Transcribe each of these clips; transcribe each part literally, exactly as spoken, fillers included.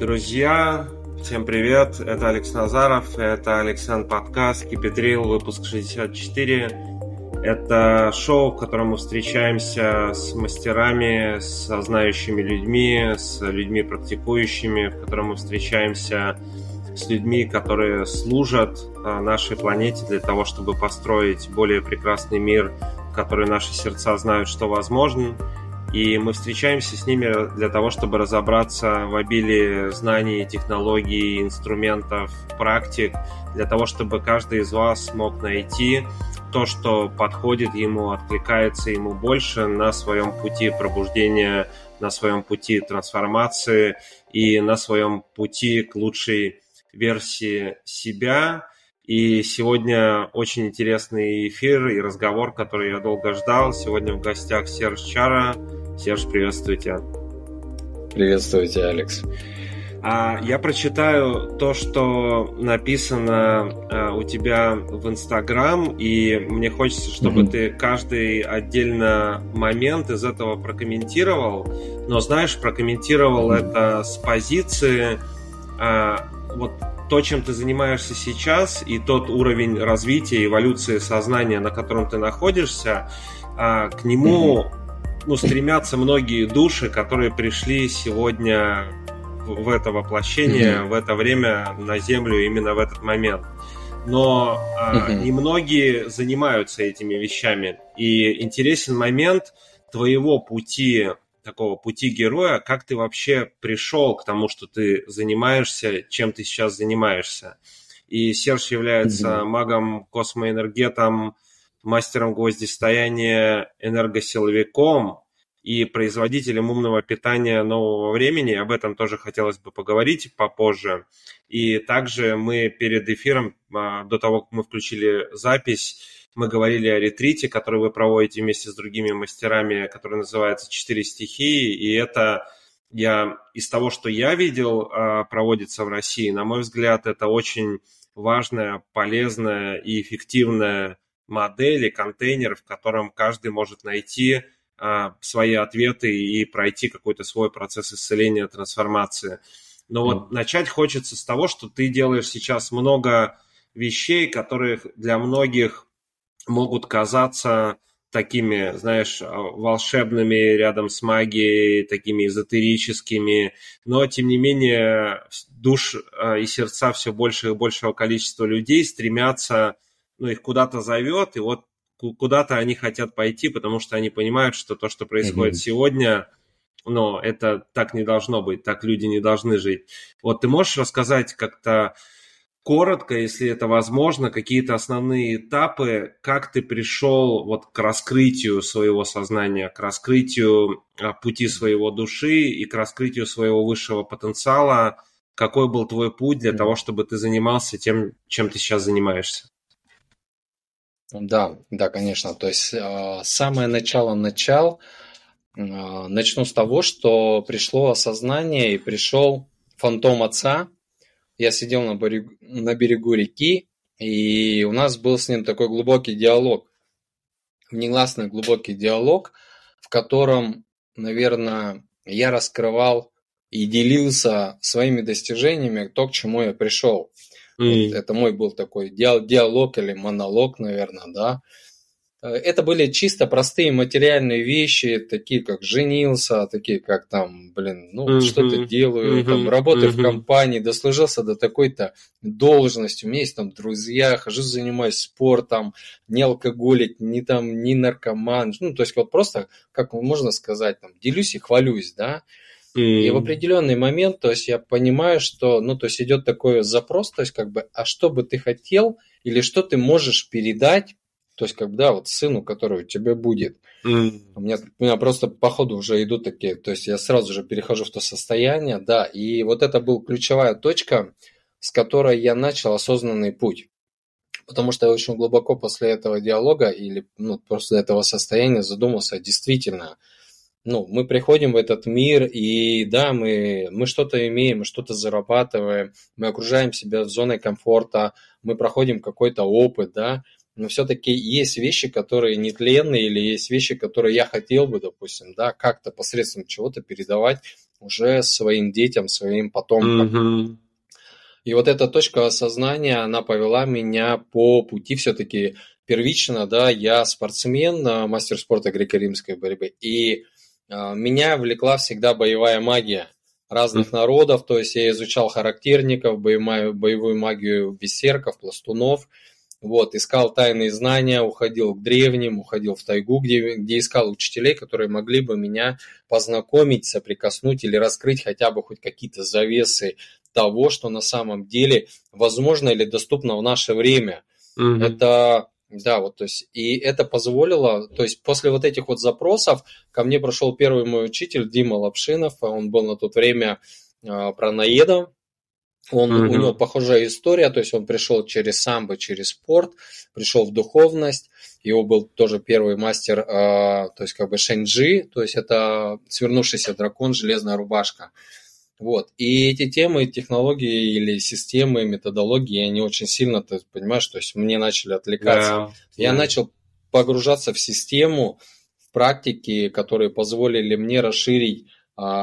Друзья, всем привет, это Алекс Назаров, это Александр Подкаст Кипетрил, выпуск шестьдесят четыре. Это шоу, в котором мы встречаемся с мастерами, со знающими людьми, с людьми практикующими, в котором мы встречаемся с людьми, которые служат нашей планете для того, чтобы построить более прекрасный мир, в который наши сердца знают, что возможно. И мы встречаемся с ними для того, чтобы разобраться в обилии знаний, технологий, инструментов, практик, для того, чтобы каждый из вас смог найти то, что подходит ему, откликается ему больше на своем пути пробуждения, на своем пути трансформации и на своем пути к лучшей версии себя. И сегодня очень интересный эфир и разговор, который я долго ждал. Сегодня в гостях Серж Чара. Серж, приветствую тебя. Приветствую тебя, Алекс. А я прочитаю то, что написано а, у тебя в Инстаграм, и мне хочется, чтобы mm-hmm. ты каждый отдельно момент из этого прокомментировал. Но, знаешь, прокомментировал mm-hmm. это с позиции а, вот то, чем ты занимаешься сейчас, и тот уровень развития, эволюции сознания, на котором ты находишься, а, к нему mm-hmm. ну, стремятся многие души, которые пришли сегодня в это воплощение, mm-hmm. в это время на Землю, именно в этот момент. Но mm-hmm. а, немногие занимаются этими вещами. И интересен момент твоего пути, такого пути героя, как ты вообще пришел к тому, что ты занимаешься, чем ты сейчас занимаешься. И Серж является mm-hmm. магом, космоэнергетом, мастером гвоздистояния, энергосиловиком и производителем умного питания нового времени. Об этом тоже хотелось бы поговорить попозже. И также мы перед эфиром, до того, как мы включили запись, мы говорили о ретрите, который вы проводите вместе с другими мастерами, который называется «Четыре стихии». И это, я из того, что я видел, проводится в России. На мой взгляд, это очень важная, полезная и эффективная модель и контейнер, в котором каждый может найти свои ответы и пройти какой-то свой процесс исцеления, трансформации. Но вот начать хочется с того, что ты делаешь сейчас много вещей, которые для многих могут казаться такими, знаешь, волшебными рядом с магией, такими эзотерическими, но, тем не менее, душ и сердца все больше и большего количества людей стремятся, ну, их куда-то зовет, и вот куда-то они хотят пойти, потому что они понимают, что то, что происходит mm-hmm. сегодня, ну, это так не должно быть, так люди не должны жить. Вот ты можешь рассказать как-то коротко, если это возможно, какие-то основные этапы, как ты пришел вот к раскрытию своего сознания, к раскрытию пути своего души и к раскрытию своего высшего потенциала? Какой был твой путь для того, чтобы ты занимался тем, чем ты сейчас занимаешься? Да, да, конечно. То есть самое начало начал. Начну с того, что пришло осознание и пришел фантом отца. Я сидел на берегу, на берегу реки, и у нас был с ним такой глубокий диалог, негласный глубокий диалог, в котором, наверное, я раскрывал и делился своими достижениями, то, к чему я пришел. Mm. Вот это мой был такой диалог или монолог, наверное, да. Это были чисто простые материальные вещи, такие как женился, такие как там, блин, ну uh-huh, что-то делаю, uh-huh, там, работаю uh-huh. в компании, дослужился до такой-то должности, у меня есть там друзья, хожу, занимаюсь спортом, не алкоголик, не там, не наркоман, ну то есть вот просто, как можно сказать, там, делюсь и хвалюсь, да. Mm. И в определенный момент, то есть я понимаю, что, ну, то есть идет такой запрос, то есть как бы, а что бы ты хотел или что ты можешь передать, то есть, когда вот сыну, который у тебя будет, mm. у, меня, у меня просто по ходу уже идут такие, то есть я сразу же перехожу в то состояние, да, и вот это была ключевая точка, с которой я начал осознанный путь, потому что я очень глубоко после этого диалога или ну, после этого состояния задумался, действительно, ну, мы приходим в этот мир, и да, мы, мы что-то имеем, мы что-то зарабатываем, мы окружаем себя зоной комфорта, мы проходим какой-то опыт, да, но все-таки есть вещи, которые нетленные, или есть вещи, которые я хотел бы, допустим, да, как-то посредством чего-то передавать уже своим детям, своим потомкам. Mm-hmm. И вот эта точка осознания, она повела меня по пути все-таки первично, да, я спортсмен, мастер спорта греко-римской борьбы, и э, меня влекла всегда боевая магия разных mm-hmm. народов, то есть я изучал характерников, боевую, боевую магию берсерков, пластунов, вот, искал тайные знания, уходил к древним, уходил в тайгу, где, где искал учителей, которые могли бы меня познакомить, соприкоснуть или раскрыть хотя бы хоть какие-то завесы того, что на самом деле возможно или доступно в наше время. Mm-hmm. Это, да, вот, то есть, и это позволило, то есть после вот этих вот запросов ко мне пришел первый мой учитель Дима Лапшинов, он был на то время э, пранаедом. Он, mm-hmm. У него похожая история, то есть он пришел через самбо, через спорт, пришел в духовность, его был тоже первый мастер, э, то есть как бы шэньджи, то есть это свернувшийся дракон, железная рубашка. Вот. И эти темы, технологии или системы, методологии, они очень сильно, ты понимаешь, то есть мне начали отвлекаться. Yeah. Я yeah. начал погружаться в систему, в практики, которые позволили мне расширить э,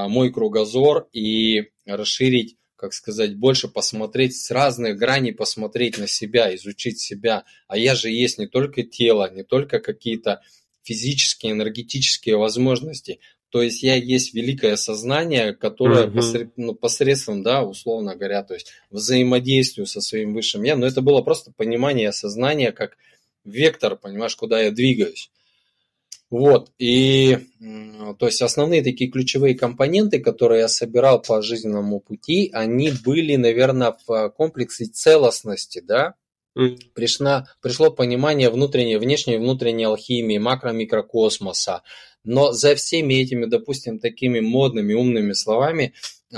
мой кругозор и расширить, как сказать, больше посмотреть с разных граней, посмотреть на себя, изучить себя. А я же есть не только тело, не только какие-то физические, энергетические возможности. То есть я есть великое сознание, которое mm-hmm. посред, ну, посредством, да, условно говоря, то есть взаимодействию со своим высшим я. Но это было просто понимание сознания как вектор, понимаешь, куда я двигаюсь. Вот, и то есть основные такие ключевые компоненты, которые я собирал по жизненному пути, они были, наверное, в комплексе целостности, да, mm. пришло, пришло понимание внутренней, внешней и внутренней алхимии, макро-микрокосмоса, но за всеми этими, допустим, такими модными, умными словами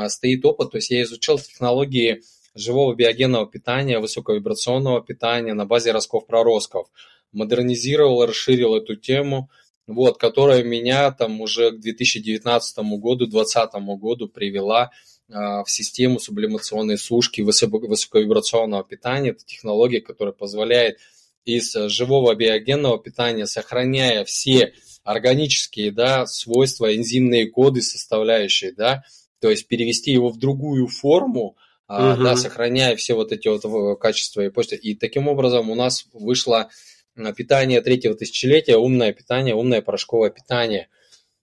стоит опыт, то есть я изучал технологии живого биогенного питания, высоковибрационного питания на базе ростков-проростков, модернизировал, расширил эту тему, вот, которая меня там уже к две тысячи девятнадцатому году, две тысячи двадцатому году привела э, в систему сублимационной сушки, высоко, высоковибрационного питания. Это технология, которая позволяет из живого биогенного питания, сохраняя все органические, да, свойства, энзимные коды составляющие, да, то есть перевести его в другую форму, э, угу. да, сохраняя все вот эти вот качества и почты. И таким образом у нас вышло питание третьего тысячелетия, умное питание, умное порошковое питание.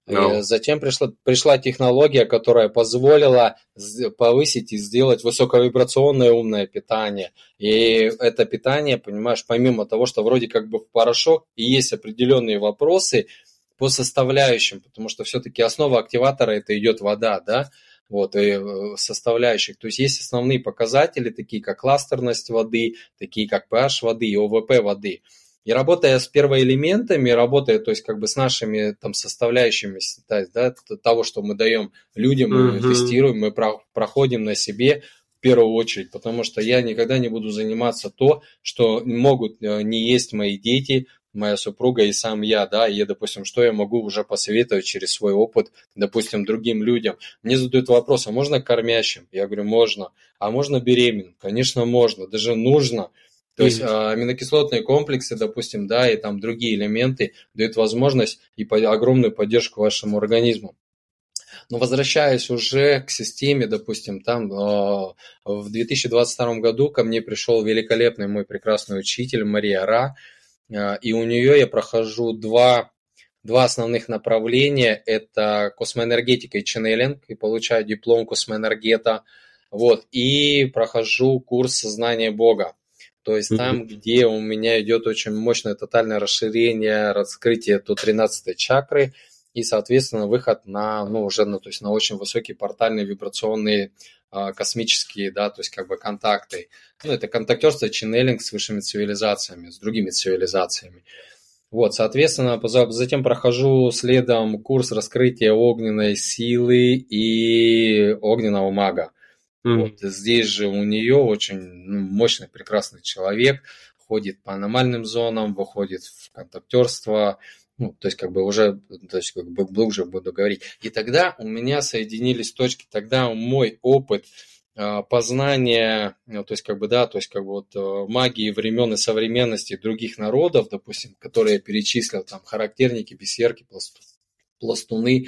No. Затем пришла, пришла технология, которая позволила повысить и сделать высоковибрационное умное питание. И это питание, понимаешь, помимо того, что вроде как бы в порошок, и есть определенные вопросы по составляющим, потому что все-таки основа активатора это идет вода, да, вот, и составляющих. То есть есть основные показатели, такие как кластерность воды, такие как pH воды и ОВП воды. И работая с первоэлементами, работая, то есть как бы с нашими там составляющими, да, того, что мы даем людям, мы mm-hmm. тестируем, мы про- проходим на себе в первую очередь, потому что я никогда не буду заниматься то, что могут не есть мои дети, моя супруга и сам я, да, и, допустим, что я могу уже посоветовать через свой опыт, допустим, другим людям. Мне задают вопрос, а можно кормящим? Я говорю, можно. А можно беременным? Конечно, можно, даже нужно. То есть аминокислотные комплексы, допустим, да, и там другие элементы дают возможность и огромную поддержку вашему организму. Но возвращаясь уже к системе, допустим, там э, в две тысячи двадцать втором году ко мне пришел великолепный мой прекрасный учитель Мария Ра, э, и у нее я прохожу два, два основных направления. Это космоэнергетика и ченнелинг, и получаю диплом космоэнергета, вот, и прохожу курс «Сознание Бога». То есть там, где у меня идет очень мощное тотальное расширение, раскрытие до тринадцатой чакры и, соответственно, выход на, ну, уже, ну, то есть на очень высокие портальные вибрационные космические, да, то есть как бы контакты. Ну, это контактерство, ченнелинг с высшими цивилизациями, с другими цивилизациями. Вот, соответственно, затем прохожу следом курс раскрытия огненной силы и огненного мага. Вот, здесь же у нее очень мощный, прекрасный человек, ходит по аномальным зонам, выходит в контактерство, ну, то есть как бы уже, то есть как бы глубже буду говорить. И тогда у меня соединились точки, тогда мой опыт познания, ну, то есть как бы, да, то есть как бы вот магии времен и современности других народов, допустим, которые я перечислил, там характерники, бессерки, пласту, пластуны,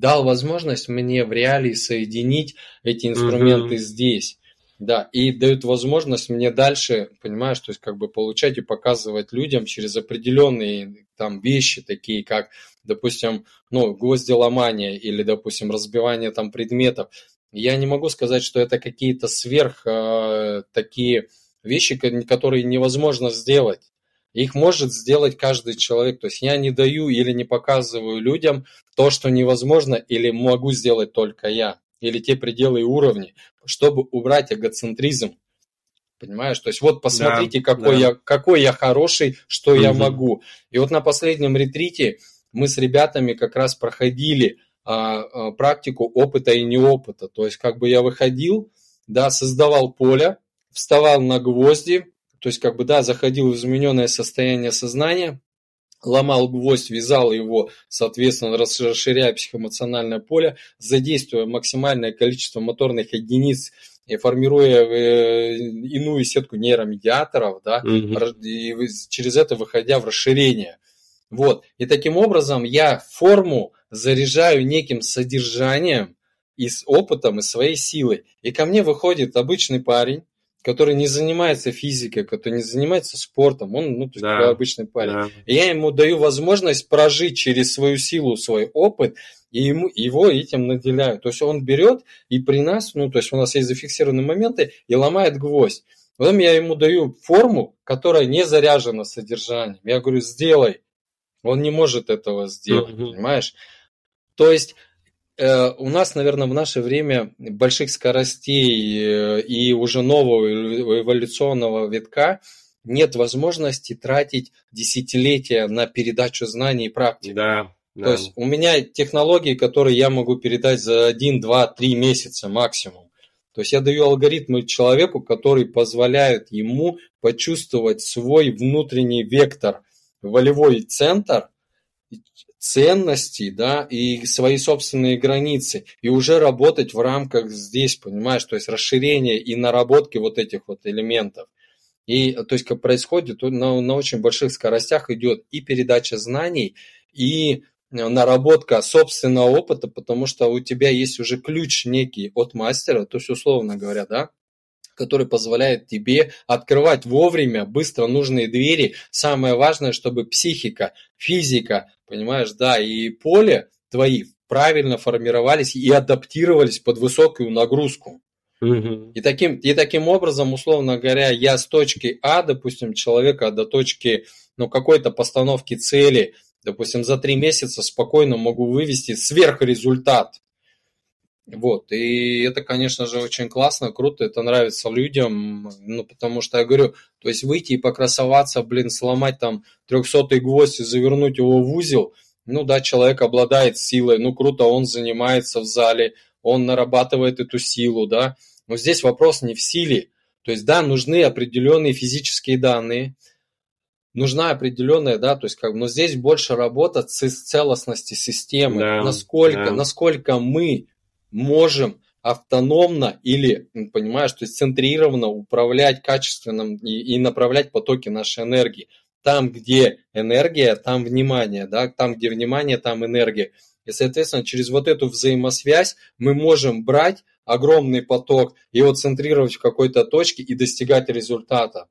дал возможность мне в реалии соединить эти инструменты mm-hmm. здесь. Да, и дают возможность мне дальше, понимаешь, то есть как бы получать и показывать людям через определенные там вещи, такие как, допустим, ну, гвоздиломания или, допустим, разбивание там предметов. Я не могу сказать, что это какие-то сверх э, такие вещи, которые невозможно сделать. Их может сделать каждый человек. То есть я не даю или не показываю людям то, что невозможно или могу сделать только я. Или те пределы и уровни, чтобы убрать эгоцентризм, понимаешь? То есть вот посмотрите, да, какой, да. Я, какой я хороший, что mm-hmm. я могу. И вот на последнем ретрите мы с ребятами как раз проходили а, а, практику опыта и неопыта. То есть как бы я выходил, да, создавал поле, вставал на гвозди, то есть как бы, да, заходил в измененное состояние сознания, ломал гвоздь, вязал его, соответственно, расширяя психоэмоциональное поле, задействуя максимальное количество моторных единиц, и формируя э, иную сетку нейромедиаторов, да, mm-hmm. и через это выходя в расширение. Вот. И таким образом я форму заряжаю неким содержанием и с опытом, и своей силой. И ко мне выходит обычный парень, который не занимается физикой, который не занимается спортом, он, ну, то есть, да, обычный парень. Да. И я ему даю возможность прожить через свою силу, свой опыт, и ему, его этим наделяю. То есть он берет и при нас, ну, то есть у нас есть зафиксированные моменты, и ломает гвоздь. Потом я ему даю форму, которая не заряжена содержанием. Я говорю, сделай. Он не может этого сделать, mm-hmm. понимаешь? То есть... У нас, наверное, в наше время больших скоростей и уже нового эволюционного витка нет возможности тратить десятилетия на передачу знаний и практик. Да, да. То есть у меня технологии, которые я могу передать за один, два, три месяца максимум. То есть я даю алгоритмы человеку, которые позволяют ему почувствовать свой внутренний вектор, волевой центр, ценности, да, и свои собственные границы, и уже работать в рамках здесь, понимаешь, то есть расширение и наработки вот этих вот элементов. И, то есть, как происходит, на, на очень больших скоростях идет и передача знаний, и наработка собственного опыта, потому что у тебя есть уже ключ некий от мастера, то есть, условно говоря, да, который позволяет тебе открывать вовремя, быстро нужные двери. Самое важное, чтобы психика, физика, понимаешь, да, и поле твои правильно формировались и адаптировались под высокую нагрузку. Mm-hmm. И, таким, и таким образом, условно говоря, я с точки А, допустим, человека до точки, ну, какой-то постановки цели, допустим, за три месяца спокойно могу вывести сверхрезультат. Вот, и это, конечно же, очень классно, круто, это нравится людям, ну, потому что, я говорю, то есть выйти и покрасоваться, блин, сломать там трехсотый гвоздь и завернуть его в узел, ну, да, человек обладает силой, ну, круто, он занимается в зале, он нарабатывает эту силу, да, но здесь вопрос не в силе, то есть, да, нужны определенные физические данные, нужна определенная, да, то есть как бы, но здесь больше работа с целостностью системы, да, насколько, да. насколько мы... можем автономно или, понимаешь, то есть центрированно управлять качественным и, и направлять потоки нашей энергии. Там, где энергия, там внимание, да, там, где внимание, там энергия. И, соответственно, через вот эту взаимосвязь мы можем брать огромный поток, его центрировать в какой-то точке и достигать результата.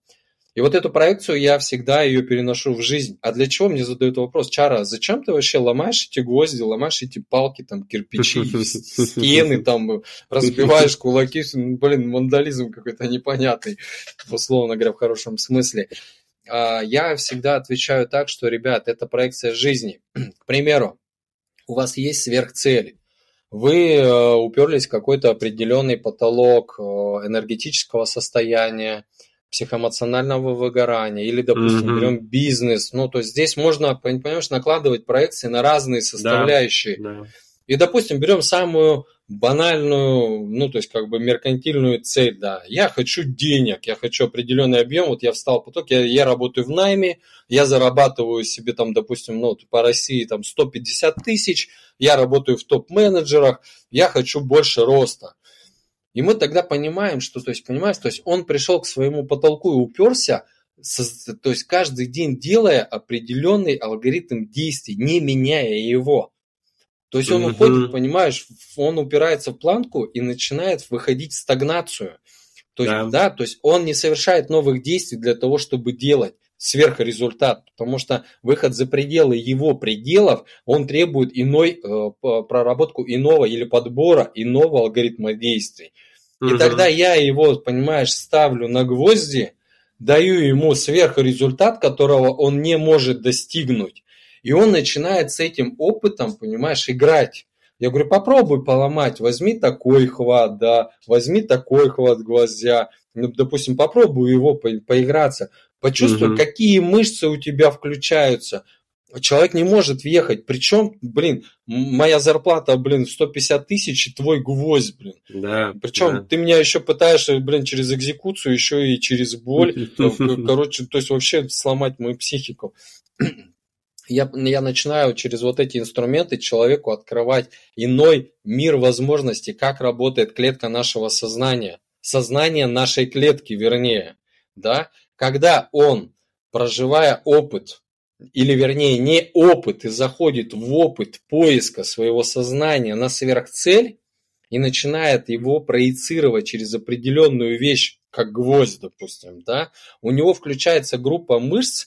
И вот эту проекцию я всегда ее переношу в жизнь. А для чего мне задают вопрос? Чара, зачем ты вообще ломаешь эти гвозди, ломаешь эти палки, там, кирпичи, стены, там, разбиваешь кулаки? Блин, вандализм какой-то непонятный, условно говоря, в хорошем смысле. Я всегда отвечаю так, что, ребят, это проекция жизни. К примеру, у вас есть сверхцель. Вы уперлись в какой-то определенный потолок энергетического состояния, психоэмоционального выгорания, или, допустим, mm-hmm. берем бизнес, ну, то есть здесь можно, понимаешь, накладывать проекции на разные составляющие. Да, да. И, допустим, берем самую банальную, ну, то есть как бы меркантильную цель, да, я хочу денег, я хочу определенный объем, вот я встал в поток, я, я работаю в найме, я зарабатываю себе там, допустим, ну, по России там сто пятьдесят тысяч, я работаю в топ-менеджерах, я хочу больше роста. И мы тогда понимаем, что, то есть, понимаешь, то есть он пришел к своему потолку и уперся, то есть каждый день делая определенный алгоритм действий, не меняя его. То есть он mm-hmm. уходит, понимаешь, он упирается в планку и начинает выходить в стагнацию. То есть, yeah. да, то есть он не совершает новых действий для того, чтобы делать сверхрезультат, потому что выход за пределы его пределов, он требует иной э, проработку иного или подбора иного алгоритма действий. Mm-hmm. И тогда я его, понимаешь, ставлю на гвозди, даю ему сверхрезультат, которого он не может достигнуть. И он начинает с этим опытом, понимаешь, играть. Я говорю, попробуй поломать, возьми такой хват, да, возьми такой хват гвоздя. Ну, допустим, попробуй его по- поиграться. Почувствуй, угу. какие мышцы у тебя включаются. Человек не может въехать. Причем, блин, моя зарплата, блин, сто пятьдесят тысяч и твой гвоздь, блин. Да, причем да. ты меня еще пытаешься, блин, через экзекуцию, еще и через боль. Короче, то есть вообще сломать мою психику. Я, я начинаю через вот эти инструменты человеку открывать иной мир возможностей, как работает клетка нашего сознания, сознание нашей клетки, вернее, да, когда он, проживая опыт, или вернее не опыт, и заходит в опыт поиска своего сознания на сверхцель и начинает его проецировать через определенную вещь, как гвоздь, допустим, да, у него включается группа мышц,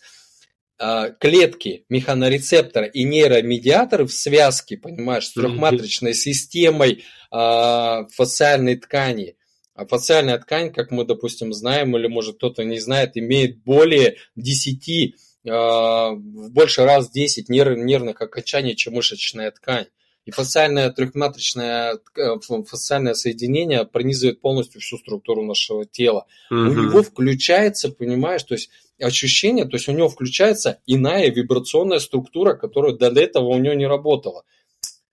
клетки, механорецепторы и нейромедиаторы в связке, понимаешь, с трехматричной системой э, фасциальной ткани. А фасциальная ткань, как мы, допустим, знаем, или, может, кто-то не знает, имеет более десяти, э, в больше раз десять нерв, нервных окончаний, чем мышечная ткань. И фасциальное трехматричное фасциальное соединение пронизывает полностью всю структуру нашего тела. Mm-hmm. У него включается, понимаешь, то есть ощущение, то есть у него включается иная вибрационная структура, которая до этого у него не работала.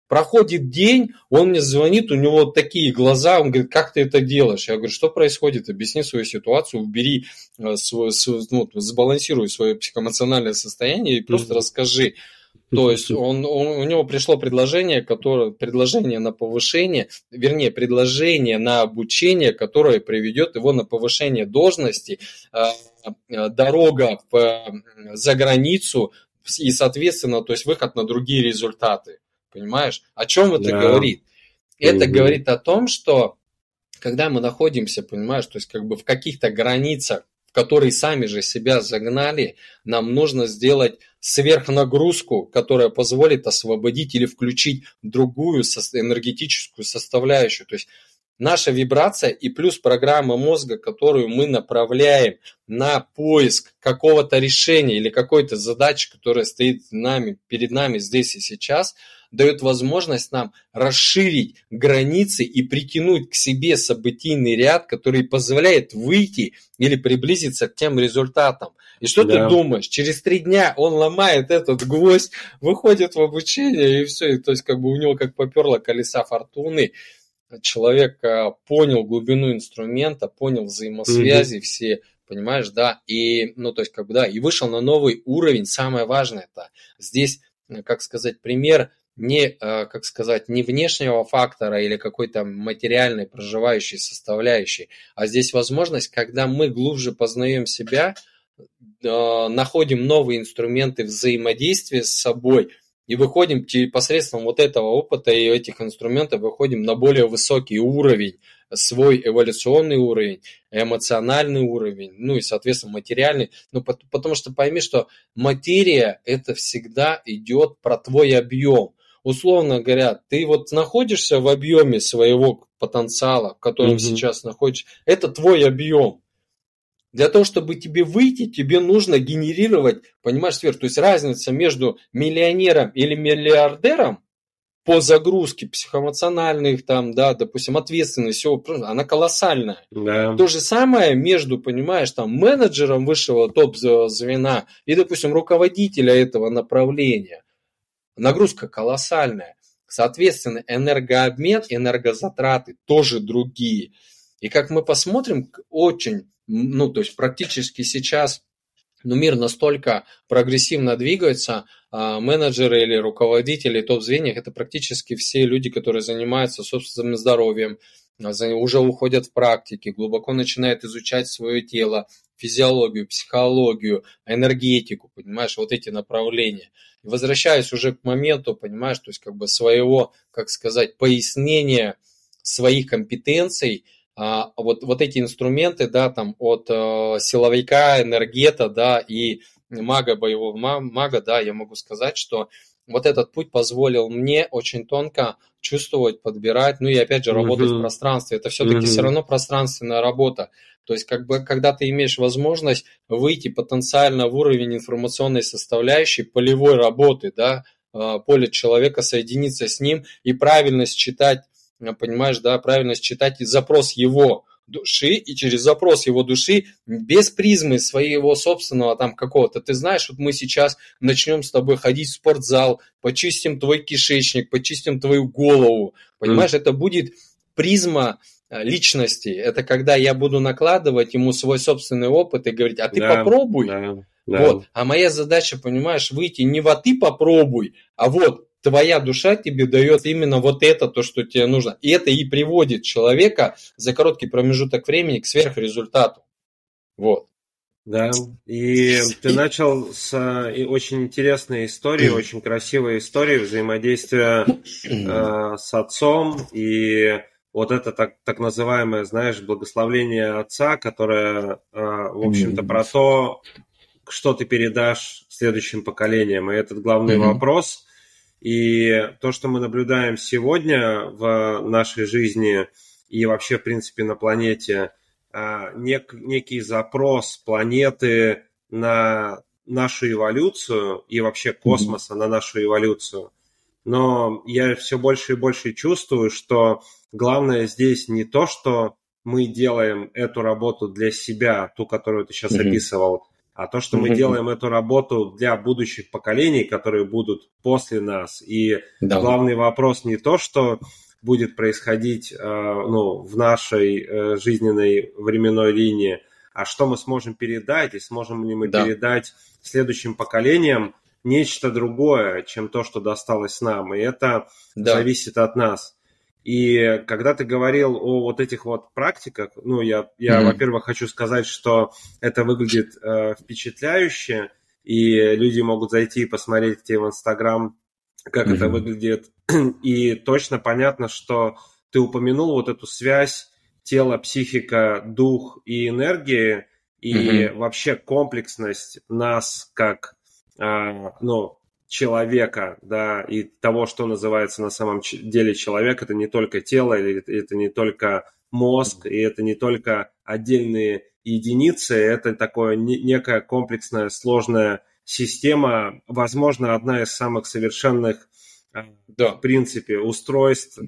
Проходит день, он мне звонит, у него такие глаза, он говорит, как ты это делаешь? Я говорю, что происходит? Объясни свою ситуацию, убери, свой, свой, ну, сбалансируй свое психоэмоциональное состояние и просто mm-hmm. расскажи. То есть он, он, у него пришло предложение, которое, предложение на повышение, вернее, предложение на обучение, которое приведет его на повышение должности, дорога в, за границу и, соответственно, то есть выход на другие результаты. Понимаешь? О чем это да. говорит? Это угу. говорит о том, что когда мы находимся, понимаешь, то есть как бы в каких-то границах, которые сами же себя загнали, нам нужно сделать сверхнагрузку, которая позволит освободить или включить другую энергетическую составляющую. То есть наша вибрация и плюс программа мозга, которую мы направляем на поиск какого-то решения или какой-то задачи, которая стоит нами, перед нами здесь и сейчас, дает возможность нам расширить границы и притянуть к себе событийный ряд, который позволяет выйти или приблизиться к тем результатам. И что да. ты думаешь? Через три дня он ломает этот гвоздь, выходит в обучение, и все. И, то есть, как бы у него как поперло колеса фортуны. Человек понял глубину инструмента, понял взаимосвязи mm-hmm. все, понимаешь, да. И, ну, то есть, как бы, да, и вышел на новый уровень. Самое важное это здесь, как сказать, пример не, как сказать, не внешнего фактора или какой-то материальной проживающей составляющей, а здесь возможность, когда мы глубже познаем себя, находим новые инструменты взаимодействия с собой и выходим посредством вот этого опыта и этих инструментов, выходим на более высокий уровень, свой эволюционный уровень, эмоциональный уровень, ну и, соответственно, материальный. Ну, потому что пойми, что материя – это всегда идет про твой объем. Условно говоря, ты вот находишься в объеме своего потенциала, в котором mm-hmm. сейчас находишься, это твой объем. Для того, чтобы тебе выйти, тебе нужно генерировать, понимаешь, сверх. То есть разница между миллионером или миллиардером по загрузке психоэмоциональных, там, да, допустим, ответственности, всего, она колоссальная. Да. То же самое между, понимаешь, там, менеджером высшего топ-звена и, допустим, руководителя этого направления. Нагрузка колоссальная. Соответственно, энергообмен, энергозатраты тоже другие. И как мы посмотрим, очень... Ну, то есть практически сейчас ну, мир настолько прогрессивно двигается, а менеджеры или руководители топ-звеньев – это практически все люди, которые занимаются собственным здоровьем, уже уходят в практики, глубоко начинают изучать свое тело, физиологию, психологию, энергетику, понимаешь, вот эти направления. И возвращаюсь уже к моменту, понимаешь, то есть как бы своего, как сказать, пояснения своих компетенций. А, вот, вот эти инструменты, да, там от э, силовика, энергета, да, и мага, боевого мага, да, я могу сказать, что вот этот путь позволил мне очень тонко чувствовать, подбирать, ну и опять же работать uh-huh. в пространстве. Это все-таки uh-huh. все равно пространственная работа. То есть как бы, когда ты имеешь возможность выйти потенциально в уровень информационной составляющей полевой работы, да, поле человека, соединиться с ним и правильно считать, понимаешь, да, правильно считать запрос его души, и через запрос его души без призмы своего собственного там какого-то. Ты знаешь, вот мы сейчас начнем с тобой ходить в спортзал, почистим твой кишечник, почистим твою голову. Понимаешь, mm. это будет призма личности. Это когда я буду накладывать ему свой собственный опыт и говорить, а ты да, попробуй. Да, да. Вот. А моя задача, понимаешь, выйти не вот ты попробуй, а вот твоя душа тебе дает именно вот это, то, что тебе нужно. И это и приводит человека за короткий промежуток времени к сверхрезультату. Вот. Да, и ты начал с очень интересной истории, очень красивой истории взаимодействия э, с отцом. И вот это так, так называемое, знаешь, благословение отца, которое, э, в общем-то, про то, что ты передашь следующим поколениям. И этот главный mm-hmm. вопрос. И то, что мы наблюдаем сегодня в нашей жизни и вообще, в принципе, на планете, нек- некий запрос планеты на нашу эволюцию и вообще космоса mm-hmm. на нашу эволюцию. Но я все больше и больше чувствую, что главное здесь не то, что мы делаем эту работу для себя, ту, которую ты сейчас mm-hmm. описывал, а то, что мы mm-hmm. делаем эту работу для будущих поколений, которые будут после нас. И да. главный вопрос не то, что будет происходить э, ну, в нашей э, жизненной временной линии, а что мы сможем передать, и сможем ли мы да. передать следующим поколениям нечто другое, чем то, что досталось нам. И это да. зависит от нас. И когда ты говорил о вот этих вот практиках, ну, я, я mm-hmm. во-первых, хочу сказать, что это выглядит э, впечатляюще, и люди могут зайти и посмотреть тебе в Инстаграм, как mm-hmm. это выглядит. И точно понятно, что ты упомянул вот эту связь тела, психика, дух и энергии, и mm-hmm. вообще комплексность нас как, э, ну, человека, да, и того, что называется на самом деле человек, это не только тело, это не только мозг, и это не только отдельные единицы, это такое некая комплексная, сложная система, возможно, одна из самых совершенных, да. в принципе, устройств,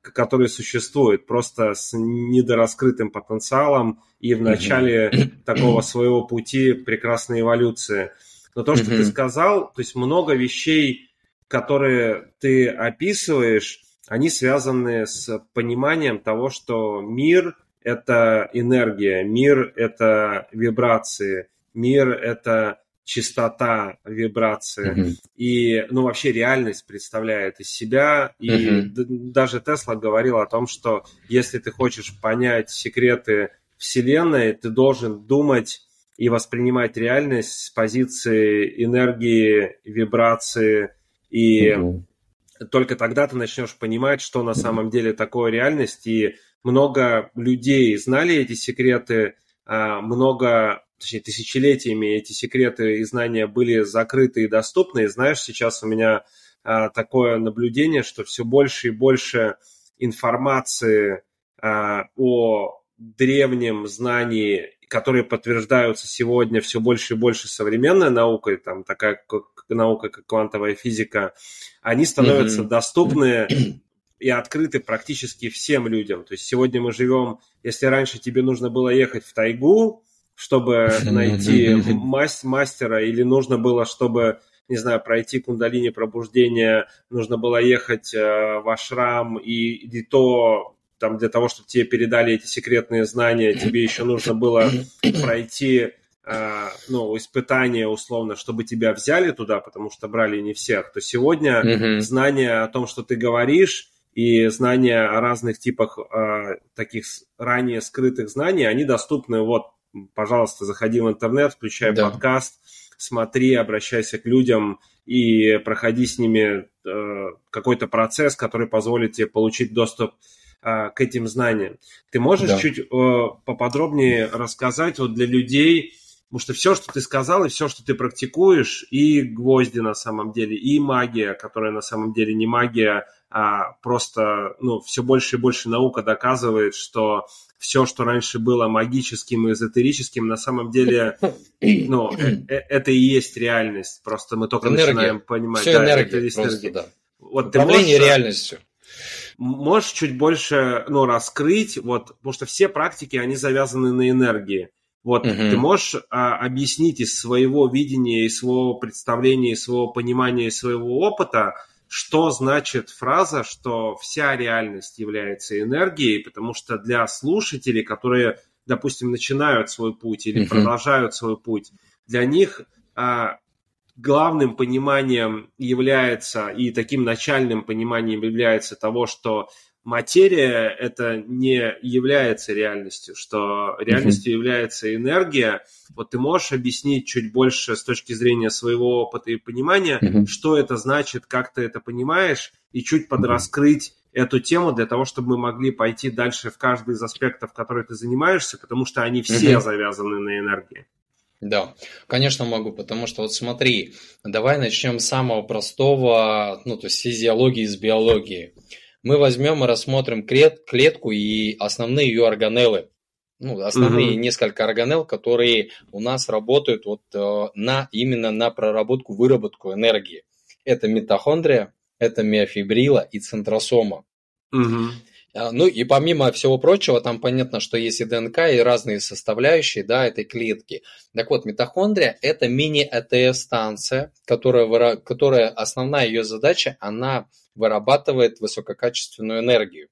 которые существуют, просто с недораскрытым потенциалом и в начале mm-hmm. такого своего пути прекрасной эволюции. Но то, что mm-hmm. ты сказал, то есть много вещей, которые ты описываешь, они связаны с пониманием того, что мир – это энергия, мир – это вибрации, мир – это частота вибрации. Mm-hmm. И, ну, вообще реальность представляет из себя. И mm-hmm. даже Тесла говорил о том, что если ты хочешь понять секреты Вселенной, ты должен думать и воспринимать реальность с позиции энергии, вибрации. И mm-hmm. только тогда ты начнешь понимать, что на самом деле такое реальность. И много людей знали эти секреты, много, точнее, тысячелетиями эти секреты и знания были закрыты и доступны. И знаешь, сейчас у меня такое наблюдение, что все больше и больше информации о древнем знании, которые подтверждаются сегодня все больше и больше современной наукой, там такая как, наука, как квантовая физика, они становятся mm-hmm. доступны и открыты практически всем людям. То есть сегодня мы живем, если раньше тебе нужно было ехать в тайгу, чтобы найти mm-hmm. маст- мастера, или нужно было, чтобы, не знаю, пройти кундалини пробуждение, нужно было ехать э, в ашрам, и, и то... Там для того, чтобы тебе передали эти секретные знания, тебе еще нужно было пройти э, ну, испытание условно, чтобы тебя взяли туда, потому что брали не всех. То сегодня mm-hmm. знания о том, что ты говоришь, и знания о разных типах э, таких ранее скрытых знаний, они доступны вот пожалуйста, заходи в интернет, включай да. подкаст, смотри, обращайся к людям и проходи с ними э, какой-то процесс, который позволит тебе получить доступ э, к этим знаниям. Ты можешь да. чуть э, поподробнее рассказать вот для людей, потому что все, что ты сказал, и все, что ты практикуешь, и гвозди на самом деле, и магия, которая на самом деле не магия, а просто ну, все больше и больше наука доказывает, что все, что раньше было магическим и эзотерическим, на самом деле ну, это и есть реальность. Просто мы только энергия. Начинаем понимать. Все да, энергия, это просто, да. Вот управление можешь... реальностью. Можешь чуть больше ну, раскрыть, вот, потому что все практики, они завязаны на энергии. Вот, угу. Ты можешь а, объяснить из своего видения, из своего представления, из своего понимания, из своего опыта, что значит фраза, что вся реальность является энергией, потому что для слушателей, которые, допустим, начинают свой путь или угу. продолжают свой путь, для них а, главным пониманием является, и таким начальным пониманием является того, что материя – это не является реальностью, что реальностью mm-hmm. является энергия. Вот ты можешь объяснить чуть больше с точки зрения своего опыта и понимания, mm-hmm. что это значит, как ты это понимаешь, и чуть подраскрыть mm-hmm. эту тему для того, чтобы мы могли пойти дальше в каждый из аспектов, которые ты занимаешься, потому что они все mm-hmm. завязаны на энергии. Да, конечно могу, потому что вот смотри, давай начнем с самого простого, ну то есть физиологии с биологии. Мы возьмем и рассмотрим клетку и основные ее органеллы. Ну, основные угу. несколько органелл, которые у нас работают вот на, именно на проработку, выработку энергии. Это митохондрия, это миофибрила и центросома. Угу. Ну и помимо всего прочего, там понятно, что есть и ДНК, и разные составляющие да, этой клетки. Так вот, митохондрия – это мини-ЭТФ-станция, которая, которая основная ее задача, она вырабатывает высококачественную энергию.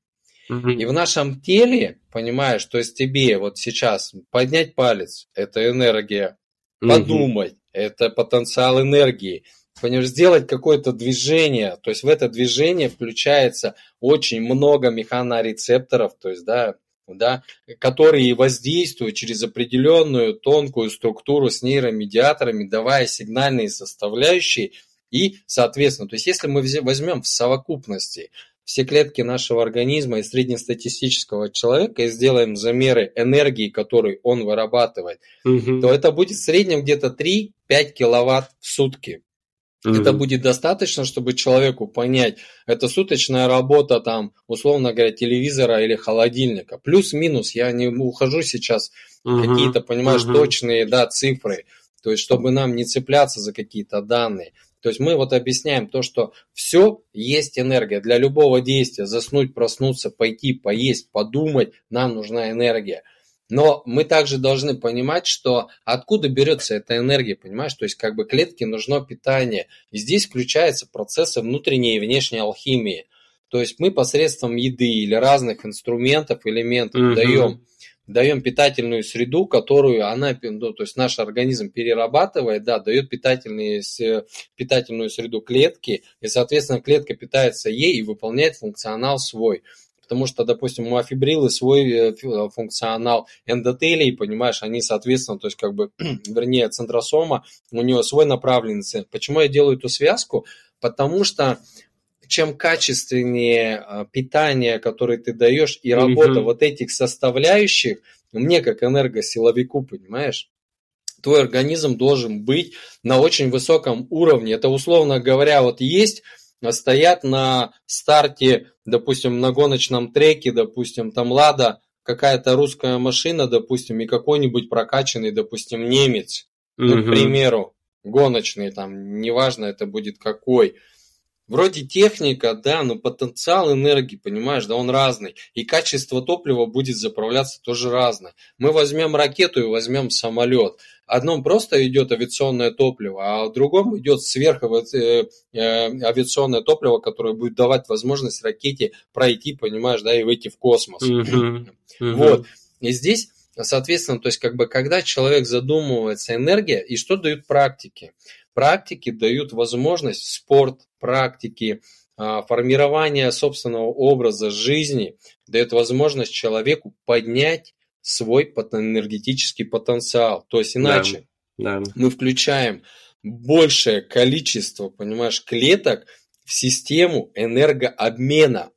Угу. И в нашем теле, понимаешь, то есть тебе вот сейчас поднять палец – это энергия, угу. подумать – это потенциал энергии. Понимаешь, сделать какое-то движение, то есть в это движение включается очень много механорецепторов, то есть, да, да, которые воздействуют через определенную тонкую структуру с нейромедиаторами, давая сигнальные составляющие и, соответственно, то есть если мы возьмем в совокупности все клетки нашего организма и среднестатистического человека и сделаем замеры энергии, которую он вырабатывает, угу. то это будет в среднем где-то три-пять киловатт в сутки. Это mm-hmm. будет достаточно, чтобы человеку понять, это суточная работа, там, условно говоря, телевизора или холодильника. Плюс-минус, я не ухожу сейчас mm-hmm. какие-то, понимаешь, mm-hmm. точные да, цифры, то есть, чтобы нам не цепляться за какие-то данные. То есть мы вот объясняем то, что все есть энергия. Для любого действия, заснуть, проснуться, пойти, поесть, подумать, нам нужна энергия. Но мы также должны понимать, что откуда берется эта энергия, понимаешь? То есть как бы клетке нужно питание. И здесь включаются процессы внутренней и внешней алхимии. То есть мы посредством еды или разных инструментов, элементов угу. даем, даем питательную среду, которую она, ну, то есть наш организм перерабатывает, да, дает питательные, питательную среду клетки, и, соответственно, клетка питается ей и выполняет функционал свой. Потому что, допустим, у афибрилы свой функционал, эндотелий, понимаешь, они, соответственно, то есть как бы, вернее, центросома, у нее свой направленность. Почему я делаю эту связку? Потому что чем качественнее питание, которое ты даешь, и работа mm-hmm. вот этих составляющих, мне как энергосиловику, понимаешь, твой организм должен быть на очень высоком уровне. Это, условно говоря, вот есть... стоят на старте, допустим, на гоночном треке, допустим, там «Лада», какая-то русская машина, допустим, и какой-нибудь прокачанный, допустим, немец, ну, к примеру, гоночный, там, неважно, это будет какой. Вроде техника, да, но потенциал энергии, понимаешь, да, он разный. И качество топлива будет заправляться тоже разное. Мы возьмем ракету и возьмем самолет. Одном просто идет авиационное топливо, а в другом идет сверхавиационное топливо, которое будет давать возможность ракете пройти, понимаешь, да, и выйти в космос. Uh-huh. Uh-huh. Вот. И здесь, соответственно, то есть, как бы, когда человек задумывается энергия, и что дают практики? Практики дают возможность спорт, практики, формирование собственного образа жизни дает возможность человеку поднять свой энергетический потенциал. То есть иначе да, да. мы включаем большее количество, понимаешь, клеток в систему энергообмена.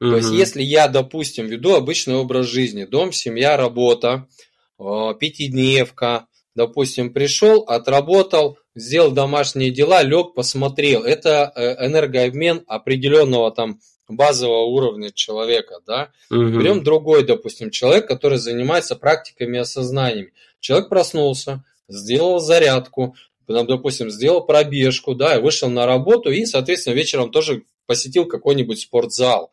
Mm-hmm. То есть если я, допустим, веду обычный образ жизни, дом, семья, работа, пятидневка, допустим, пришел, отработал, сделал домашние дела, лег, посмотрел. Это энергообмен определенного там базового уровня человека, да. Угу. Берем другой, допустим, человек, который занимается практиками и осознаниями. Человек проснулся, сделал зарядку, допустим, сделал пробежку, да, и вышел на работу, и, соответственно, вечером тоже посетил какой-нибудь спортзал.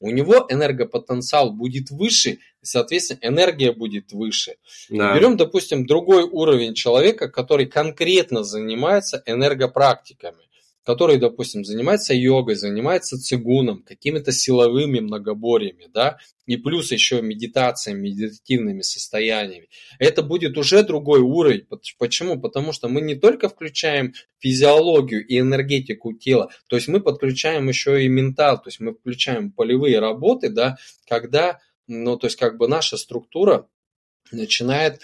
У него энергопотенциал будет выше, соответственно, энергия будет выше. Да. Берем, допустим, другой уровень человека, который конкретно занимается энергопрактиками, который, допустим, занимается йогой, занимается цигуном, какими-то силовыми многоборьями, да, и плюс еще медитациями, медитативными состояниями. Это будет уже другой уровень. Почему? Потому что мы не только включаем физиологию и энергетику тела, то есть мы подключаем еще и ментал, то есть мы включаем полевые работы, да, когда, ну, то есть как бы наша структура начинает,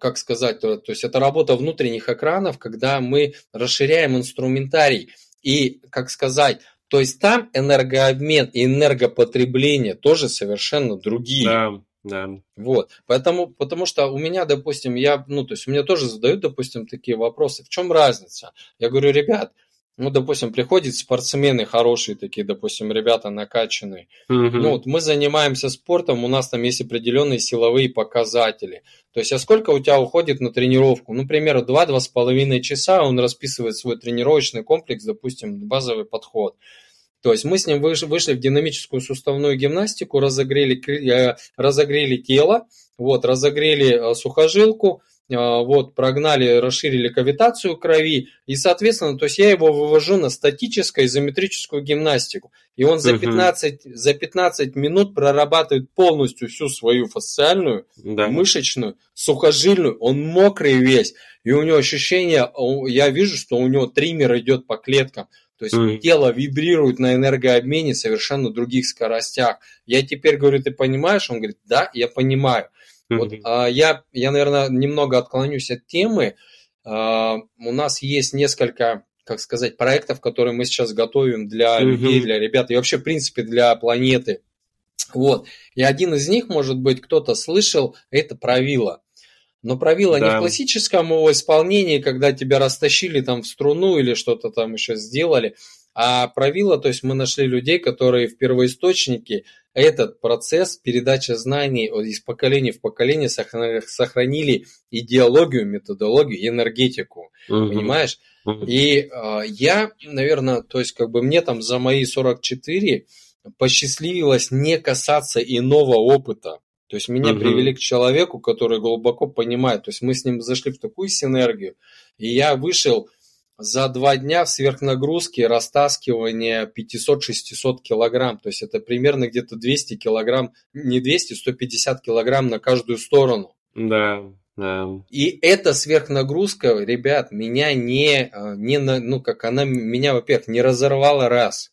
как сказать, то, то есть это работа внутренних экранов, когда мы расширяем инструментарий и, как сказать, то есть там энергообмен и энергопотребление тоже совершенно другие. Да, да. Вот, поэтому, потому что у меня, допустим, я, ну, то есть мне тоже задают, допустим, такие вопросы, в чем разница? Я говорю, ребят, ну, допустим, приходят спортсмены хорошие такие, допустим, ребята накачанные. Mm-hmm. Ну, вот мы занимаемся спортом, у нас там есть определенные силовые показатели. То есть, а сколько у тебя уходит на тренировку? Ну, к примеру, два-два с половиной часа он расписывает свой тренировочный комплекс, допустим, базовый подход. То есть, мы с ним вышли в динамическую суставную гимнастику, разогрели, разогрели тело, вот, разогрели сухожилку, вот, прогнали, расширили кавитацию крови, и, соответственно, то есть я его вывожу на статическую изометрическую гимнастику, и он за пятнадцать, за пятнадцать минут прорабатывает полностью всю свою фасциальную, да. мышечную, сухожильную, он мокрый весь, и у него ощущение, я вижу, что у него триммер идет по клеткам, то есть mm. тело вибрирует на энергообмене совершенно других скоростях. Я теперь говорю, ты понимаешь? Он говорит, да, я понимаю. Вот, а, я, я, наверное, немного отклонюсь от темы. А, у нас есть несколько, как сказать, проектов, которые мы сейчас готовим для людей, для ребят и вообще, в принципе, для планеты. Вот. И один из них, может быть, кто-то слышал, это про вилла. Но про вилла да. не в классическом его исполнении, когда тебя растащили там в струну или что-то там еще сделали. А про вилла, то есть мы нашли людей, которые в первоисточнике этот процесс передачи знаний из поколения в поколение сохранили идеологию, методологию и энергетику, uh-huh. понимаешь? Uh-huh. И э, я, наверное, то есть как бы мне там за мои сорок четыре посчастливилось не касаться иного опыта. То есть меня uh-huh. привели к человеку, который глубоко понимает. То есть мы с ним зашли в такую синергию, и я вышел... За два дня в сверхнагрузке растаскивание пятьсот-шестьсот килограмм, то есть это примерно где-то двести килограмм, не двести, сто пятьдесят килограмм на каждую сторону. Да, да. И эта сверхнагрузка, ребят, меня не, не ну как она меня, во-первых, не разорвала раз,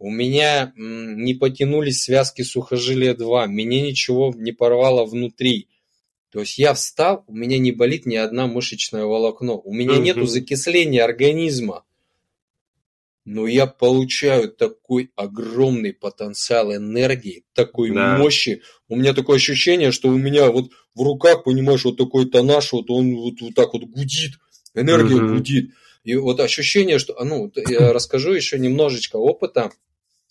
у меня не потянулись связки сухожилия два, меня ничего не порвало внутри. То есть я встал, у меня не болит ни одна мышечное волокно, у меня угу. нету закисления организма, но я получаю такой огромный потенциал энергии, такой да. мощи. У меня такое ощущение, что у меня вот в руках, понимаешь, вот такой тоннаж, вот он вот, вот так вот гудит, энергия угу. гудит. И вот ощущение, что... Ну, я расскажу еще немножечко опыта,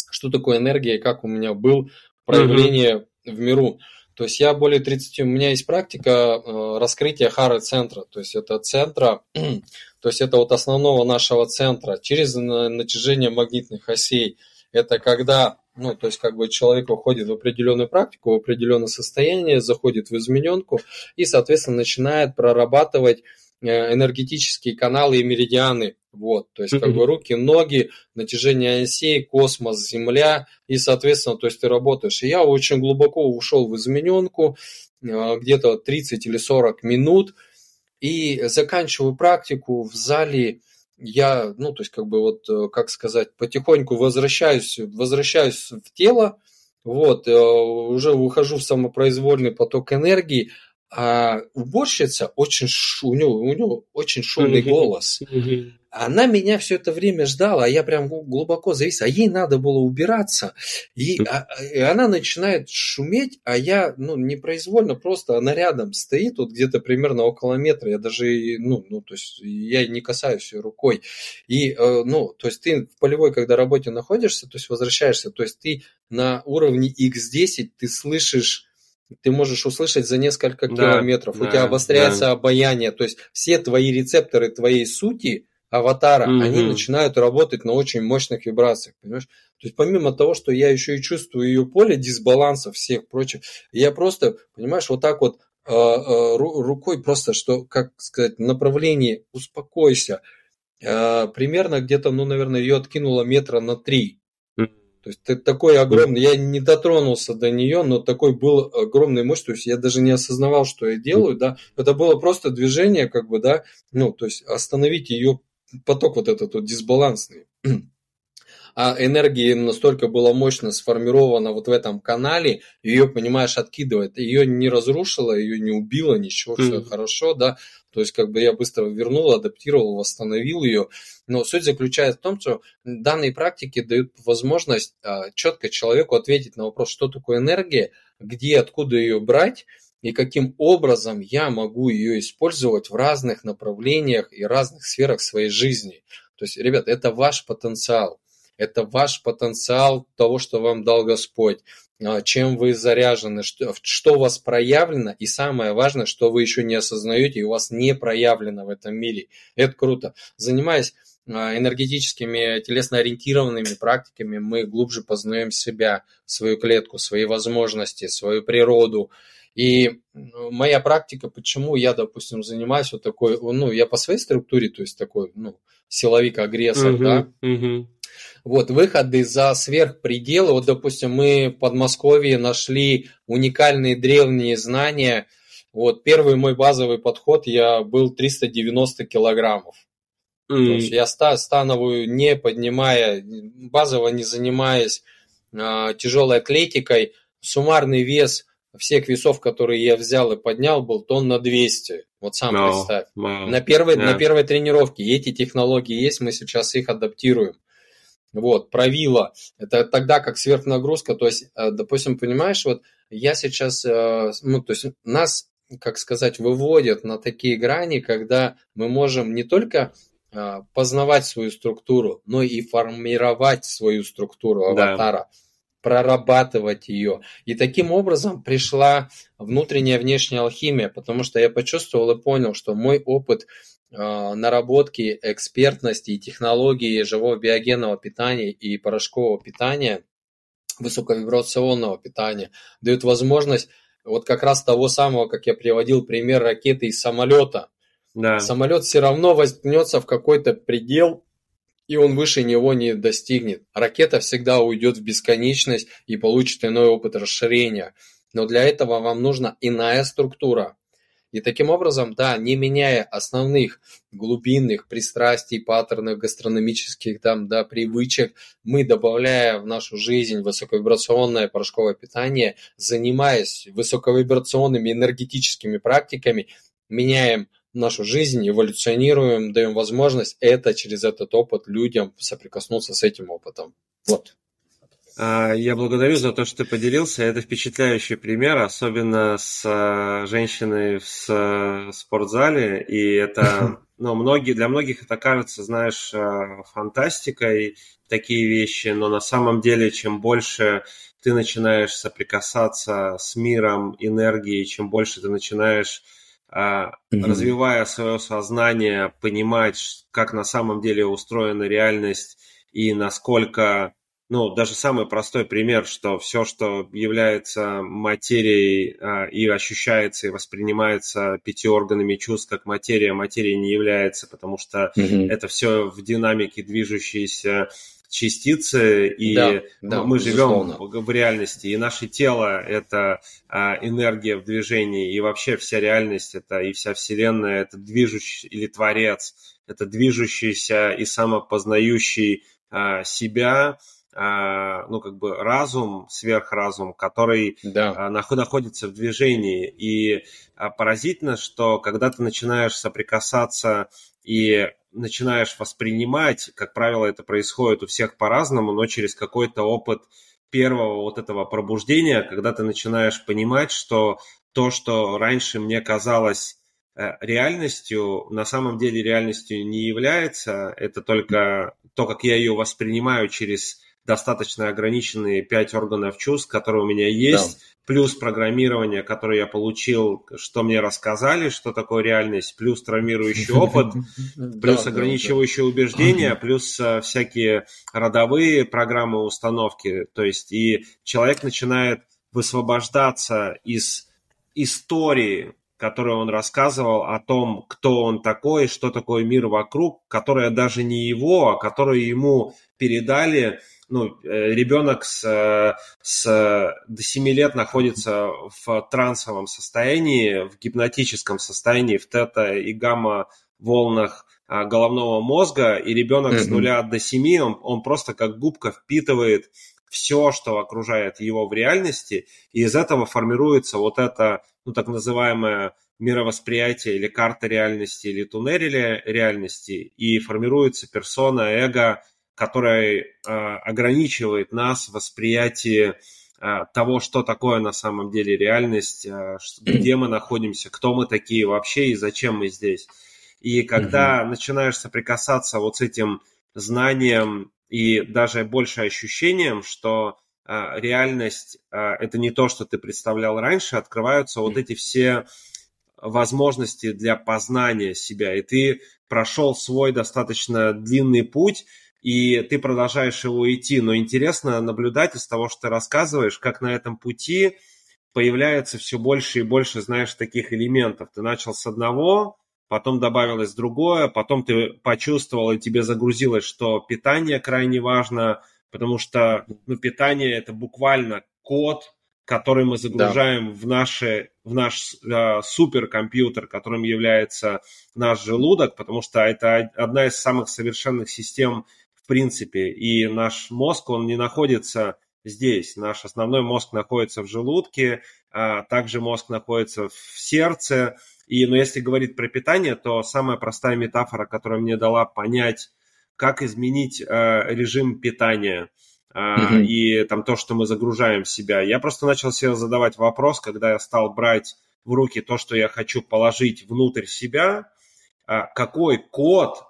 что такое энергия и как у меня было проявление угу. в миру. То есть я более тридцати, у меня есть практика э, раскрытия хара-центра, то есть это центра, то есть это вот основного нашего центра через натяжение магнитных осей. Это когда, ну, то есть как бы человек уходит в определенную практику, в определенное состояние, заходит в измененку и, соответственно, начинает прорабатывать энергетические каналы и меридианы, вот, то есть как бы руки, ноги, натяжение осей, космос, земля, и, соответственно, то есть ты работаешь. И я очень глубоко ушел в измененку, где-то тридцать или сорок минут, и заканчиваю практику в зале, я, ну, то есть как бы вот, как сказать, потихоньку возвращаюсь, возвращаюсь в тело, Вот, уже ухожу в самопроизвольный поток энергии. А уборщица, очень шу, у, нее, у нее очень шумный голос. Она меня все это время ждала, а я прям глубоко завис. А ей надо было убираться. И, а, и она начинает шуметь, а я, ну, непроизвольно просто, она рядом стоит, вот где-то примерно около метра. Я даже, ну, ну то есть я не касаюсь ее рукой. И, ну, то есть ты в полевой, когда работе находишься, то есть возвращаешься, то есть ты на уровне икс десять, ты слышишь, ты можешь услышать за несколько да, километров. Да, у тебя обостряется да. обаяние. То есть все твои рецепторы твоей сути, аватара, mm-hmm. они начинают работать на очень мощных вибрациях. Понимаешь? То есть помимо того, что я еще и чувствую ее поле дисбаланса всех прочих, я просто, понимаешь, вот так вот э, э, рукой просто, что, как сказать, направление «успокойся». Э, примерно где-то, ну, наверное, ее откинуло метра на три. То есть ты такой огромный, я не дотронулся до нее, но такой был огромный мощь, то есть я даже не осознавал, что я делаю, да, это было просто движение, как бы, да, ну, то есть остановить ее поток вот этот вот дисбалансный. А энергия настолько была мощно сформирована вот в этом канале, ее, понимаешь, откидывает, ее не разрушило, ее не убило, ничего, все mm-hmm. хорошо, да, то есть как бы я быстро вернул, адаптировал, восстановил ее, но суть заключается в том, что данные практики дают возможность четко человеку ответить на вопрос, что такое энергия, где, откуда ее брать, и каким образом я могу ее использовать в разных направлениях и разных сферах своей жизни. То есть, ребят, это ваш потенциал. Это ваш потенциал того, что вам дал Господь, чем вы заряжены, что, что у вас проявлено, и самое важное, что вы еще не осознаете, и у вас не проявлено в этом мире. Это круто. Занимаясь энергетическими, телесно-ориентированными практиками, мы глубже познаем себя, свою клетку, свои возможности, свою природу. И моя практика, почему я, допустим, занимаюсь вот такой, ну, я по своей структуре, то есть такой, ну, силовик-агрессор, угу, да, угу. Вот, выходы за сверхпределы. Вот, допустим, мы в Подмосковье нашли уникальные древние знания. Вот, первый мой базовый подход, я был триста девяносто килограммов. Mm. То есть я становую, не поднимая, базово не занимаясь а, тяжелой атлетикой. Суммарный вес всех весов, которые я взял и поднял, был тонна двести. Вот сам no. представь. No. На, первой, yeah. на первой тренировке. И эти технологии есть, мы сейчас их адаптируем. Вот, правило. Это тогда как сверхнагрузка. То есть, допустим, понимаешь, вот я сейчас, ну, то есть нас, как сказать, выводят на такие грани, когда мы можем не только познавать свою структуру, но и формировать свою структуру аватара, да. прорабатывать ее. И таким образом пришла внутренняя и внешняя алхимия, потому что я почувствовал и понял, что мой опыт наработки экспертности и технологии живого биогенного питания и порошкового питания, высоковибрационного питания, дают возможность вот как раз того самого, как я приводил пример ракеты и самолета. Да. Самолет все равно возьмется в какой-то предел, и он выше него не достигнет. Ракета всегда уйдет в бесконечность и получит иной опыт расширения. Но для этого вам нужна иная структура. И таким образом, да, не меняя основных глубинных пристрастий, паттернов, гастрономических там, да, привычек, мы, добавляя в нашу жизнь высоковибрационное порошковое питание, занимаясь высоковибрационными энергетическими практиками, меняем нашу жизнь, эволюционируем, даем возможность это через этот опыт людям соприкоснуться с этим опытом. Вот. Я благодарю за то, что ты поделился. Это впечатляющий пример, особенно с женщиной в спортзале. И это, ну, многие, для многих это кажется, знаешь, фантастикой, такие вещи. Но на самом деле, чем больше ты начинаешь соприкасаться с миром энергии, чем больше ты начинаешь, развивая свое сознание, понимать, как на самом деле устроена реальность и насколько... Ну, даже самый простой пример, что все, что является материей и ощущается, и воспринимается пяти органами чувств как материя, материей не является, потому что mm-hmm. это все в динамике движущиеся частицы, и да, да, мы безусловно. Живем в реальности, и наше тело – это энергия в движении, и вообще вся реальность, это и вся Вселенная – это движущий или Творец, это движущийся и самопознающий себя ну, как бы разум, сверхразум, который да. находится в движении. И поразительно, что когда ты начинаешь соприкасаться и начинаешь воспринимать, как правило, это происходит у всех по-разному, но через какой-то опыт первого вот этого пробуждения, когда ты начинаешь понимать, что то, что раньше мне казалось реальностью, на самом деле реальностью не является, это только то, как я ее воспринимаю через достаточно ограниченные пять органов чувств, которые у меня есть, да. плюс программирование, которое я получил, что мне рассказали, что такое реальность, плюс травмирующий опыт, плюс ограничивающие убеждения, плюс всякие родовые программы установки. То есть и человек начинает высвобождаться из истории, которую он рассказывал о том, кто он такой, что такое мир вокруг, которая даже не его, а которую ему передали. Ну, ребенок с, с, до семи лет находится в трансовом состоянии, в гипнотическом состоянии, в тета и гамма волнах головного мозга, и ребенок mm-hmm. с нуля до семи, он, он просто как губка впитывает все, что окружает его в реальности, и из этого формируется вот это, ну, так называемое мировосприятие или карта реальности, или туннель реальности, и формируется персона, эго, который э, ограничивает нас в восприятии э, того, что такое на самом деле реальность, э, где мы находимся, кто мы такие вообще и зачем мы здесь. И когда mm-hmm. начинаешь соприкасаться вот с этим знанием и даже больше ощущением, что э, реальность э, это не то, что ты представлял раньше, открываются mm-hmm. вот эти все возможности для познания себя. И ты прошел свой достаточно длинный путь, и ты продолжаешь его идти, но интересно наблюдать из того, что ты рассказываешь, как на этом пути появляется все больше и больше, знаешь, таких элементов. Ты начал с одного, потом добавилось другое, потом ты почувствовал и тебе загрузилось, что питание крайне важно, потому что ну, питание – это буквально код, который мы загружаем да. в, наши, в наш э, суперкомпьютер, которым является наш желудок, потому что это одна из самых совершенных систем в принципе, и наш мозг, он не находится здесь. Наш основной мозг находится в желудке, а также мозг находится в сердце. И, но если говорить про питание, то самая простая метафора, которая мне дала понять, как изменить э, режим питания э, mm-hmm. и там, то, что мы загружаем в себя. Я просто начал себе задавать вопрос, когда я стал брать в руки то, что я хочу положить внутрь себя, э, какой код,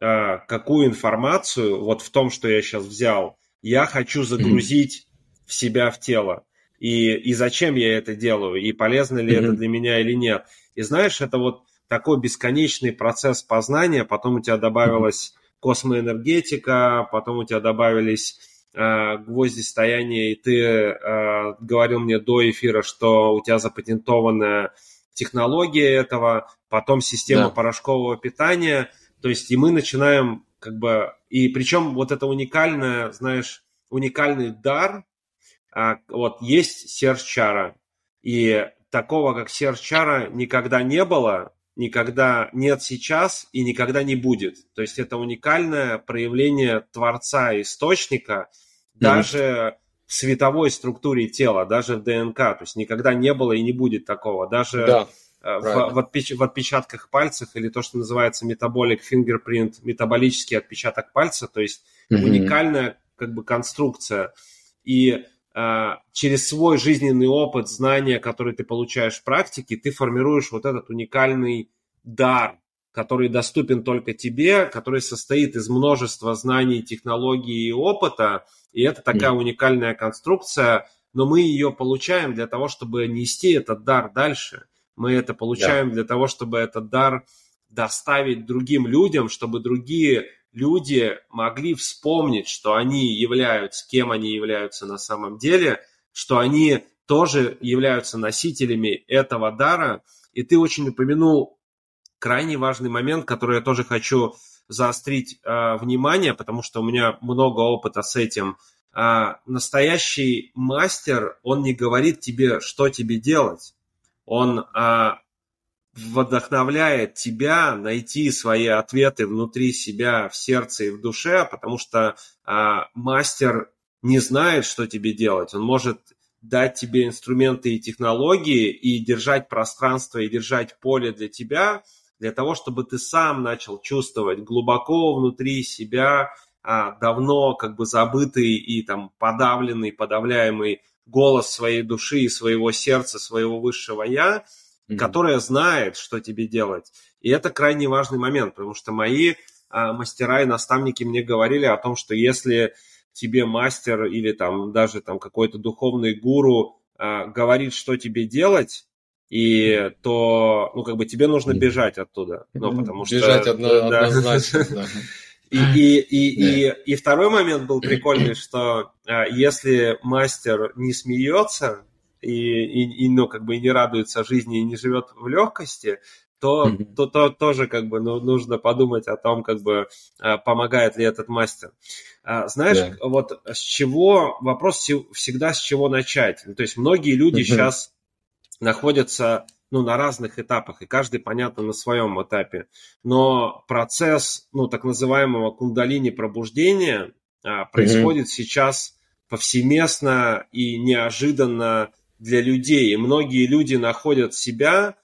какую информацию вот в том, что я сейчас взял, я хочу загрузить mm-hmm. в себя, в тело. И, и зачем я это делаю, и полезно ли mm-hmm. это для меня или нет. И знаешь, это вот такой бесконечный процесс познания, потом у тебя добавилась mm-hmm. космоэнергетика, потом у тебя добавились э, гвоздистояния, и ты э, говорил мне до эфира, что у тебя запатентованная технология этого, потом система yeah. порошкового питания. То есть и мы начинаем как бы... И причем вот это уникальное, знаешь, уникальный дар. Вот есть Серж Чара. И такого, как Серж Чара, никогда не было, никогда нет сейчас и никогда не будет. То есть это уникальное проявление Творца, Источника, mm-hmm. даже в световой структуре тела, даже в ДНК. То есть никогда не было и не будет такого. Даже... Да. В, в, отпеч, в отпечатках пальцев или то, что называется metabolic fingerprint, метаболический отпечаток пальца, то есть mm-hmm. уникальная как бы конструкция. И а, через свой жизненный опыт, знания, которые ты получаешь в практике, ты формируешь вот этот уникальный дар, который доступен только тебе, который состоит из множества знаний, технологий и опыта, и это такая mm-hmm. уникальная конструкция, но мы ее получаем для того, чтобы нести этот дар дальше. Мы это получаем yeah. для того, чтобы этот дар доставить другим людям, чтобы другие люди могли вспомнить, что они являются, кем они являются на самом деле, что они тоже являются носителями этого дара. И ты очень упомянул крайне важный момент, который я тоже хочу заострить э, внимание, потому что у меня много опыта с этим. Э, настоящий мастер, он не говорит тебе, что тебе делать. Он а, вдохновляет тебя найти свои ответы внутри себя, в сердце и в душе, потому что а, мастер не знает, что тебе делать. Он может дать тебе инструменты и технологии и держать пространство, и держать поле для тебя, для того, чтобы ты сам начал чувствовать глубоко внутри себя а, давно как бы забытый и там подавленный, подавляемый голос своей души и своего сердца, своего высшего «я», mm-hmm. которое знает, что тебе делать. И это крайне важный момент, потому что мои а, мастера и наставники мне говорили о том, что если тебе мастер или там даже там какой-то духовный гуру а, говорит, что тебе делать, и то, ну, как бы тебе нужно бежать оттуда. Ну, потому что... Бежать одно, да. однозначно, да. И, и, и, yeah. и, и второй момент был прикольный, что а, если мастер не смеется и, и, и, ну, как бы и не радуется жизни, и не живет в легкости, то, mm-hmm. то, то тоже как бы, ну, нужно подумать о том, как бы, а, помогает ли этот мастер. А, знаешь, yeah. вот с чего... Вопрос всегда с чего начать. Ну, то есть многие люди mm-hmm. сейчас находятся, ну, на разных этапах, и каждый, понятно, на своем этапе. Но процесс, ну, так называемого кундалини-пробуждения а, происходит mm-hmm. сейчас повсеместно и неожиданно для людей. И многие люди находят себя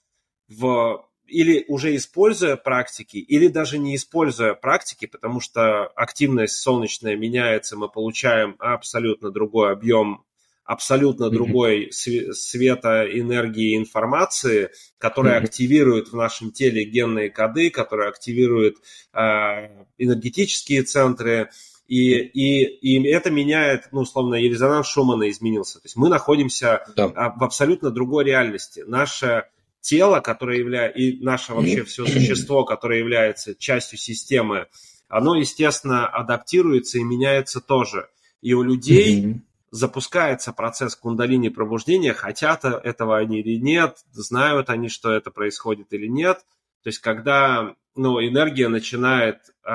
в... или уже используя практики, или даже не используя практики, потому что активность солнечная меняется, мы получаем абсолютно другой объем, абсолютно другой mm-hmm. света, энергии, информации, которая mm-hmm. активирует в нашем теле генные коды, которая активирует э, энергетические центры, и, и, и это меняет, ну, условно, и резонанс Шумана изменился. То есть мы находимся yeah. в абсолютно другой реальности. Наше тело, которое является, и наше вообще все существо, которое является частью системы, оно, естественно, адаптируется и меняется тоже. И у людей... Mm-hmm. запускается процесс кундалини пробуждения, хотят этого они или нет, знают они, что это происходит или нет. То есть когда, ну, энергия начинает э,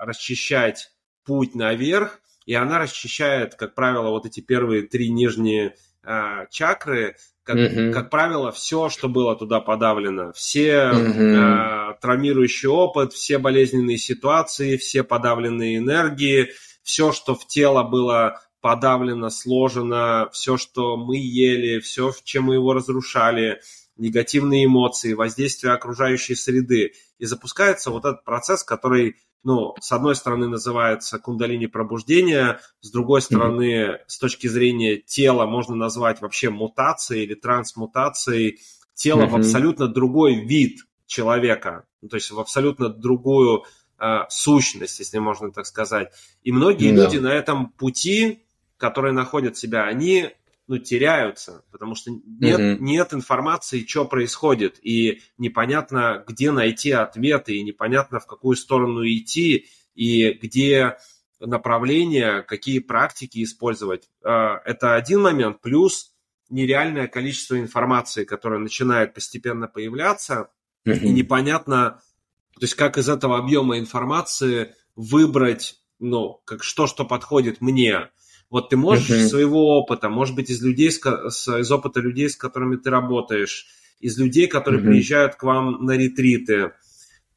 расчищать путь наверх, и она расчищает, как правило, вот эти первые три нижние э, чакры, как, mm-hmm. как правило, все, что было туда подавлено, все mm-hmm. э, травмирующий опыт, все болезненные ситуации, все подавленные энергии, все, что в тело было подавлено, сложено, все, что мы ели, все, чем мы его разрушали, негативные эмоции, воздействие окружающей среды. И запускается вот этот процесс, который, ну, с одной стороны называется кундалини пробуждения, с другой стороны, с точки зрения тела, можно назвать вообще мутацией или трансмутацией тела mm-hmm. в абсолютно другой вид человека, то есть в абсолютно другую э, сущность, если можно так сказать. И многие yeah. люди на этом пути, которые находят себя, они, ну, теряются, потому что нет, mm-hmm. нет информации, что происходит, и непонятно, где найти ответы, и непонятно, в какую сторону идти, и где направления, какие практики использовать. Это один момент, плюс нереальное количество информации, которое начинает постепенно появляться, mm-hmm. и непонятно, то есть как из этого объема информации выбрать, ну, как, что, что подходит мне. Вот ты можешь из mm-hmm. своего опыта, может быть, из людей, из опыта людей, с которыми ты работаешь, из людей, которые mm-hmm. приезжают к вам на ретриты,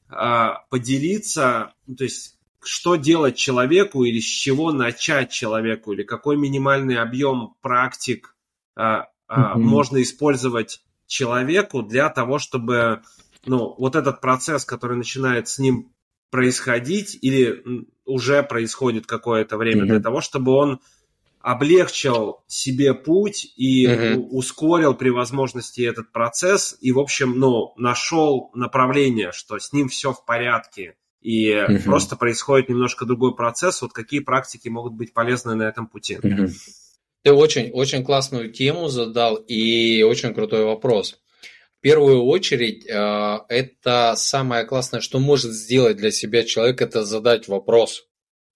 поделиться, то есть что делать человеку или с чего начать человеку, или какой минимальный объем практик mm-hmm. можно использовать человеку для того, чтобы, ну, вот этот процесс, который начинает с ним происходить или уже происходит какое-то время, mm-hmm. для того, чтобы он облегчил себе путь и mm-hmm. ускорил при возможности этот процесс и, в общем, ну, нашел направление, что с ним все в порядке и mm-hmm. просто происходит немножко другой процесс. Вот какие практики могут быть полезны на этом пути? Mm-hmm. Ты очень, очень классную тему задал и очень крутой вопрос. В первую очередь, это самое классное, что может сделать для себя человек, это задать вопрос.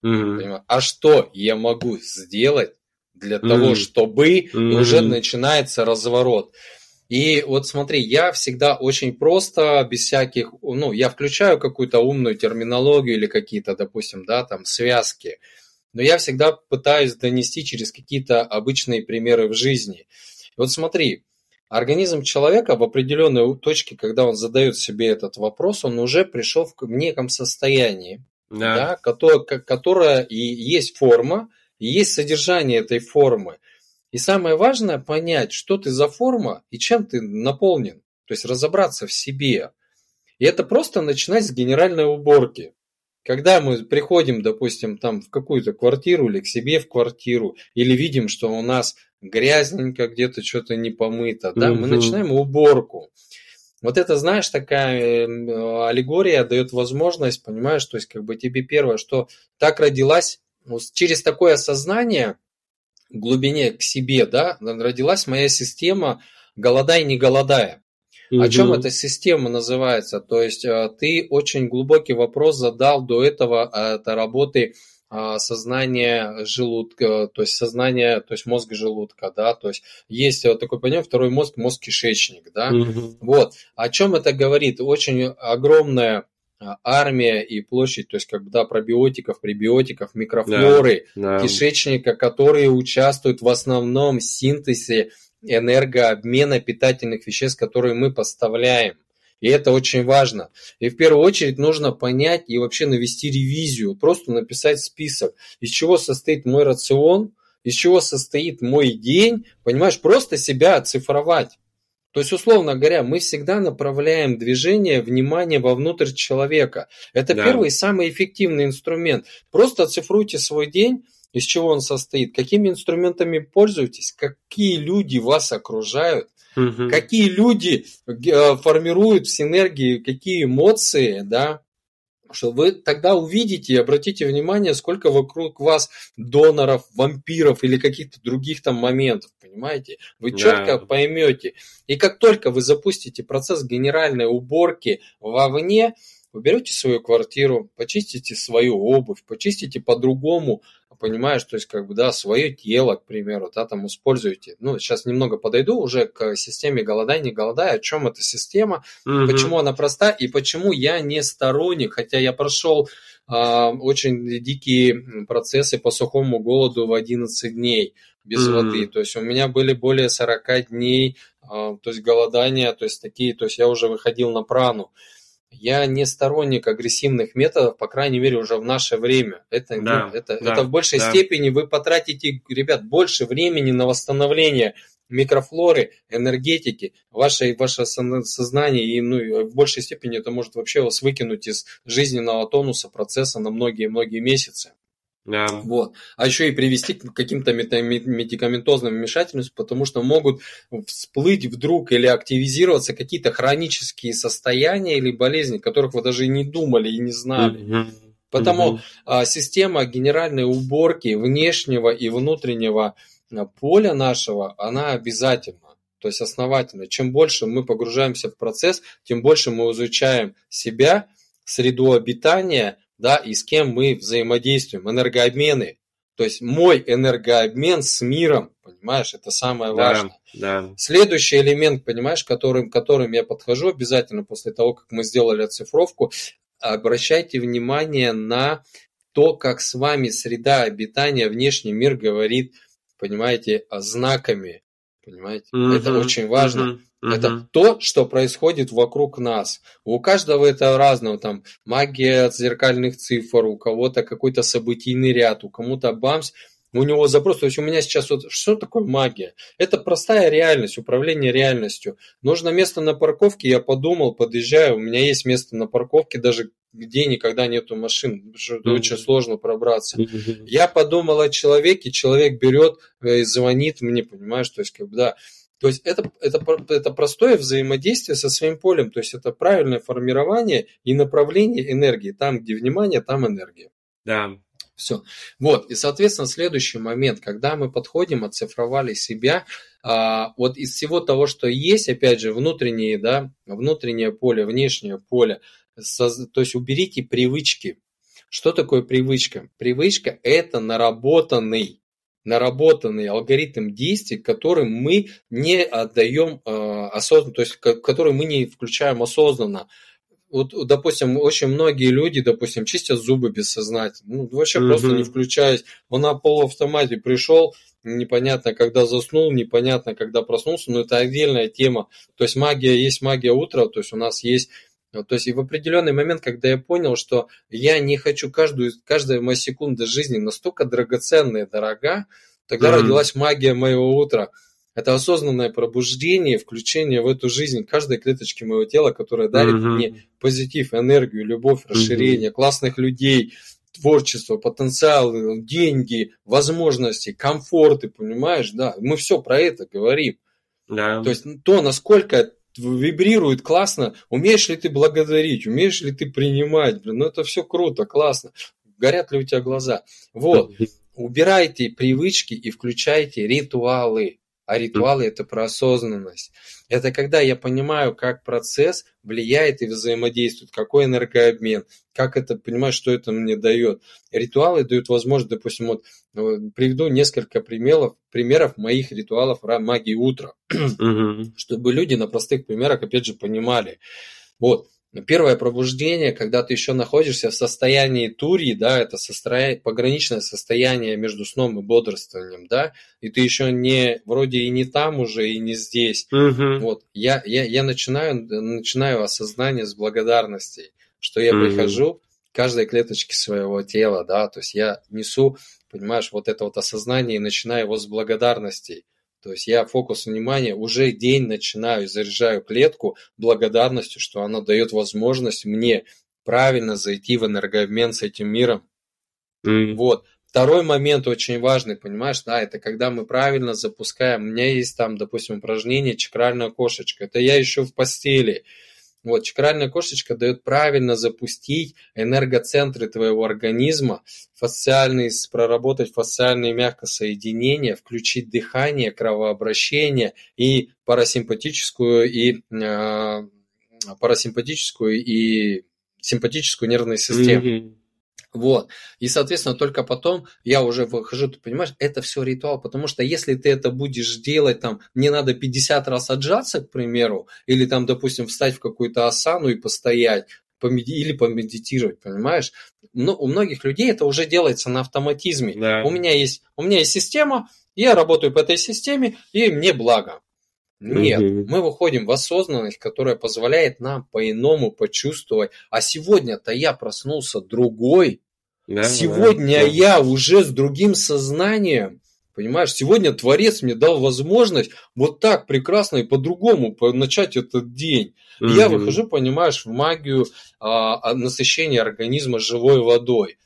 Mm-hmm. А что я могу сделать для mm-hmm. того, чтобы mm-hmm. уже начинается разворот? И вот смотри, я всегда очень просто, без всяких, ну, я включаю какую-то умную терминологию или какие-то, допустим, да, там, связки, но я всегда пытаюсь донести через какие-то обычные примеры в жизни. Вот смотри, организм человека в определенной точке, когда он задает себе этот вопрос, он уже пришел в неком состоянии, да. Да, которое, которое и есть форма, и есть содержание этой формы. И самое важное – понять, что ты за форма и чем ты наполнен. То есть разобраться в себе. И это просто начинать с генеральной уборки. Когда мы приходим, допустим, там в какую-то квартиру или к себе в квартиру, или видим, что у нас грязненько где-то что-то не помыто, да, mm-hmm. мы начинаем уборку. Вот это, знаешь, такая аллегория дает возможность, понимаешь, то есть как бы тебе первое, что так родилась, через такое осознание в глубине к себе, да, родилась моя система «голодай, не голодая». О чем эта система называется? То есть ты очень глубокий вопрос задал до этого, это работы сознания желудка, то есть сознание, то есть мозг желудка, да, то есть есть вот такой понятие, второй мозг, мозг-кишечник, да, угу. Вот, о чем это говорит? Очень огромная армия и площадь, то есть когда пробиотиков, пребиотиков, микрофлоры, да, да. кишечника, которые участвуют в основном в синтезе энергообмена питательных веществ, которые мы поставляем. И это очень важно. И в первую очередь нужно понять и вообще навести ревизию, просто написать список, из чего состоит мой рацион, из чего состоит мой день, понимаешь, просто себя оцифровать. То есть, условно говоря, мы всегда направляем движение, внимание вовнутрь человека. Это да. первый и самый эффективный инструмент. Просто оцифруйте свой день, из чего он состоит, какими инструментами пользуетесь, какие люди вас окружают, угу. какие люди формируют в синергии, какие эмоции, да, что вы тогда увидите и обратите внимание, сколько вокруг вас доноров, вампиров или каких-то других там моментов, понимаете? Вы четко да. поймете. И как только вы запустите процесс генеральной уборки вовне, вы берете свою квартиру, почистите свою обувь, почистите по-другому, понимаешь, то есть как бы, да, свое тело, к примеру, да, там используете. Ну, сейчас немного подойду уже к системе голодай, не голодай, о чем эта система, угу. почему она проста и почему я не сторонник, хотя я прошел э, очень дикие процессы по сухому голоду в одиннадцать дней без угу. воды, то есть у меня были более сорок дней, э, то есть голодания, то есть такие, то есть я уже выходил на прану. Я не сторонник агрессивных методов, по крайней мере, уже в наше время. Это, да, ну, это, да, это в большей да. степени вы потратите, ребят, больше времени на восстановление микрофлоры, энергетики, ваше, ваше сознание, и ну, в большей степени это может вообще вас выкинуть из жизненного тонуса процесса на многие-многие месяцы. Да. Вот. А еще и привести к каким-то медикаментозным вмешательствам, потому что могут всплыть вдруг или активизироваться какие-то хронические состояния или болезни, которых вы даже и не думали и не знали. Mm-hmm. Потому mm-hmm. система генеральной уборки внешнего и внутреннего поля нашего, она обязательна, то есть основательна. Чем больше мы погружаемся в процесс, тем больше мы изучаем себя, среду обитания, да, и с кем мы взаимодействуем, энергообмены. То есть мой энергообмен с миром, понимаешь, это самое важное. Да, да. Следующий элемент, понимаешь, которым, которым я подхожу обязательно после того, как мы сделали оцифровку, обращайте внимание на то, как с вами среда обитания, внешний мир говорит, понимаете, знаками. Понимаете? Mm-hmm. Это очень важно. Mm-hmm. Это uh-huh. то, что происходит вокруг нас. У каждого это разного. Там магия зеркальных цифр, у кого-то какой-то событийный ряд, у кому-то бамс, у него запрос. То есть у меня сейчас вот что такое магия? Это простая реальность, управление реальностью. Нужно место на парковке, я подумал, подъезжаю, у меня есть место на парковке, даже где никогда нету машин, что-то uh-huh. очень сложно пробраться. Uh-huh. Я подумал о человеке, человек берет и звонит мне, понимаешь, то есть как бы да. То есть это, это, это простое взаимодействие со своим полем, то есть это правильное формирование и направление энергии. Там, где внимание, там энергия. Да. Все. Вот. И, соответственно, следующий момент, когда мы подходим, оцифровали себя, а, вот из всего того, что есть, опять же, внутренние, да, внутреннее поле, внешнее поле, соз... то есть уберите привычки. Что такое привычка? Привычка – это наработанный, наработанный алгоритм действий, которым мы не отдаем э, осознанно, то есть который мы не включаем осознанно. Вот, допустим, очень многие люди, допустим, чистят зубы бессознательно, ну, вообще mm-hmm. просто не включаясь. Он на полуавтомате пришел, непонятно, когда заснул, непонятно, когда проснулся, но это отдельная тема. То есть магия есть магия утра, то есть у нас есть То есть и в определенный момент, когда я понял, что я не хочу каждую, каждая моя секунда жизни настолько драгоценна и дорога, тогда mm-hmm. родилась магия моего утра. Это осознанное пробуждение, включение в эту жизнь каждой клеточки моего тела, которая дарит mm-hmm. мне позитив, энергию, любовь, расширение, mm-hmm. классных людей, творчество, потенциал, деньги, возможности, комфорты, понимаешь, да, мы все про это говорим. Yeah. То есть то, насколько вибрирует классно, умеешь ли ты благодарить, умеешь ли ты принимать, блин, ну это все круто, классно, горят ли у тебя глаза. Вот, убирайте привычки и включайте ритуалы, а ритуалы это про осознанность. Это когда я понимаю, как процесс влияет и взаимодействует, какой энергообмен, как это, понимаешь, что это мне дает. Ритуалы дают возможность, допустим, вот приведу несколько примеров, примеров моих ритуалов магии утра, угу. чтобы люди на простых примерах, опять же, понимали. Вот. Первое пробуждение, когда ты еще находишься в состоянии турии, да, это состро... пограничное состояние между сном и бодрствованием, да, и ты еще не, вроде и не там уже, и не здесь. Угу. Вот, я, я, я начинаю, начинаю осознание с благодарностей, что я угу. прихожу к каждой клеточке своего тела, да, то есть я несу, понимаешь, вот это вот осознание и начинаю его с благодарностей. То есть я фокус внимания, уже день начинаю, заряжаю клетку благодарностью, что она дает возможность мне правильно зайти в энергообмен с этим миром. Mm. Вот. Второй момент очень важный, понимаешь, да, это когда мы правильно запускаем. У меня есть там, допустим, упражнение «Чакральная кошечка». Это я еще в постели. Вот, чакральная кошечка дает правильно запустить энергоцентры твоего организма, фасциальные, проработать фасциальные мягкосоединения, включить дыхание, кровообращение и парасимпатическую, и, э, парасимпатическую и симпатическую нервную систему. Mm-hmm. Вот. И, соответственно, только потом я уже выхожу, ты понимаешь, это все ритуал, потому что если ты это будешь делать, там, мне надо пятьдесят раз отжаться, к примеру, или там, допустим, встать в какую-то асану и постоять, помеди- или помедитировать, понимаешь? Но у многих людей это уже делается на автоматизме. Да. У меня есть, у меня есть система, я работаю по этой системе, и мне благо. Нет, угу. мы выходим в осознанность, которая позволяет нам по-иному почувствовать. А сегодня-то я проснулся другой. Да, сегодня да, да. я уже с другим сознанием. Понимаешь, сегодня Творец мне дал возможность вот так прекрасно и по-другому начать этот день. Угу. Я выхожу, понимаешь, в магию а, насыщения организма живой водой.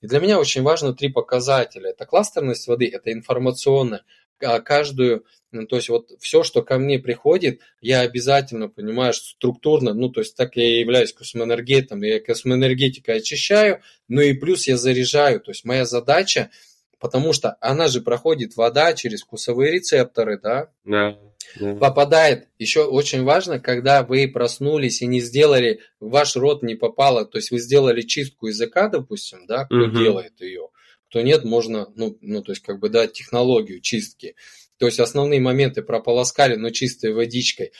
И для меня очень важно три показателя. Это кластерность воды, это информационная. Каждую, то есть вот все, что ко мне приходит, я обязательно, понимаешь, структурно, ну, то есть так я и являюсь космоэнергетом, я космоэнергетикой очищаю, ну и плюс я заряжаю, то есть моя задача, потому что она же проходит, вода, через вкусовые рецепторы, да, да, да. попадает. Еще очень важно, когда вы проснулись и не сделали, в ваш рот не попало, то есть вы сделали чистку языка, допустим, да, кто угу. делает ее, то нет, можно, ну, ну, то есть, как бы, да, технологию чистки. То есть, основные моменты прополоскали, но чистой водичкой.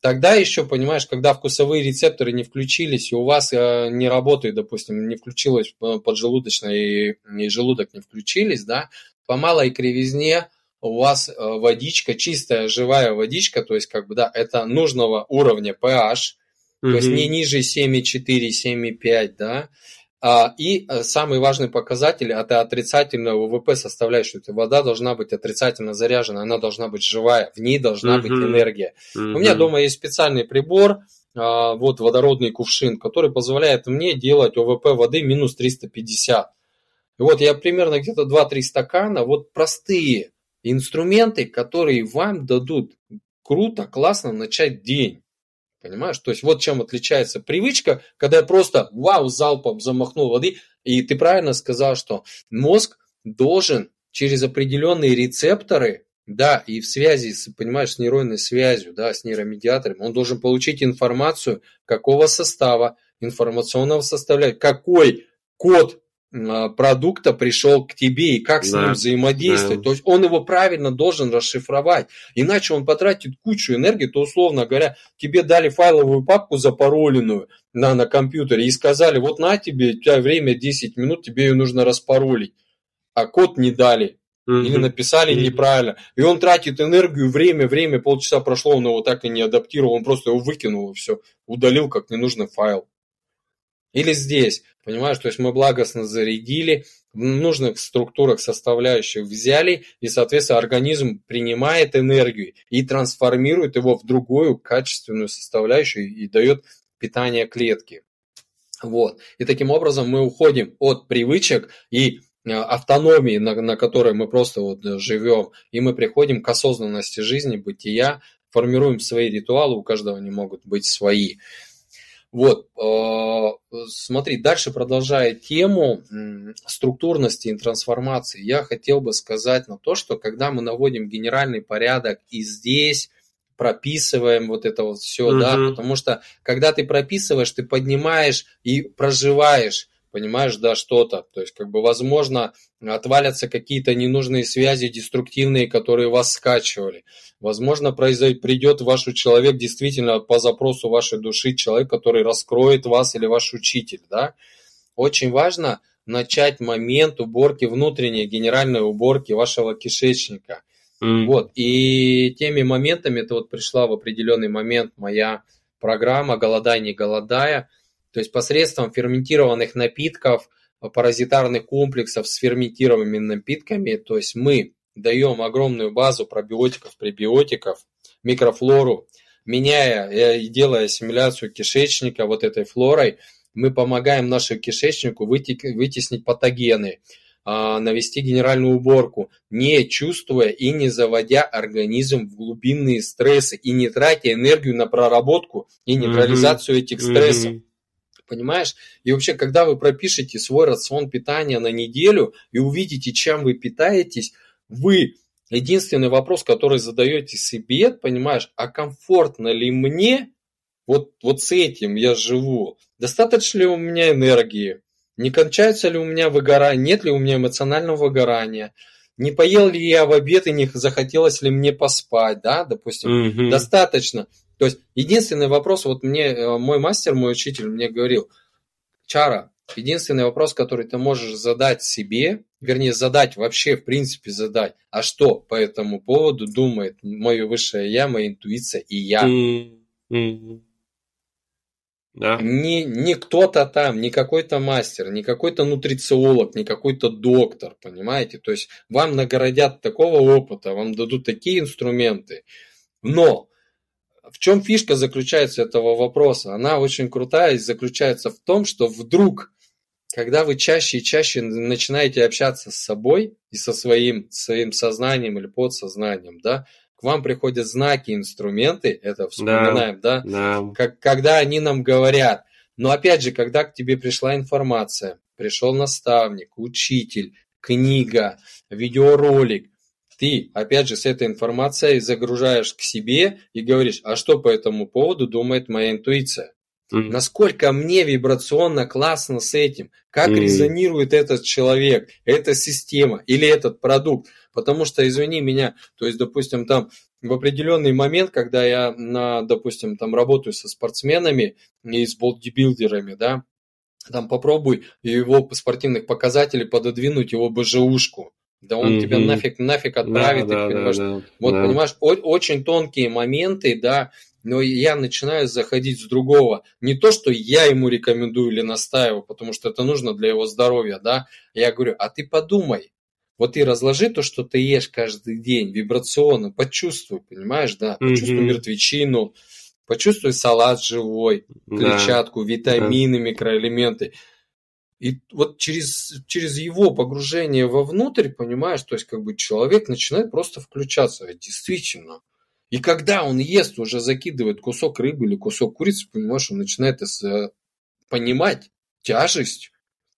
Тогда еще, понимаешь, когда вкусовые рецепторы не включились, и у вас э, не работает, допустим, не включилось поджелудочное, и, и желудок не включились, да, по малой кривизне у вас э, водичка, чистая, живая водичка, то есть, как бы, да, это нужного уровня пэ аш, mm-hmm. то есть, не ниже семь целых четыре, семь целых пять, да, и самый важный показатель – это отрицательная ВВП составляющая. Вода должна быть отрицательно заряжена, она должна быть живая, в ней должна uh-huh. быть энергия. Uh-huh. У меня дома есть специальный прибор, вот водородный кувшин, который позволяет мне делать ОВП воды минус триста пятьдесят. И вот я примерно где-то два-три стакана, вот простые инструменты, которые вам дадут круто, классно начать день. Понимаешь? То есть вот чем отличается привычка, когда я просто вау, залпом замахнул воды. И ты правильно сказал, что мозг должен через определенные рецепторы, да, и в связи, с, понимаешь, с нейронной связью, да, с нейромедиатором, он должен получить информацию, какого состава, информационного составляющего, какой код продукта пришел к тебе и как с да, ним взаимодействовать. Да. То есть он его правильно должен расшифровать. Иначе он потратит кучу энергии, то, условно говоря, тебе дали файловую папку запароленную на, на компьютере и сказали, вот на тебе, у тебя время десять минут, тебе ее нужно распаролить. А код не дали. Mm-hmm. Или написали неправильно. И он тратит энергию, время, время, полчаса прошло, он его так и не адаптировал, он просто его выкинул и все, удалил как ненужный файл. Или здесь, понимаешь, то есть мы благостно зарядили, в нужных структурах составляющих взяли, и, соответственно, организм принимает энергию и трансформирует его в другую качественную составляющую и дает питание клетки. Вот. И таким образом мы уходим от привычек и автономии, на, на которой мы просто вот живем, и мы приходим к осознанности жизни, бытия, формируем свои ритуалы, у каждого они могут быть свои. Вот, смотри, дальше продолжая тему структурности и трансформации, я хотел бы сказать на то, что когда мы наводим генеральный порядок и здесь прописываем вот это вот все, угу. да, потому что когда ты прописываешь, ты поднимаешь и проживаешь, понимаешь, да, что-то, то есть как бы возможно отвалятся какие-то ненужные связи деструктивные, которые вас скачивали, возможно произойдет, придет ваш человек действительно по запросу вашей души, человек, который раскроет вас или ваш учитель, да, очень важно начать момент уборки внутренней, генеральной уборки вашего кишечника, mm. вот, и теми моментами, это вот пришла в определенный момент моя программа «Голодай, не голодая», то есть посредством ферментированных напитков, паразитарных комплексов с ферментированными напитками, то есть мы даем огромную базу пробиотиков, пребиотиков, микрофлору, меняя и делая ассимиляцию кишечника вот этой флорой, мы помогаем нашему кишечнику вытеснить патогены, навести генеральную уборку, не чувствуя и не заводя организм в глубинные стрессы и не тратя энергию на проработку и нейтрализацию mm-hmm. этих стрессов. Mm-hmm. Понимаешь? И вообще, когда вы пропишете свой рацион питания на неделю и увидите, чем вы питаетесь, вы единственный вопрос, который задаете себе, понимаешь, а комфортно ли мне вот, вот с этим я живу? Достаточно ли у меня энергии? Не кончается ли у меня выгорание? Нет ли у меня эмоционального выгорания? Не поел ли я в обед и не захотелось ли мне поспать? Да, допустим, mm-hmm. достаточно. То есть единственный вопрос, вот мне мой мастер, мой учитель мне говорил, Чара, единственный вопрос, который ты можешь задать себе, вернее задать вообще, в принципе задать, а что по этому поводу думает мое высшее я, моя интуиция и я. Mm-hmm. Да. Не, не кто-то там, не какой-то мастер, не какой-то нутрициолог, не какой-то доктор, понимаете? То есть вам нагородят такого опыта, вам дадут такие инструменты, но... В чем фишка заключается этого вопроса? Она очень крутая и заключается в том, что вдруг, когда вы чаще и чаще начинаете общаться с собой и со своим, своим сознанием или подсознанием, да, к вам приходят знаки, инструменты, это вспоминаем, да, да, да. Как, когда они нам говорят. Но опять же, когда к тебе пришла информация, пришел наставник, учитель, книга, видеоролик, ты, опять же, с этой информацией загружаешь к себе и говоришь, а что по этому поводу думает моя интуиция? Mm-hmm. Насколько мне вибрационно классно с этим? Как mm-hmm. резонирует этот человек, эта система или этот продукт? Потому что, извини меня, то есть, допустим, там в определенный момент, когда я, на, допустим, там работаю со спортсменами и с бодибилдерами, да, там попробуй его спортивных показателей пододвинуть его БЖУшку. Да он mm-hmm. тебя нафиг, нафиг отправит. Да, да, понимаешь? Да, да, вот, да. Понимаешь, о- очень тонкие моменты, да, но я начинаю заходить с другого. Не то, что я ему рекомендую или настаиваю, потому что это нужно для его здоровья, да. Я говорю, а ты подумай, вот ты разложи то, что ты ешь каждый день вибрационно, почувствуй, понимаешь, да, почувствуй mm-hmm. мертвечину, почувствуй салат живой, клетчатку, да. витамины, да. микроэлементы. И вот через, через его погружение вовнутрь, понимаешь, то есть как бы человек начинает просто включаться, действительно. И когда он ест, уже закидывает кусок рыбы или кусок курицы, понимаешь, он начинает понимать тяжесть,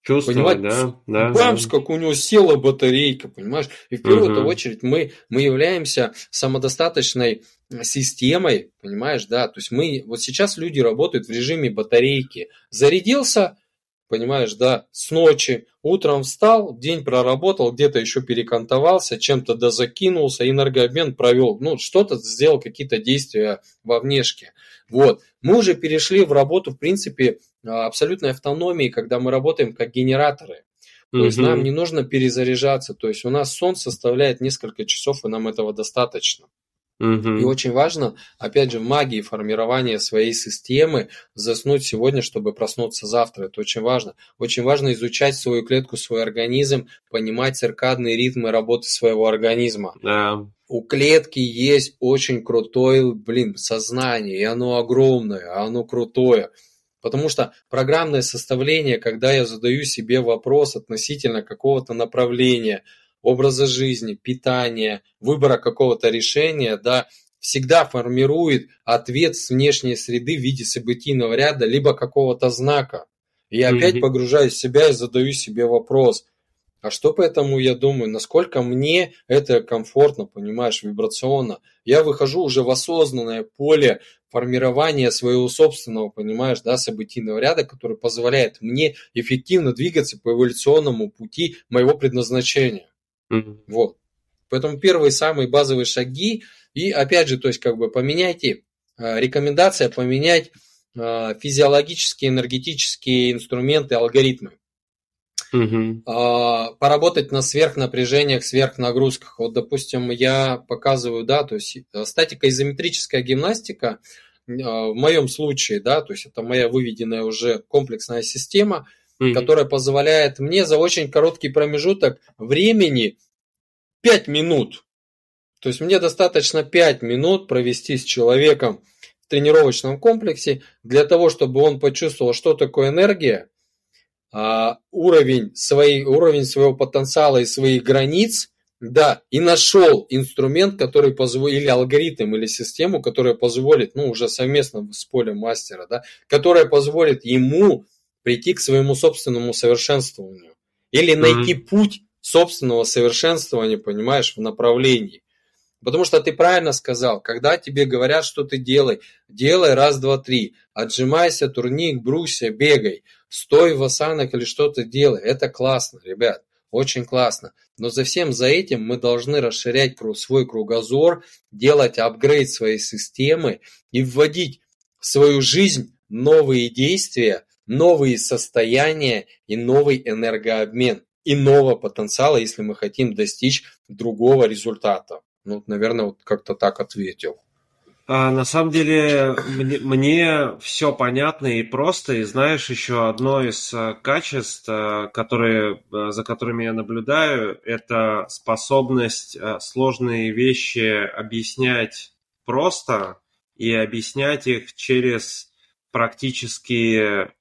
понимать, да, да, бамс, да. как у него села батарейка, понимаешь. И в первую угу. очередь мы, мы являемся самодостаточной системой, понимаешь, да. То есть мы, вот сейчас люди работают в режиме батарейки. Зарядился... Понимаешь, да, с ночи, утром встал, день проработал, где-то еще перекантовался, чем-то дозакинулся, энергообмен провел, ну, что-то сделал, какие-то действия во внешке. Вот, мы уже перешли в работу, в принципе, абсолютной автономии, когда мы работаем как генераторы. То есть нам не нужно перезаряжаться. То есть у нас сон составляет несколько часов, и нам этого достаточно. И очень важно, опять же, в магии формирования своей системы заснуть сегодня, чтобы проснуться завтра. Это очень важно. Очень важно изучать свою клетку, свой организм, понимать циркадные ритмы работы своего организма. Да. У клетки есть очень крутое, блин, сознание, и оно огромное, оно крутое. Потому что программное составление, когда я задаю себе вопрос относительно какого-то направления, образа жизни, питания, выбора какого-то решения, да, всегда формирует ответ с внешней среды в виде событийного ряда либо какого-то знака. И я опять mm-hmm. погружаюсь в себя и задаю себе вопрос, а что поэтому я думаю, насколько мне это комфортно, понимаешь, вибрационно. Я выхожу уже в осознанное поле формирования своего собственного, понимаешь, да, событийного ряда, который позволяет мне эффективно двигаться по эволюционному пути моего предназначения. Mm-hmm. Вот. Поэтому первые самые базовые шаги. И опять же, то есть, как бы поменяйте э, рекомендация поменять э, физиологические, энергетические инструменты, алгоритмы. Mm-hmm. Э, поработать на сверхнапряжениях, сверхнагрузках. Вот, допустим, я показываю, да, то есть статико-изометрическая гимнастика э, в моем случае, да, то есть это моя выведенная уже комплексная система, Mm-hmm. которая позволяет мне за очень короткий промежуток времени пять минут. То есть мне достаточно пять минут провести с человеком в тренировочном комплексе для того, чтобы он почувствовал, что такое энергия, уровень, своей, уровень своего потенциала и своих границ, да, и нашел инструмент, который позволит, или алгоритм, или систему, которая позволит, ну, уже совместно с полем мастера, да, которая позволит ему прийти к своему собственному совершенствованию. Или mm-hmm. найти путь собственного совершенствования, понимаешь, в направлении. Потому что ты правильно сказал, когда тебе говорят, что ты делай, делай раз, два, три. Отжимайся, турник, брусья, бегай. Стой в асанах или что-то делай. Это классно, ребят, очень классно. Но за всем за этим мы должны расширять свой кругозор, делать апгрейд своей системы и вводить в свою жизнь новые действия, новые состояния и новый энергообмен, иного потенциала, если мы хотим достичь другого результата. Ну, наверное, вот как-то так ответил. А, на самом деле, мне, мне все понятно и просто. И знаешь, еще одно из качеств, которые, за которыми я наблюдаю, это способность сложные вещи объяснять просто и объяснять их через практические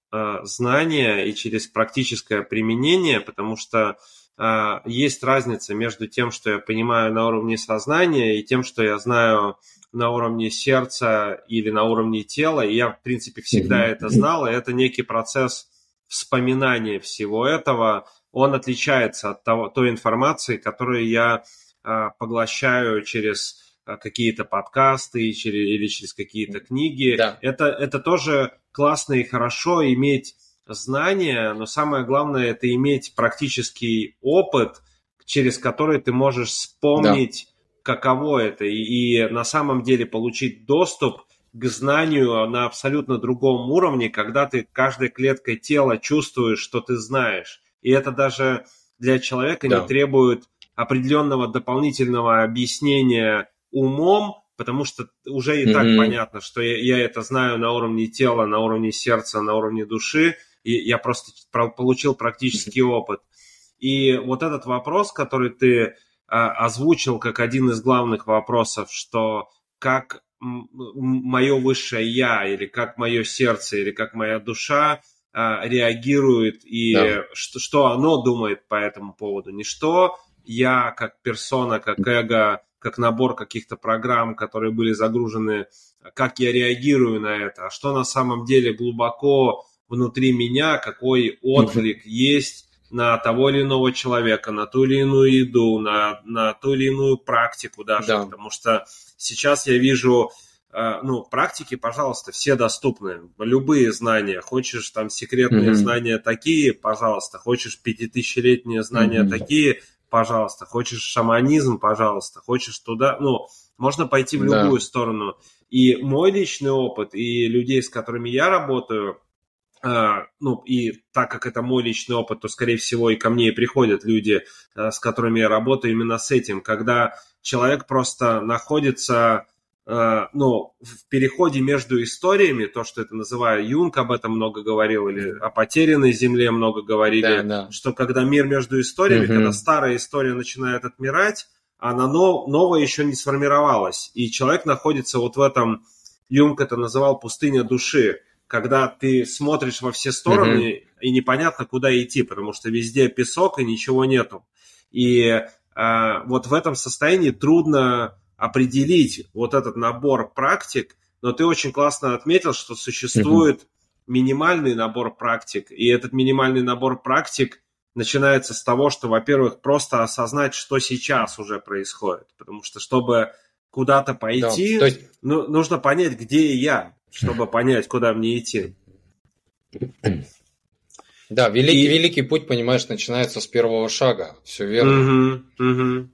знания и через практическое применение, потому что а, есть разница между тем, что я понимаю на уровне сознания, и тем, что я знаю на уровне сердца или на уровне тела. И я, в принципе, всегда это знал, и это некий процесс вспоминания всего этого. Он отличается от того, той информации, которую я а, поглощаю через а, какие-то подкасты через, или через какие-то книги. Да. Это, это тоже... Классно и хорошо иметь знания, но самое главное – это иметь практический опыт, через который ты можешь вспомнить, да. каково это, и, и на самом деле получить доступ к знанию на абсолютно другом уровне, когда ты каждой клеткой тела чувствуешь, что ты знаешь. И это даже для человека да. не требует определенного дополнительного объяснения умом, потому что уже и mm-hmm. так понятно, что я, я это знаю на уровне тела, на уровне сердца, на уровне души, и я просто получил практический mm-hmm. опыт. И вот этот вопрос, который ты а, озвучил как один из главных вопросов, что как м- мое высшее я, или как мое сердце, или как моя душа а, реагирует, и yeah. что, что оно думает по этому поводу, не что я как персона, как эго, как набор каких-то программ, которые были загружены, как я реагирую на это, а что на самом деле глубоко внутри меня, какой отклик mm-hmm. есть на того или иного человека, на ту или иную еду, на, на ту или иную практику даже, да. потому что сейчас я вижу, ну, практики, пожалуйста, все доступны, любые знания, хочешь там секретные mm-hmm. знания такие, пожалуйста, хочешь пятитысячелетние знания mm-hmm. такие, пожалуйста, хочешь шаманизм, пожалуйста, хочешь туда, ну, можно пойти в любую да. сторону. И мой личный опыт, и людей, с которыми я работаю, Ну, и так как это мой личный опыт, то, скорее всего, и ко мне и приходят люди, с которыми я работаю именно с этим, когда человек просто находится, ну, в переходе между историями, то, что это называю, Юнг об этом много говорил, или о потерянной земле много говорили, да, да. Что когда мир между историями, угу. когда старая история начинает отмирать, она нов- новая еще не сформировалась, и человек находится вот в этом, Юнг это называл пустыня души, когда ты смотришь во все стороны, mm-hmm. и непонятно, куда идти, потому что везде песок и ничего нету. И э, вот в этом состоянии трудно определить вот этот набор практик, но ты очень классно отметил, что существует mm-hmm. минимальный набор практик, и этот минимальный набор практик начинается с того, что, во-первых, просто осознать, что сейчас уже происходит, потому что, чтобы куда-то пойти, да, то есть... ну, нужно понять, где я. Чтобы понять, куда мне идти. Да, великий, и... великий путь, понимаешь, начинается с первого шага. Все верно. Угу, угу.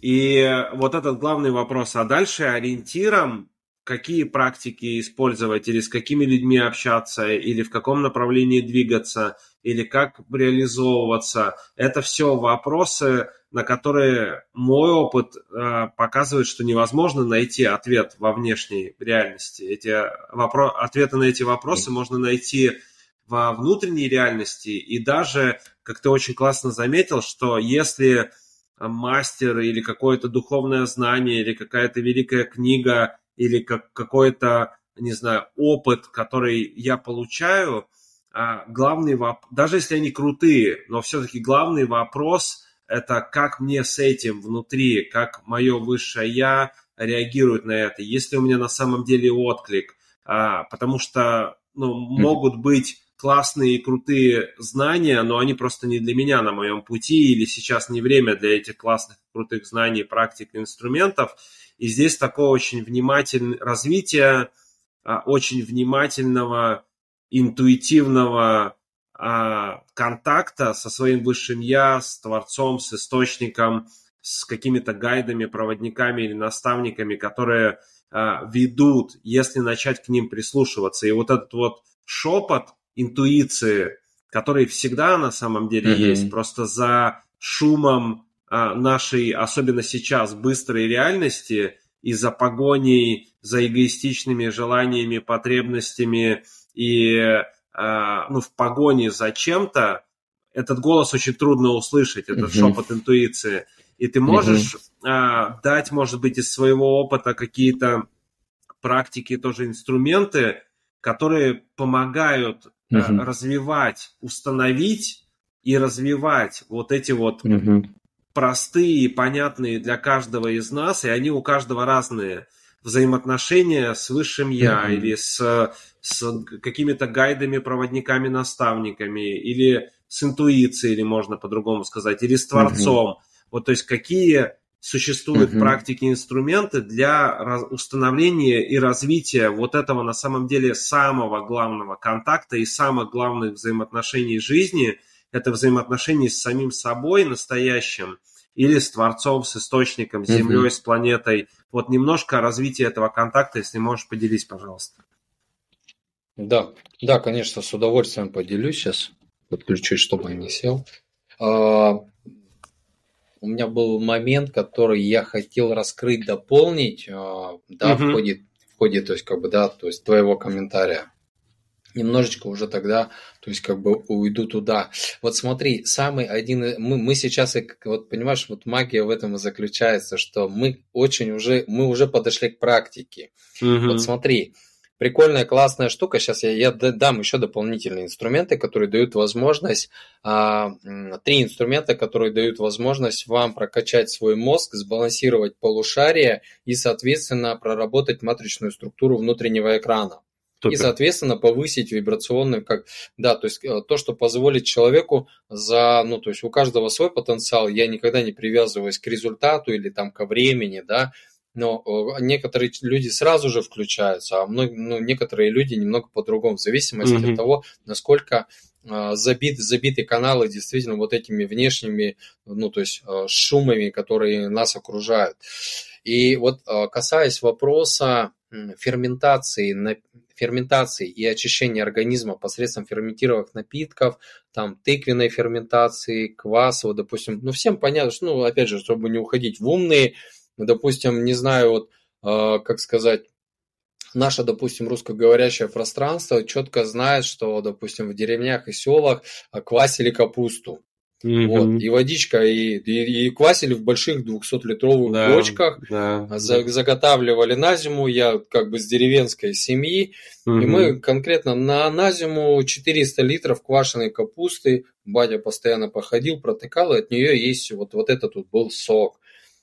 И вот этот главный вопрос. А дальше ориентиром, какие практики использовать, или с какими людьми общаться, или в каком направлении двигаться, или как реализовываться. Это все вопросы, на которые мой опыт э, показывает, что невозможно найти ответ во внешней реальности. Эти вопро- ответы на эти вопросы можно найти во внутренней реальности. И даже, как ты очень классно заметил, что если мастер или какое-то духовное знание, или какая-то великая книга, или как- какой-то, не знаю, опыт, который я получаю, э, главный воп- даже если они крутые, но все-таки главный вопрос – это как мне с этим внутри, как мое высшее «я» реагирует на это, есть ли у меня на самом деле отклик, а, потому что ну, могут быть классные и крутые знания, но они просто не для меня на моем пути, или сейчас не время для этих классных, крутых знаний, практик, инструментов. И здесь такое очень внимательное развитие, а, очень внимательного, интуитивного контакта со своим высшим «я», с Творцом, с Источником, с какими-то гайдами, проводниками или наставниками, которые а, ведут, если начать к ним прислушиваться. И вот этот вот шепот интуиции, который всегда на самом деле mm-hmm. есть, просто за шумом а, нашей, особенно сейчас, быстрой реальности и за погоней, за эгоистичными желаниями, потребностями и... ну, в погоне за чем-то, этот голос очень трудно услышать, этот uh-huh. шепот интуиции. И ты можешь uh-huh. а, дать, может быть, из своего опыта какие-то практики, тоже инструменты, которые помогают uh-huh. а, развивать, установить и развивать вот эти вот uh-huh. простые, понятные для каждого из нас, и они у каждого разные. Взаимоотношения с высшим «я» mm-hmm. или с, с какими-то гайдами, проводниками, наставниками, или с интуицией, или можно по-другому сказать, или с Творцом. Mm-hmm. Вот, то есть какие существуют mm-hmm. практики, инструменты для раз- установления и развития вот этого, на самом деле, самого главного контакта и самых главных взаимоотношений жизни, это взаимоотношения с самим собой настоящим, или с Творцом, с Источником, с Землей, uh-huh. с планетой. Вот немножко развитие этого контакта, если можешь, поделись, пожалуйста. Да, да, конечно, с удовольствием поделюсь. Сейчас подключусь, чтобы я не сел. Uh, у меня был момент, который я хотел раскрыть, дополнить, uh, да, uh-huh. в ходе, в ходе, то есть, как бы, да, то есть, твоего комментария. Немножечко уже тогда, то есть как бы уйду туда. Вот смотри, самый один... Мы, мы сейчас, вот понимаешь, вот магия в этом и заключается, что мы очень уже, мы уже подошли к практике. Угу. Вот смотри, прикольная, классная штука. Сейчас я, я дам еще дополнительные инструменты, которые дают возможность... А, три инструмента, которые дают возможность вам прокачать свой мозг, сбалансировать полушария и, соответственно, проработать матричную структуру внутреннего экрана. И, соответственно, повысить вибрационную, как, да, то есть то, что позволит человеку за, ну, то есть у каждого свой потенциал, я никогда не привязываюсь к результату или там ко времени, да, но некоторые люди сразу же включаются, а многие, ну, некоторые люди немного по-другому, в зависимости mm-hmm. от того, насколько забит, забиты каналы действительно вот этими внешними, ну, то есть шумами, которые нас окружают. И вот касаясь вопроса, ферментации, ферментации и очищения организма посредством ферментированных напитков, там, тыквенной ферментации, кваса, вот, допустим, ну, всем понятно, что, ну, опять же, чтобы не уходить в умные, допустим, не знаю, вот, э, как сказать, наше, допустим, русскоговорящее пространство четко знает, что, допустим, в деревнях и селах квасили капусту. Mm-hmm. Вот, и водичка, и, и, и квасили в больших двухсотлитровых да, бочках, да, за, да. заготавливали на зиму, я как бы с деревенской семьи, mm-hmm. и мы конкретно на, на зиму четыреста литров квашеной капусты, батя постоянно походил, протыкал, и от нее есть вот, вот этот вот был сок.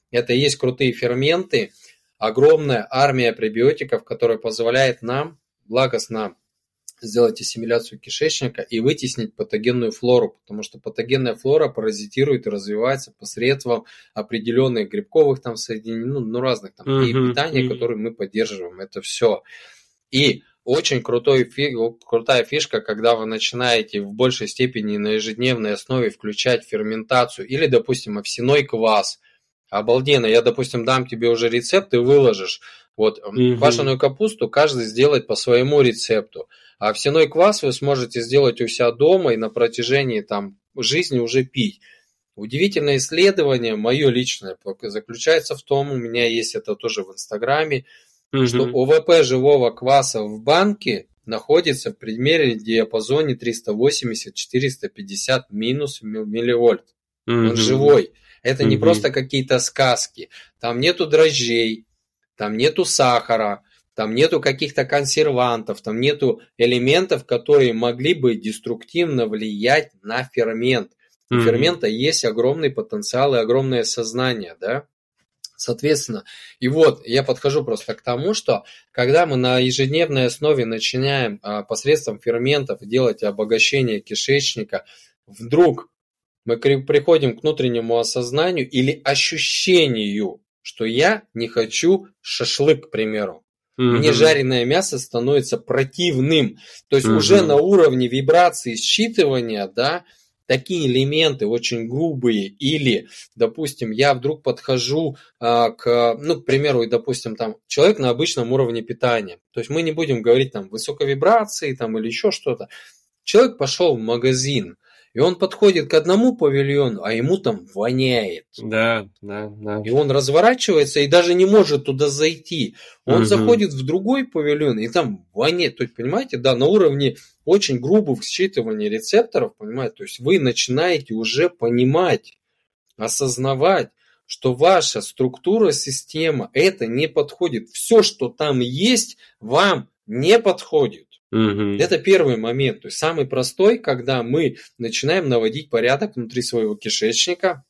Это и есть крутые ферменты, огромная армия пребиотиков, которая позволяет нам благостно сделать ассимиляцию кишечника и вытеснить патогенную флору, потому что патогенная флора паразитирует и развивается посредством определенных грибковых там соединений, ну, ну разных там uh-huh. и питания, uh-huh. которые мы поддерживаем, это все. И очень крутой, фи, крутая фишка, когда вы начинаете в большей степени на ежедневной основе включать ферментацию или, допустим, овсяной квас. Обалденно, я, допустим, дам тебе уже рецепт и выложишь. Вот, угу. Квашеную капусту каждый сделает по своему рецепту. А овсяной квас вы сможете сделать у себя дома и на протяжении там, жизни уже пить. Удивительное исследование, мое личное, заключается в том, у меня есть это тоже в Инстаграме, угу. что ОВП живого кваса в банке находится в предмерном диапазоне триста восемьдесят - четыреста пятьдесят минус милливольт. Угу. Он живой. Это mm-hmm. не просто какие-то сказки. Там нету дрожжей, там нету сахара, там нету каких-то консервантов, там нету элементов, которые могли бы деструктивно влиять на фермент. Mm-hmm. У фермента есть огромный потенциал и огромное сознание, да? Соответственно, и вот я подхожу просто к тому, что когда мы на ежедневной основе начинаем а, посредством ферментов делать обогащение кишечника, вдруг мы приходим к внутреннему осознанию или ощущению, что я не хочу шашлык, к примеру. Mm-hmm. Мне жареное мясо становится противным. То есть mm-hmm. уже на уровне вибрации считывания, да, такие элементы очень грубые. Или, допустим, я вдруг подхожу а, к, ну, к примеру, допустим, там, человек на обычном уровне питания. То есть мы не будем говорить там высокой вибрации там, или еще что-то. Человек пошел в магазин. И он подходит к одному павильону, а ему там воняет. Да, да, да. И он разворачивается и даже не может туда зайти. Он угу. заходит в другой павильон и там воняет. То есть, понимаете, да, на уровне очень грубых считываний рецепторов, понимаете, то есть вы начинаете уже понимать, осознавать, что ваша структура, система, это не подходит. Все, что там есть, вам не подходит. Угу. Это первый момент, то есть самый простой, когда мы начинаем наводить порядок внутри своего кишечника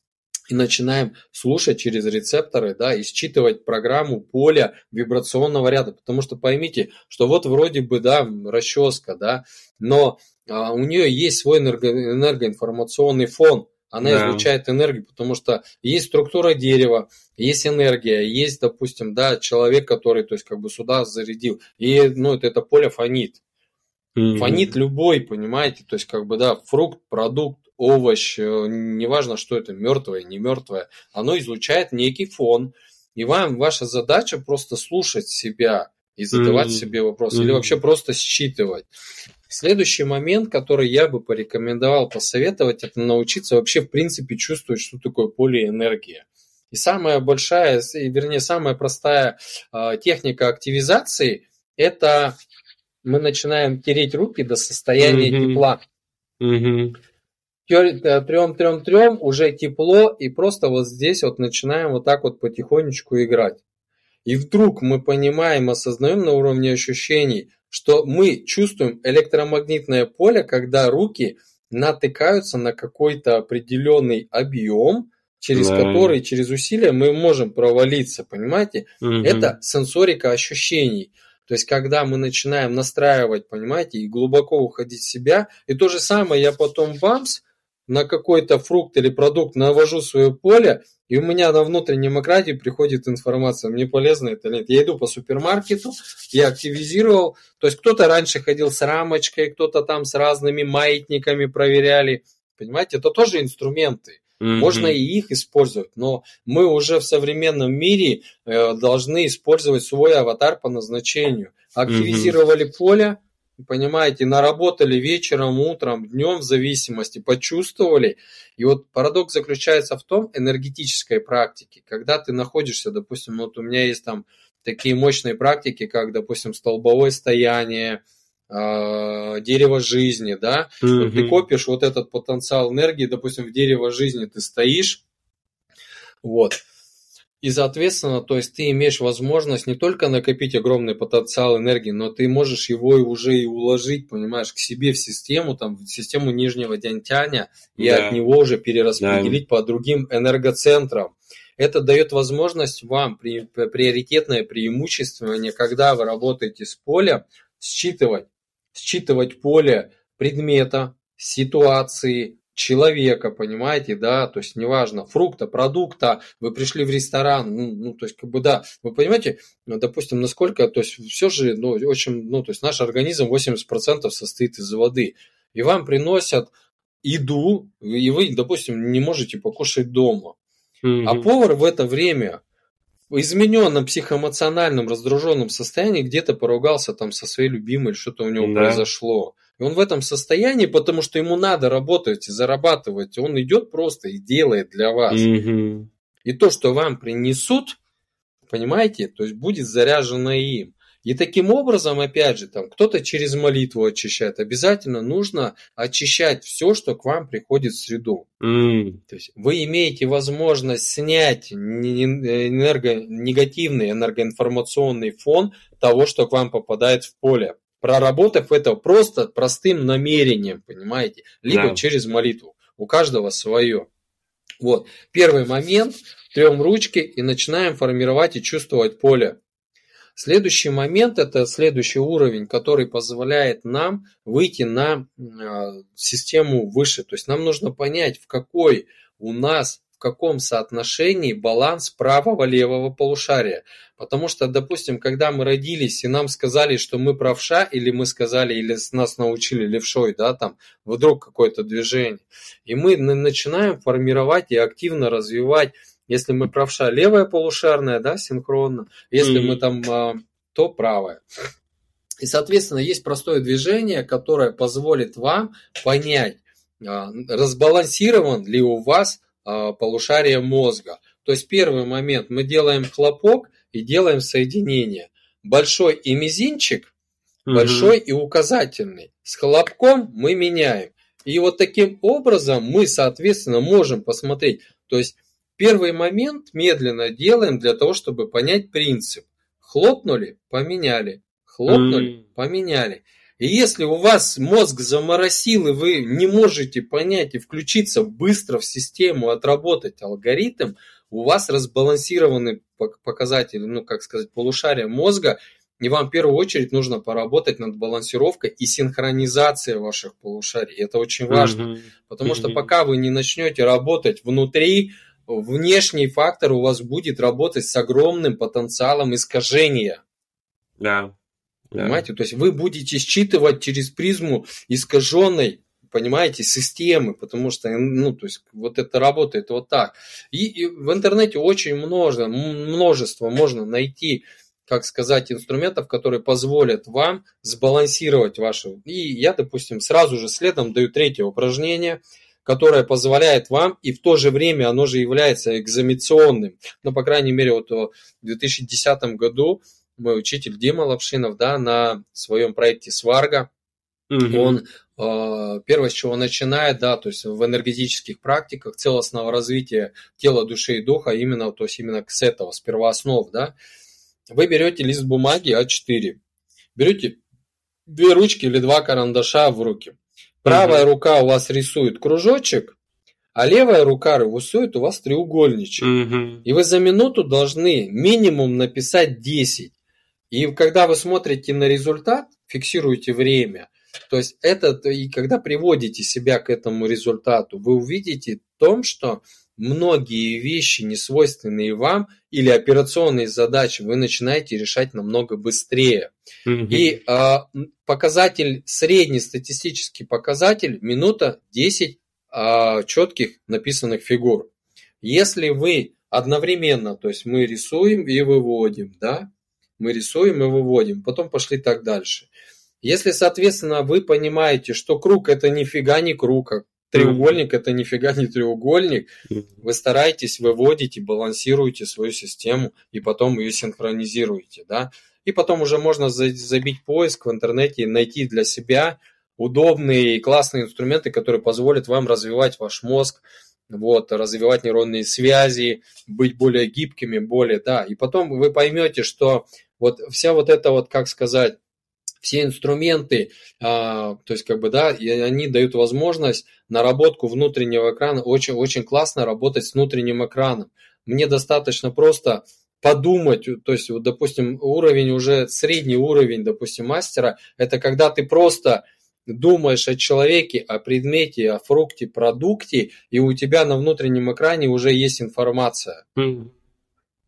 и начинаем слушать через рецепторы, да, и считывать программу поля вибрационного ряда, потому что поймите, что вот вроде бы, да, расческа, да, но а, у нее есть свой энерго, энергоинформационный фон. Она да. излучает энергию, потому что есть структура дерева, есть энергия, есть, допустим, да, человек, который, то есть, как бы сюда зарядил. И, ну, это, это поле фонит. Mm-hmm. Фонит любой, понимаете, то есть, как бы, да, фрукт, продукт, овощ, неважно, что это, мертвое, не мертвое, оно излучает некий фон. И вам ваша задача просто слушать себя и задавать mm-hmm. себе вопросы, mm-hmm. или вообще просто считывать. Следующий момент, который я бы порекомендовал посоветовать, это научиться вообще в принципе чувствовать, что такое поле энергии. И самая большая, вернее, самая простая техника активизации – это мы начинаем тереть руки до состояния mm-hmm. тепла. Mm-hmm. Трем-трем-трем, уже тепло, и просто вот здесь вот начинаем вот так вот потихонечку играть. И вдруг мы понимаем, осознаем на уровне ощущений, что мы чувствуем электромагнитное поле, когда руки натыкаются на какой-то определенный объем, через да. который, через усилия мы можем провалиться, понимаете? Угу. Это сенсорика ощущений. То есть, когда мы начинаем настраивать, понимаете, и глубоко уходить в себя, и то же самое я потом бамс, на какой-то фрукт или продукт навожу свое поле, и у меня на внутреннем экране приходит информация, мне полезно это или нет. Я иду по супермаркету, я активизировал. То есть кто-то раньше ходил с рамочкой, кто-то там с разными маятниками проверяли. Понимаете, это тоже инструменты. Mm-hmm. Можно и их использовать, но мы уже в современном мире э, должны использовать свой аватар по назначению. Активизировали mm-hmm. поле, понимаете, наработали вечером, утром, днем, в зависимости, почувствовали. И вот парадокс заключается в том, энергетической практике, когда ты находишься, допустим, вот у меня есть там такие мощные практики, как, допустим, столбовое стояние, э, дерево жизни, да, mm-hmm. вот ты копишь вот этот потенциал энергии, допустим, в дерево жизни ты стоишь, вот. И, соответственно, то есть ты имеешь возможность не только накопить огромный потенциал энергии, но ты можешь его уже и уложить, понимаешь, к себе в систему, там, в систему нижнего дянь-тяня, и да. от него уже перераспределить да. по другим энергоцентрам. Это дает возможность вам при, приоритетное преимуществование, когда вы работаете с полем, считывать, считывать поле предмета, ситуации, человека, понимаете, да, то есть неважно, фрукта, продукта, вы пришли в ресторан, ну, ну, то есть как бы да, вы понимаете, допустим, насколько, то есть все же, ну, очень, ну, то есть наш организм восемьдесят процентов состоит из воды, и вам приносят еду, и вы, допустим, не можете покушать дома, mm-hmm. а повар в это время в измененном психоэмоциональном раздруженном состоянии где-то поругался там со своей любимой, что-то у него да. произошло. И он в этом состоянии, потому что ему надо работать и зарабатывать, он идет просто и делает для вас. Mm-hmm. И то, что вам принесут, понимаете, то есть будет заряжено им. И таким образом, опять же, там кто-то через молитву очищает. Обязательно нужно очищать все, что к вам приходит в среду. Mm. То есть вы имеете возможность снять энерго... негативный энергоинформационный фон того, что к вам попадает в поле, проработав это просто простым намерением, понимаете, либо yeah. через молитву. У каждого свое. Вот. Первый момент. Трем ручки и начинаем формировать и чувствовать поле. Следующий момент – это следующий уровень, который позволяет нам выйти на э, систему выше. То есть нам нужно понять, в какой у нас, в каком соотношении баланс правого-левого полушария. Потому что, допустим, когда мы родились и нам сказали, что мы правша, или мы сказали, или нас научили левшой, да, там вдруг какое-то движение. И мы начинаем формировать и активно развивать. Если мы правша, левая полушарная, да, синхронно. Если mm-hmm. мы там, то правая. И, соответственно, есть простое движение, которое позволит вам понять, разбалансирован ли у вас полушарие мозга. То есть первый момент, мы делаем хлопок и делаем соединение. Большой и мизинчик, mm-hmm. большой и указательный. С хлопком мы меняем. И вот таким образом мы, соответственно, можем посмотреть, то есть первый момент медленно делаем для того, чтобы понять принцип. Хлопнули, поменяли, хлопнули, mm. поменяли. И если у вас мозг заморосил, и вы не можете понять и включиться быстро в систему, отработать алгоритм, у вас разбалансированы показатели, ну, как сказать, полушария мозга, и вам в первую очередь нужно поработать над балансировкой и синхронизацией ваших полушарий. Это очень важно, mm-hmm. потому mm-hmm. что пока вы не начнете работать внутри, внешний фактор у вас будет работать с огромным потенциалом искажения. Да. Понимаете? Да. То есть вы будете считывать через призму искаженной, понимаете, системы, потому что, ну, то есть вот это работает вот так. И, и в интернете очень множество, множество можно найти, как сказать, инструментов, которые позволят вам сбалансировать ваши... И я, допустим, сразу же следом даю третье упражнение, которое позволяет вам, и в то же время оно же является экзаменационным. Ну, по крайней мере, вот в две тысячи десятом году мой учитель Дима Лапшинов, да, на своем проекте «Сварга», угу. он э, первое, с чего начинает, да, то есть в энергетических практиках целостного развития тела, души и духа, именно, то есть именно с этого, с первооснов, да, вы берете лист бумаги а четыре, берете две ручки или два карандаша в руки. Правая mm-hmm. рука у вас рисует кружочек, а левая рука рисует у вас треугольничек. Mm-hmm. И вы за минуту должны минимум написать десять. И когда вы смотрите на результат, фиксируете время, то есть это, и когда приводите себя к этому результату, вы увидите в том, что многие вещи, несвойственные вам, или операционные задачи, вы начинаете решать намного быстрее. Mm-hmm. И э, показатель, среднестатистический показатель, минута десять а, четких написанных фигур. Если вы одновременно, то есть мы рисуем и выводим, да, мы рисуем и выводим, потом пошли так дальше. Если, соответственно, вы понимаете, что круг – это нифига не круг, а треугольник – это нифига не треугольник, вы стараетесь, выводите, балансируете свою систему и потом ее синхронизируете, да. И потом уже можно забить поиск в интернете и найти для себя удобные и классные инструменты, которые позволят вам развивать ваш мозг, вот, развивать нейронные связи, быть более гибкими, более, да. И потом вы поймете, что вот вся вот эта вот, как сказать, все инструменты, то есть как бы, да, они дают возможность наработку внутреннего экрана. Очень, очень классно работать с внутренним экраном. Мне достаточно просто подумать, то есть, вот, допустим, уровень уже, средний уровень, допустим, мастера, это когда ты просто думаешь о человеке, о предмете, о фрукте, продукте, и у тебя на внутреннем экране уже есть информация. Тебе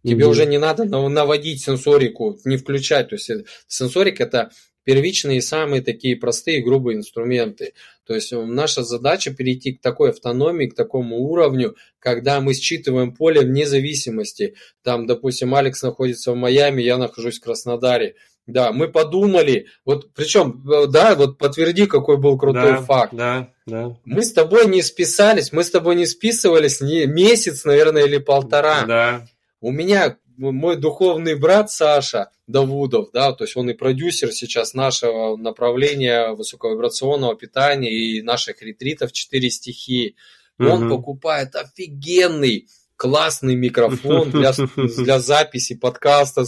mm-hmm. уже не надо наводить сенсорику, не включать. То есть сенсорик – это первичные, самые такие простые, грубые инструменты. То есть наша задача перейти к такой автономии, к такому уровню, когда мы считываем поле вне зависимости. Там, допустим, Алекс находится в Майами, я нахожусь в Краснодаре. Да, мы подумали, вот причем, да, вот подтверди, какой был крутой да, факт. Да, да. Мы с тобой не списались, мы с тобой не списывались не месяц, наверное, или полтора. Да. У меня... Мой духовный брат Саша Давудов, да, то есть он и продюсер сейчас нашего направления высоковибрационного питания и наших ретритов «Четыре стихии». Uh-huh. Он покупает офигенный, классный микрофон для, для записи подкаста.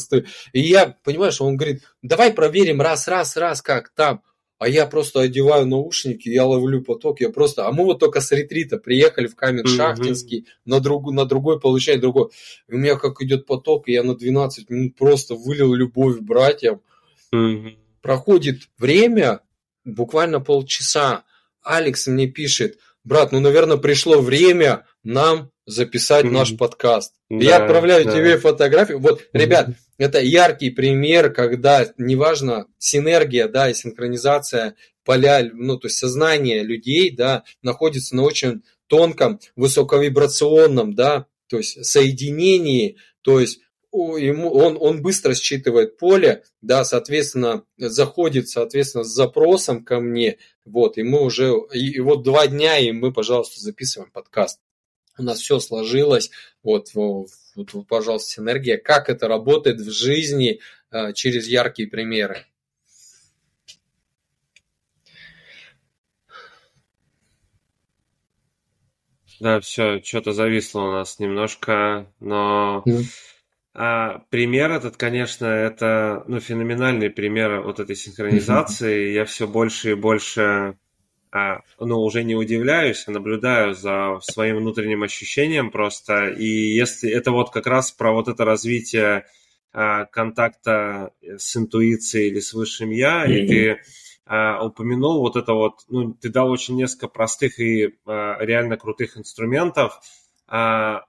И я, понимаешь, он говорит, давай проверим раз, раз, раз, как там. А я просто одеваю наушники, я ловлю поток, я просто... А мы вот только с ретрита приехали в Камень-Шахтинский, mm-hmm. на, друг, на другой получаю, другой. И у меня как идет поток, и я на двенадцать минут просто вылил любовь братьям. Mm-hmm. Проходит время, буквально полчаса. Алекс мне пишет, брат, ну, наверное, пришло время нам записать mm-hmm. наш подкаст. Да, я отправляю да. тебе фотографию. Вот, mm-hmm. ребят, это яркий пример, когда, неважно, синергия, да, и синхронизация поля, ну, то есть сознание людей, да, находится на очень тонком, высоковибрационном, да, то есть соединении, то есть ему, он, он быстро считывает поле, да, соответственно, заходит, соответственно, с запросом ко мне, вот, и мы уже, и, и вот два дня, и мы, пожалуйста, записываем подкаст. У нас все сложилось, вот, вот, вот, пожалуйста, синергия, как это работает в жизни через яркие примеры. Да, все, что-то зависло у нас немножко, но mm. а, пример этот, конечно, это ну, феноменальный пример вот этой синхронизации, mm-hmm. я все больше и больше... Ну, уже не удивляюсь, а наблюдаю за своим внутренним ощущением просто. И если это вот как раз про вот это развитие а, контакта с интуицией или с высшим я, mm-hmm. и ты а, упомянул вот это вот, ну, ты дал очень несколько простых и а, реально крутых инструментов. А,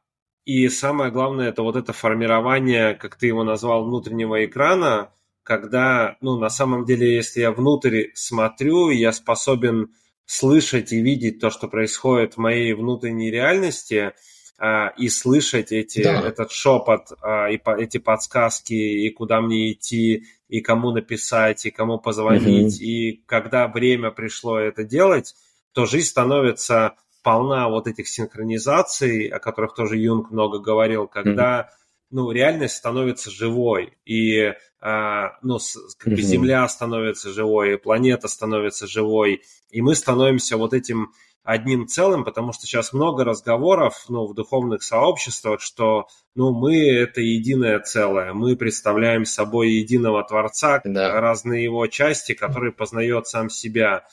и самое главное, это вот это формирование, как ты его назвал, внутреннего экрана, когда, ну, на самом деле, если я внутрь смотрю, я способен слышать и видеть то, что происходит в моей внутренней реальности, и слышать эти, да. этот шепот, и эти подсказки, и куда мне идти, и кому написать, и кому позвонить. Угу. И когда время пришло это делать, то жизнь становится полна вот этих синхронизаций, о которых тоже Юнг много говорил, когда... Угу. Ну, реальность становится живой, и а, ну, как бы Земля становится живой, и планета становится живой, и мы становимся вот этим одним целым, потому что сейчас много разговоров ну, в духовных сообществах, что ну, мы – это единое целое, мы представляем собой единого Творца, да. разные его части, которые познает сам себя.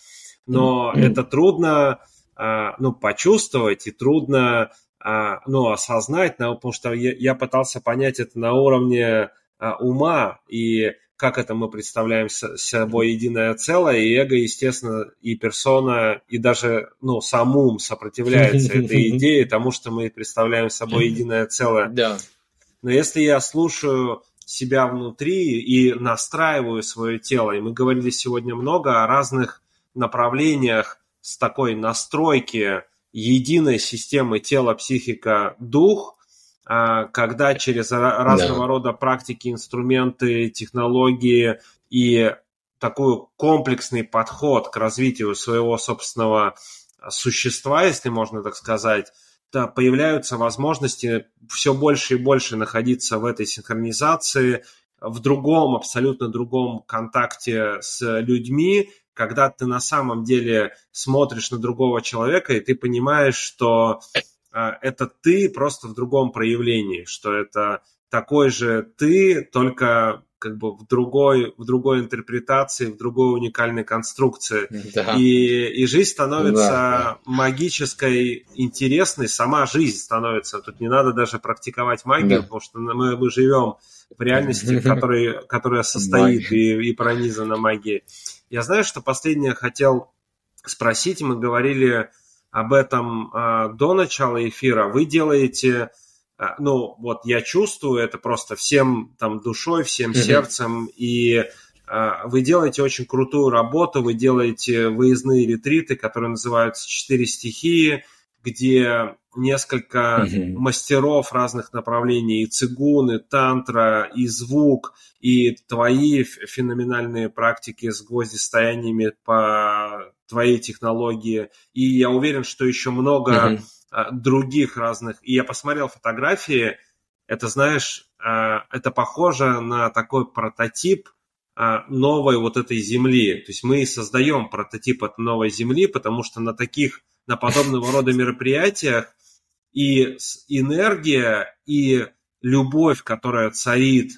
Но mm-hmm. это трудно а, ну, почувствовать и трудно... А, ну, осознать, потому что я, я пытался понять это на уровне а, ума, и как это мы представляем с, с собой единое целое, и эго, естественно, и персона, и даже, ну, сам ум сопротивляется этой идее, тому, что мы представляем собой единое целое. Да. Но если я слушаю себя внутри и настраиваю свое тело, и мы говорили сегодня много о разных направлениях с такой настройки единой системы тела, психика, дух, когда через разного да. рода практики, инструменты, технологии и такой комплексный подход к развитию своего собственного существа, если можно так сказать, да, появляются возможности все больше и больше находиться в этой синхронизации, в другом, абсолютно другом контакте с людьми, когда ты на самом деле смотришь на другого человека, и ты понимаешь, что это ты просто в другом проявлении, что это такой же ты, только как бы в другой, в другой интерпретации, в другой уникальной конструкции. Да. И, и жизнь становится да, да. магической, интересной, сама жизнь становится. Тут не надо даже практиковать магию, да. потому что мы, мы живем в реальности, который, которая состоит и, и пронизана магией. Я знаю, что последнее хотел спросить, мы говорили об этом э, до начала эфира. Вы делаете, э, ну вот я чувствую это просто всем там душой, всем mm-hmm. сердцем, и э, вы делаете очень крутую работу, вы делаете выездные ретриты, которые называются «Четыре стихии», где несколько mm-hmm. мастеров разных направлений, и цигун, и тантра, и звук, и твои феноменальные практики с гвоздистояниями по твоей технологии. И я уверен, что еще много mm-hmm. других разных. И я посмотрел фотографии, это, знаешь, это похоже на такой прототип новой вот этой земли. То есть мы создаем прототип этой новой земли, потому что на таких... на подобного рода мероприятиях и энергия, и любовь, которая царит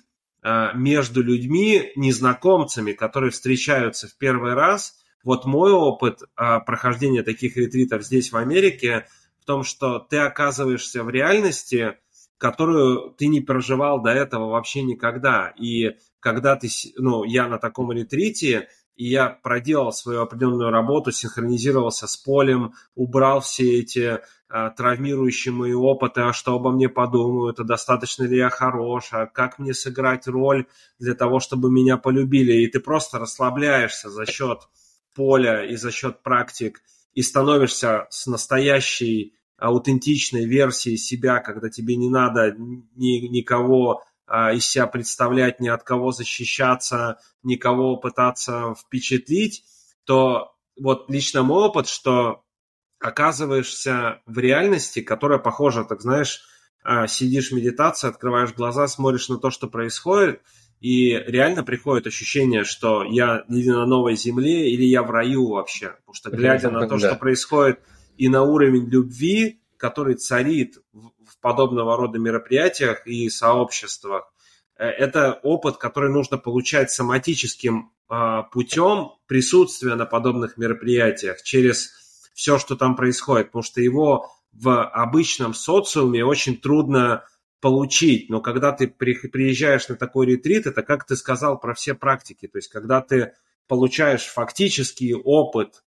между людьми, незнакомцами, которые встречаются в первый раз. Вот мой опыт прохождения таких ретритов здесь, в Америке, в том, что ты оказываешься в реальности, которую ты не проживал до этого вообще никогда. И когда ты, ну, я на таком ретрите, и я проделал свою определенную работу, синхронизировался с полем, убрал все эти а, травмирующие мои опыты, а что обо мне подумают, а достаточно ли я хорош, а как мне сыграть роль для того, чтобы меня полюбили. И ты просто расслабляешься за счет поля и за счет практик и становишься с настоящей, аутентичной версией себя, когда тебе не надо ни, никого... из себя представлять, ни от кого защищаться, никого пытаться впечатлить, то вот лично мой опыт, что оказываешься в реальности, которая похожа, так знаешь, сидишь в медитации, открываешь глаза, смотришь на то, что происходит, и реально приходит ощущение, что я или на новой земле, или я в раю вообще, потому что глядя на то, что происходит, и на уровень любви, который царит в, в подобного рода мероприятиях и сообществах. Это опыт, который нужно получать соматическим э, путем присутствия на подобных мероприятиях через все, что там происходит, потому что его в обычном социуме очень трудно получить. Но когда ты при, приезжаешь на такой ретрит, это как ты сказал про все практики, то есть когда ты получаешь фактический опыт,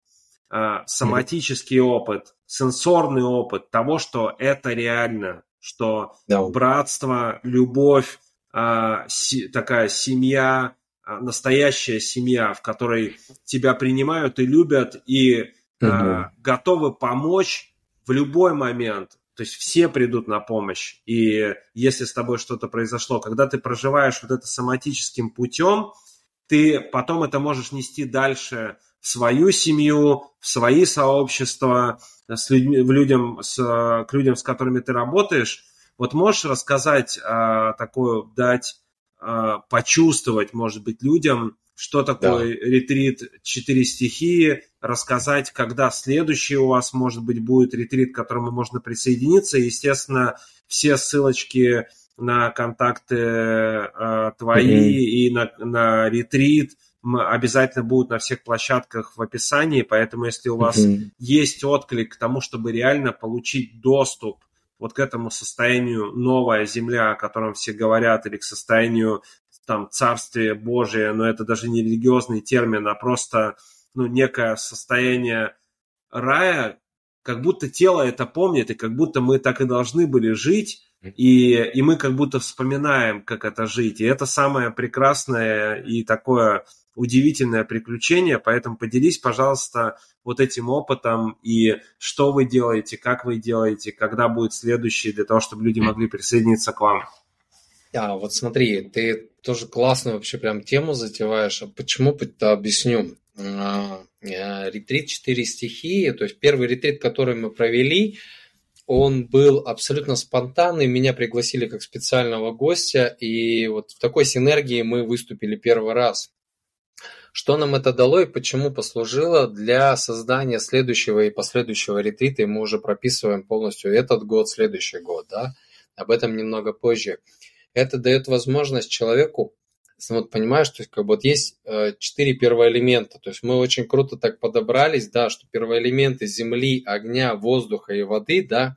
э, соматический опыт, сенсорный опыт того, что это реально, что да. братство, любовь, такая семья, настоящая семья, в которой тебя принимают и любят, и угу. готовы помочь в любой момент. То есть все придут на помощь. И если с тобой что-то произошло, когда ты проживаешь вот это соматическим путем, ты потом это можешь нести дальше в свою семью, в свои сообщества, с людьми, в людям, с, к людям, с которыми ты работаешь. Вот можешь рассказать, а, такое, дать, а, почувствовать, может быть, людям, что такое да. ретрит «Четыре стихии», рассказать, когда следующий у вас, может быть, будет ретрит, к которому можно присоединиться. И, естественно, все ссылочки на контакты а, твои mm-hmm. и на, на ретрит обязательно будут на всех площадках в описании, поэтому если у вас mm-hmm. есть отклик к тому, чтобы реально получить доступ вот к этому состоянию «новая земля», о котором все говорят, или к состоянию там «царствие Божие», но это даже не религиозный термин, а просто ну, некое состояние рая, как будто тело это помнит, и как будто мы так и должны были жить, и, и мы как будто вспоминаем, как это жить. И это самое прекрасное и такое удивительное приключение, поэтому поделись, пожалуйста, вот этим опытом и что вы делаете, как вы делаете, когда будет следующий, для того, чтобы люди могли присоединиться к вам. Да, вот смотри, ты тоже классную вообще прям тему затеваешь. Почему-то объясню. Ретрит «Четыре стихии», то есть первый ретрит, который мы провели, он был абсолютно спонтанный, меня пригласили как специального гостя, и вот в такой синергии мы выступили первый раз. Что нам это дало и почему послужило для создания следующего и последующего ретрита, и мы уже прописываем полностью этот год, следующий год, да? Об этом немного позже. Это дает возможность человеку, вот понимаешь, то есть как бы вот есть четыре первоэлемента, то есть мы очень круто так подобрались, да, что первоэлементы земли, огня, воздуха и воды, да,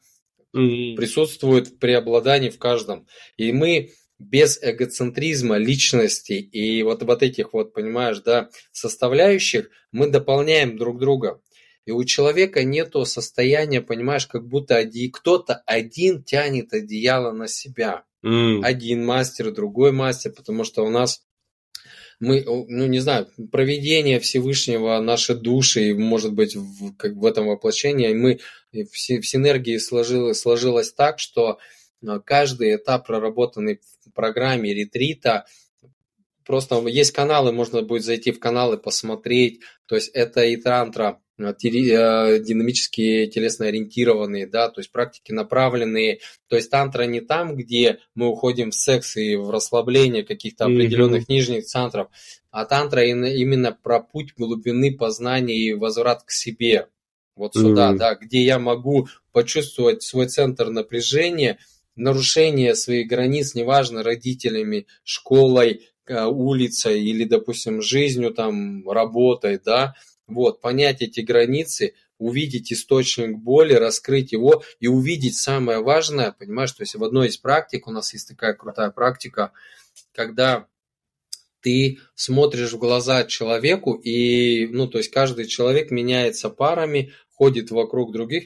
mm-hmm. присутствуют в преобладании в каждом, и мы без эгоцентризма личности и вот вот этих вот, понимаешь, да, составляющих мы дополняем друг друга. И у человека нету состояния, понимаешь, как будто оди... кто-то один тянет одеяло на себя. Mm. Один мастер, другой мастер, потому что у нас, мы, ну не знаю, провидение Всевышнего, наши души, может быть, в, как в этом воплощении, мы в синергии сложилось, сложилось так, что каждый этап, проработанный в программе ретрита, просто есть каналы, можно будет зайти в каналы, посмотреть, то есть это и тантра, динамические, телесно ориентированные, да, то есть практики направленные. То есть тантра не там, где мы уходим в секс и в расслабление каких-то определенных mm-hmm. нижних центров, а тантра именно про путь глубины познания и возврат к себе. Вот сюда, mm-hmm. да, где я могу почувствовать свой центр напряжения, нарушение своих границ, неважно, родителями, школой, улицей или, допустим, жизнью, там, работой, да. Вот, понять эти границы, увидеть источник боли, раскрыть его и увидеть самое важное, понимаешь, то есть в одной из практик, у нас есть такая крутая практика, когда ты смотришь в глаза человеку и, ну, то есть каждый человек меняется парами, ходит вокруг других,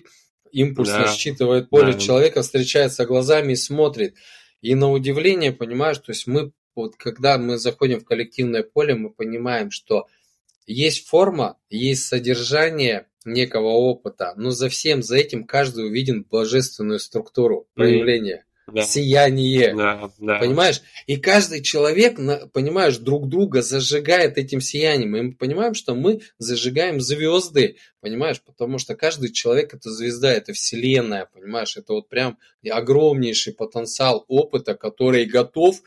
импульсно да. считывает поле да. человека, встречается глазами и смотрит. И на удивление, понимаешь, то есть мы, вот когда мы заходим в коллективное поле, мы понимаем, что есть форма, есть содержание некого опыта, но за всем, за этим каждый увидит божественную структуру, проявление, да. сияние, да, да. понимаешь? И каждый человек, понимаешь, друг друга зажигает этим сиянием. И мы понимаем, что мы зажигаем звезды, понимаешь? Потому что каждый человек – это звезда, это вселенная, понимаешь? Это вот прям огромнейший потенциал опыта, который готов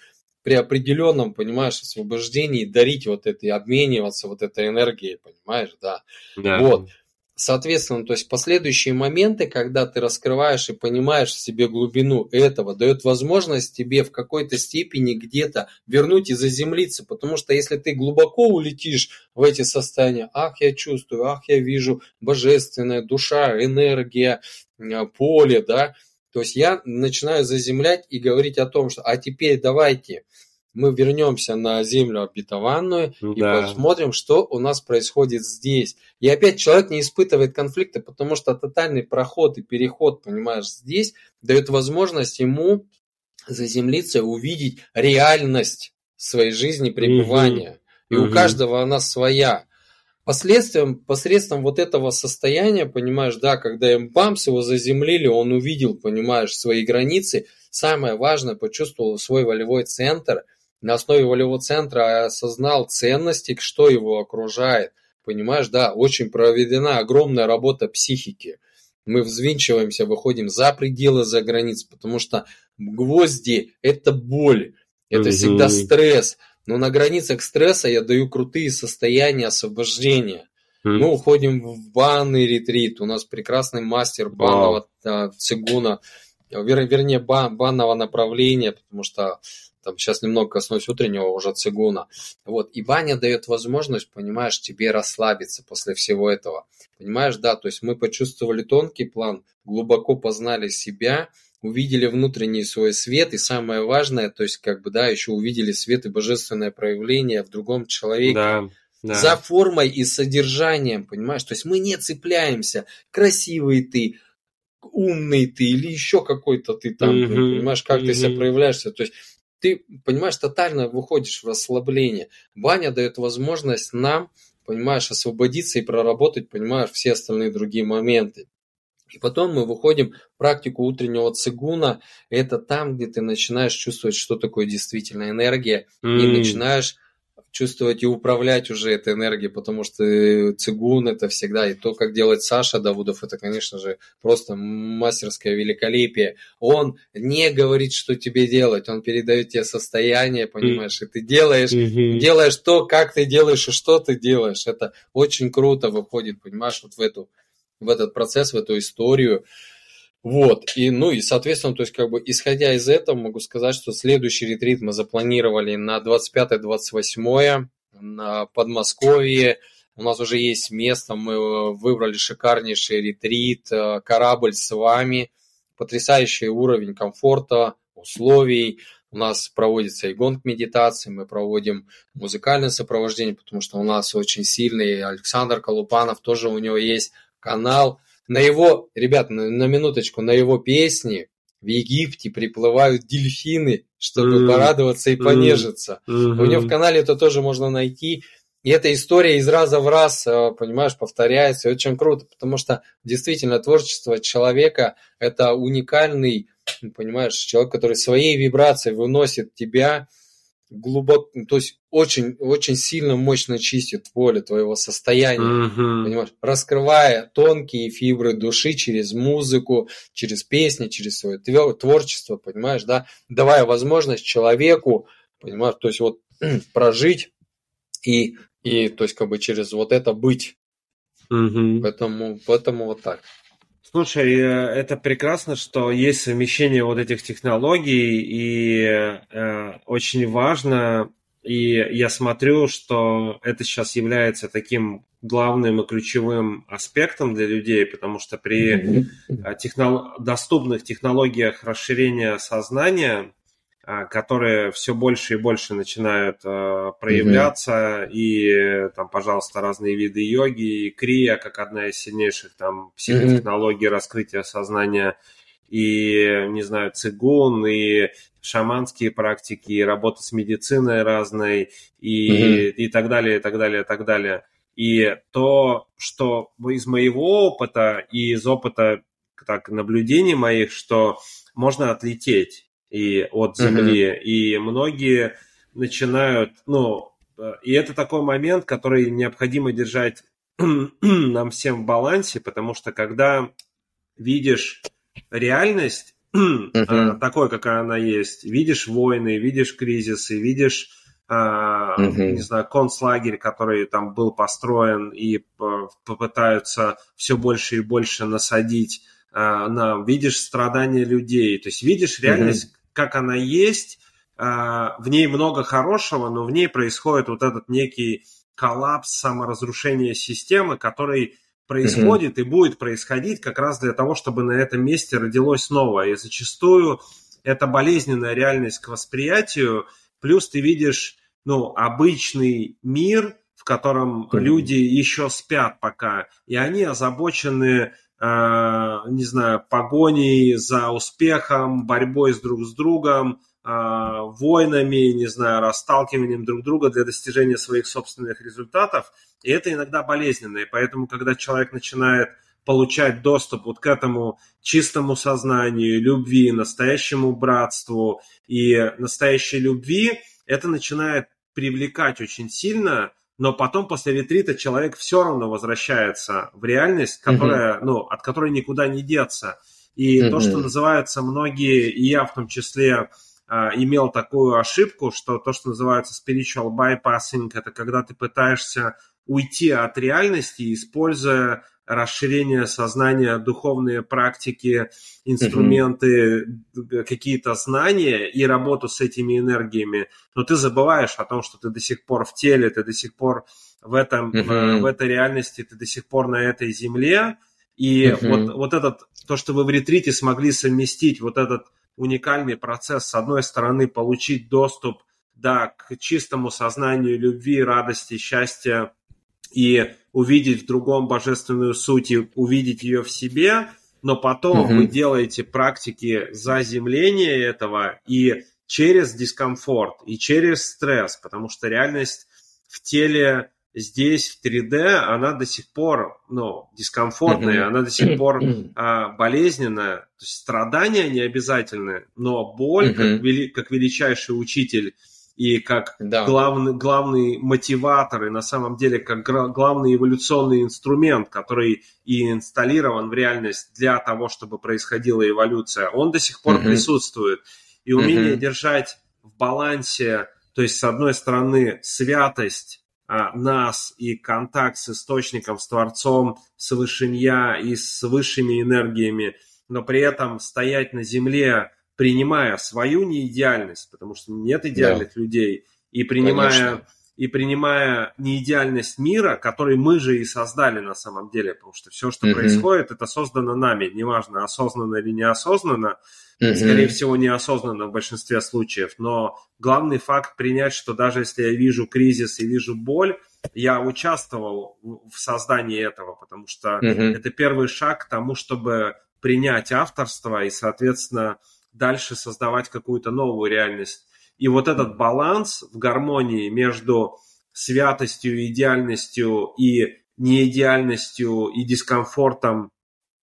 при определенном, понимаешь, освобождении дарить вот это и обмениваться вот этой энергией, понимаешь, да. да. Вот. Соответственно, то есть последующие моменты, когда ты раскрываешь и понимаешь в себе глубину этого, дает возможность тебе в какой-то степени где-то вернуть и заземлиться, потому что если ты глубоко улетишь в эти состояния, ах, я чувствую, ах, я вижу, божественная душа, энергия, поле, да, то есть я начинаю заземлять и говорить о том, что а теперь давайте мы вернемся на землю обетованную да. и посмотрим, что у нас происходит здесь. И опять человек не испытывает конфликта, потому что тотальный проход и переход, понимаешь, здесь дает возможность ему заземлиться и увидеть реальность своей жизни пребывания. Угу. И угу. у каждого она своя. Последствием, посредством вот этого состояния, понимаешь, да, когда им бамс, его заземлили, он увидел, понимаешь, свои границы. Самое важное, почувствовал свой волевой центр. На основе волевого центра осознал ценности, что его окружает. Понимаешь, да, очень проведена огромная работа психики. Мы взвинчиваемся, выходим за пределы, за границы, потому что гвозди – это боль, это mm-hmm. всегда стресс. Но на границах стресса я даю крутые состояния освобождения. Mm. Мы уходим в банный ретрит. У нас прекрасный мастер банного wow. цигуна, вер, вернее, бан, банного направления, потому что там сейчас немного коснусь утреннего уже цигуна. Вот. И баня дает возможность, понимаешь, тебе расслабиться после всего этого. Понимаешь, да, то есть мы почувствовали тонкий план, глубоко познали себя, увидели внутренний свой свет, и самое важное, то есть как бы, да, еще увидели свет и божественное проявление в другом человеке. Да, да. За формой и содержанием, понимаешь? То есть мы не цепляемся, красивый ты, умный ты или еще какой-то ты там, mm-hmm. понимаешь, как mm-hmm. ты себя проявляешься. То есть ты, понимаешь, тотально выходишь в расслабление. Баня дает возможность нам, понимаешь, освободиться и проработать, понимаешь, все остальные другие моменты. И потом мы выходим в практику утреннего цигуна. Это там, где ты начинаешь чувствовать, что такое действительно энергия. Mm. И начинаешь чувствовать и управлять уже этой энергией, потому что цигун – это всегда. И то, как делает Саша Давудов, это, конечно же, просто мастерское великолепие. Он не говорит, что тебе делать. Он передает тебе состояние, понимаешь. Mm. И ты делаешь, mm-hmm. делаешь то, как ты делаешь и что ты делаешь. Это очень круто выходит, понимаешь, вот в эту... в этот процесс, в эту историю. Вот. И, ну и, соответственно, то есть, как бы, исходя из этого, могу сказать, что следующий ретрит мы запланировали на двадцать пятое-двадцать восьмое на Подмосковье. У нас уже есть место, мы выбрали шикарнейший ретрит, корабль с вами, потрясающий уровень комфорта, условий. У нас проводится и гонг медитации, мы проводим музыкальное сопровождение, потому что у нас очень сильный Александр Колупанов, тоже у него есть канал. На его, ребят, на, на минуточку, на его песни в Египте приплывают дельфины, чтобы mm-hmm. порадоваться и понежиться. Mm-hmm. У него в канале это тоже можно найти. И эта история из раза в раз, понимаешь, повторяется. И очень круто, потому что действительно творчество человека – это уникальный, понимаешь, человек, который своей вибрацией выносит тебя глубоко, то есть очень, очень сильно мощно чистит поле твоего состояния, mm-hmm. понимаешь, раскрывая тонкие фибры души через музыку, через песни, через свое творчество, понимаешь, да, давая возможность человеку, понимаешь, то есть вот прожить и, и, то есть как бы через вот это быть, mm-hmm. поэтому, поэтому вот так. Слушай, это прекрасно, что есть совмещение вот этих технологий, и э, очень важно, и я смотрю, что это сейчас является таким главным и ключевым аспектом для людей, потому что при э, техно- доступных технологиях расширения сознания, э, которые все больше и больше начинают э, проявляться, mm-hmm. и там, пожалуйста, разные виды йоги, и крия, как одна из сильнейших там психотехнологий раскрытия сознания, и, не знаю, цигун, и шаманские практики, и работа с медициной разной, и, mm-hmm. и так далее, и так далее, и так далее. И то, что из моего опыта и из опыта так, наблюдений моих, что можно отлететь и от земли, uh-huh. и многие начинают, ну, и это такой момент, который необходимо держать нам всем в балансе, потому что когда видишь реальность uh-huh. такой, какая она есть, видишь войны, видишь кризисы, видишь, uh-huh. не знаю, концлагерь, который там был построен и попытаются все больше и больше насадить на, видишь страдания людей, то есть видишь реальность, uh-huh. как она есть, в ней много хорошего, но в ней происходит вот этот некий коллапс, саморазрушение системы, который происходит mm-hmm. и будет происходить как раз для того, чтобы на этом месте родилось новое. И зачастую это болезненная реальность к восприятию, плюс ты видишь, ну, обычный мир, в котором mm-hmm. люди еще спят пока, и они озабочены... не знаю, погоней за успехом, борьбой с друг с другом, войнами, не знаю, расталкиванием друг друга для достижения своих собственных результатов. И это иногда болезненно. И поэтому, когда человек начинает получать доступ вот к этому чистому сознанию, любви, настоящему братству и настоящей любви, это начинает привлекать очень сильно. Но потом после ретрита человек все равно возвращается в реальность, которая, mm-hmm. ну, от которой никуда не деться. И mm-hmm. то, что называется многие, и я в том числе а, имел такую ошибку, что то, что называется spiritual bypassing, это когда ты пытаешься уйти от реальности, используя расширение сознания, духовные практики, инструменты, mm-hmm. какие-то знания и работу с этими энергиями. Но ты забываешь о том, что ты до сих пор в теле, ты до сих пор в, этом, mm-hmm. в, в этой реальности, ты до сих пор на этой земле. И mm-hmm. вот, вот этот, то, что вы в ретрите смогли совместить вот этот уникальный процесс, с одной стороны, получить доступ, да, к чистому сознанию любви, радости, счастья, и увидеть в другом божественную суть, и увидеть ее в себе, но потом uh-huh. вы делаете практики заземления этого, и через дискомфорт и через стресс, потому что реальность в теле здесь, в три дэ, она до сих пор ну, дискомфортная, она до сих пор а, болезненная. То есть страдания не обязательны, но боль, как, вели, как величайший учитель и как да. главный, главный мотиватор, и на самом деле как гра- главный эволюционный инструмент, который и инсталлирован в реальность для того, чтобы происходила эволюция, он до сих пор mm-hmm. присутствует. И умение mm-hmm. держать в балансе, то есть, с одной стороны, святость а, нас и контакт с источником, с Творцом, с Высшим Я и с высшими энергиями, но при этом стоять на земле, принимая свою неидеальность, потому что нет идеальных да. людей, и принимая, и принимая неидеальность мира, который мы же и создали на самом деле, потому что все, что mm-hmm. происходит, это создано нами, неважно, осознанно или неосознанно, mm-hmm. скорее всего, неосознанно в большинстве случаев, но главный факт принять, что даже если я вижу кризис и вижу боль, я участвовал в создании этого, потому что mm-hmm. это первый шаг к тому, чтобы принять авторство и, соответственно, дальше создавать какую-то новую реальность. И вот этот баланс в гармонии между святостью, идеальностью и неидеальностью и дискомфортом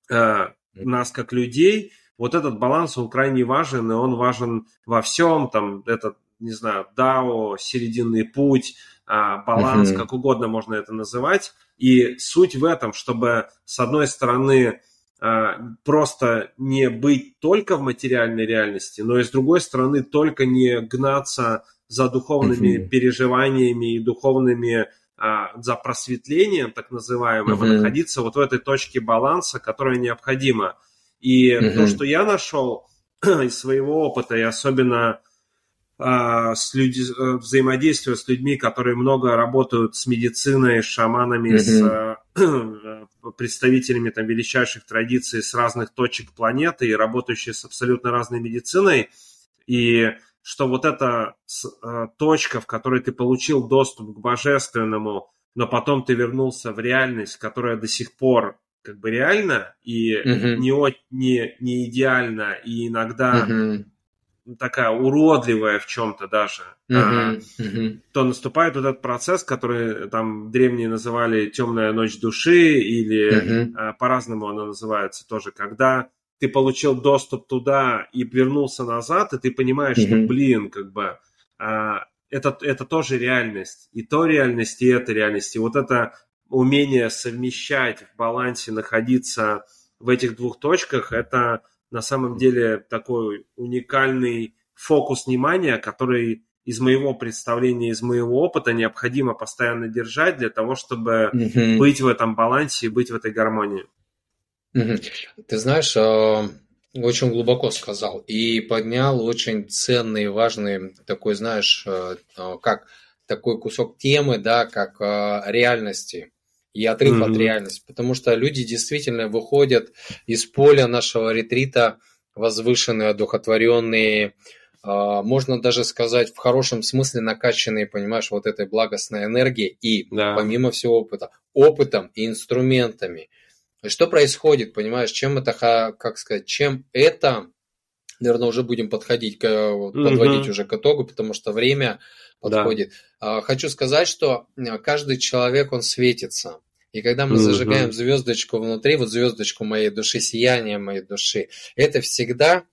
э, нас как людей, вот этот баланс, он крайне важен, и он важен во всем, там, этот, не знаю, дао, серединный путь, э, баланс, uh-huh. как угодно можно это называть. И суть в этом, чтобы, с одной стороны, просто не быть только в материальной реальности, но и, с другой стороны, только не гнаться за духовными uh-huh. переживаниями и духовными а, за просветлением, так называемым, uh-huh. а находиться вот в этой точке баланса, которая необходима. И uh-huh. то, что я нашел из своего опыта, и особенно а, с люд... взаимодействия с людьми, которые много работают с медициной, с шаманами, uh-huh. с представителями там, величайших традиций с разных точек планеты и работающие с абсолютно разной медициной, и что вот эта точка, в которой ты получил доступ к божественному, но потом ты вернулся в реальность, которая до сих пор как бы реальна и mm-hmm. не, не, не идеальна, и иногда mm-hmm. такая уродливая в чем-то даже, mm-hmm. А, mm-hmm. то наступает вот этот процесс, который там древние называли «темная ночь души» или mm-hmm. а, по-разному она называется тоже, когда ты получил доступ туда и вернулся назад, и ты понимаешь, mm-hmm. что, блин, как бы а, это, это тоже реальность, и то реальность, и эта реальность, и вот это умение совмещать в балансе, находиться в этих двух точках, это на самом деле такой уникальный фокус внимания, который из моего представления, из моего опыта необходимо постоянно держать для того, чтобы mm-hmm. быть в этом балансе и быть в этой гармонии. Mm-hmm. Ты знаешь, очень глубоко сказал и поднял очень ценный, важный такой, знаешь, как такой кусок темы, да, как реальности. И отрыв mm-hmm. от реальности, потому что люди действительно выходят из поля нашего ретрита возвышенные, одухотворенные, э, можно даже сказать, в хорошем смысле накачанные, понимаешь, вот этой благостной энергией и, да. помимо всего, опыта, опытом и инструментами. Что происходит, понимаешь, чем это, как сказать, чем это, наверное, уже будем подходить, mm-hmm. подводить уже к итогу, потому что время подходит. Да. Хочу сказать, что каждый человек, он светится. И когда мы mm-hmm. зажигаем звездочку внутри, вот звездочку моей души, сияние моей души, это всегда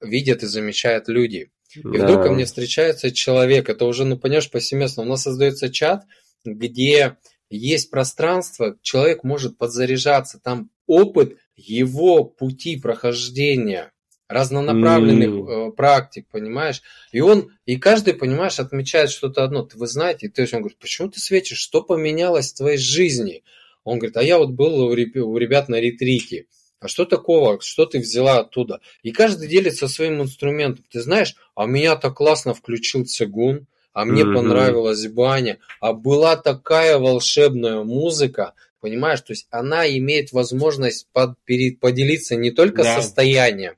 видят и замечают люди. И да. вдруг ко мне встречается человек, это уже, ну, понимаешь, повсеместно. У нас создается чат, где есть пространство, человек может подзаряжаться, там опыт его пути прохождения, разнонаправленных mm. практик, понимаешь, и он, и каждый, понимаешь, отмечает что-то одно, ты вы знаете, и то есть он говорит, почему ты светишь, что поменялось в твоей жизни, он говорит, а я вот был у ребят на ретрите, а что такого, что ты взяла оттуда, и каждый делится своим инструментом, ты знаешь, а у меня так классно включил цигун, а мне mm-hmm. понравилась баня, а была такая волшебная музыка, понимаешь, то есть она имеет возможность под, перед, поделиться не только yeah. состоянием,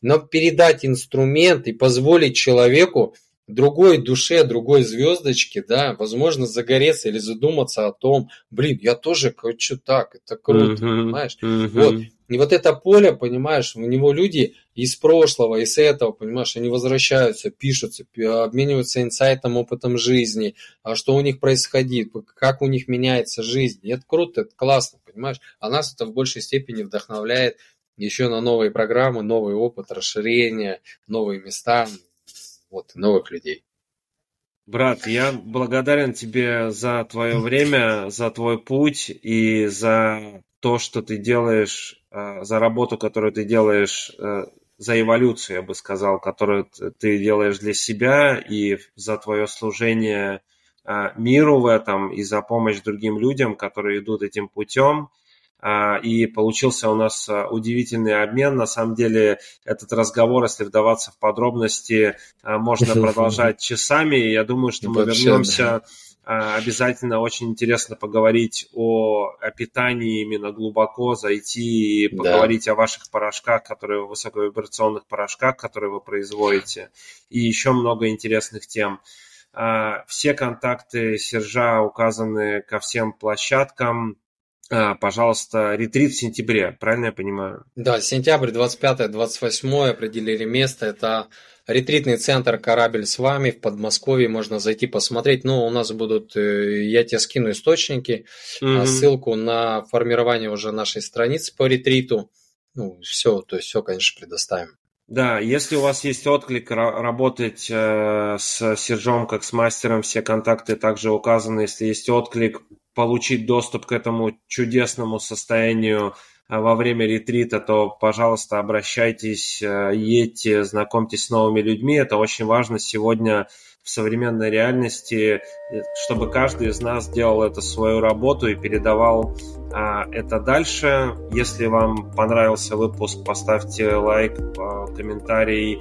но передать инструмент и позволить человеку, другой душе, другой звездочке, да, возможно, загореться или задуматься о том, блин, я тоже хочу так, это круто, mm-hmm. понимаешь? Mm-hmm. Вот. И вот это поле, понимаешь, в него люди из прошлого, из этого, понимаешь, они возвращаются, пишутся, обмениваются инсайтом, опытом жизни, что у них происходит, как у них меняется жизнь. И это круто, это классно, понимаешь. А нас это в большей степени вдохновляет еще на новые программы, новый опыт, расширение, новые места, вот, новых людей. Брат, я благодарен тебе за твое время, за твой путь и за то, что ты делаешь, за работу, которую ты делаешь, за эволюцию, я бы сказал, которую ты делаешь для себя, и за твое служение миру в этом, и за помощь другим людям, которые идут этим путем. И получился у нас удивительный обмен. На самом деле этот разговор, если вдаваться в подробности, можно продолжать часами. Я думаю, что мы вернемся... Обязательно очень интересно поговорить о, о питании, именно глубоко зайти и поговорить да. о ваших порошках, которые, высоковибрационных порошках, которые вы производите, и еще много интересных тем. Все контакты Сержа указаны ко всем площадкам. Пожалуйста, ретрит в сентябре, правильно я понимаю? Да, сентябрь, двадцать пятое-двадцать восьмое определили место. Это ретритный центр «Корабль с вами» в Подмосковье. Можно зайти посмотреть. Ну, у нас будут, я тебе скину источники, mm-hmm. ссылку на формирование уже нашей страницы по ретриту. Ну, все, то есть все, конечно, предоставим. Да, если у вас есть отклик работать с Сержом как с мастером, все контакты также указаны. Если есть отклик, получить доступ к этому чудесному состоянию во время ретрита, то, пожалуйста, обращайтесь, едьте, знакомьтесь с новыми людьми. Это очень важно сегодня в современной реальности, чтобы каждый из нас делал эту свою работу и передавал это дальше. Если вам понравился выпуск, поставьте лайк, комментарий,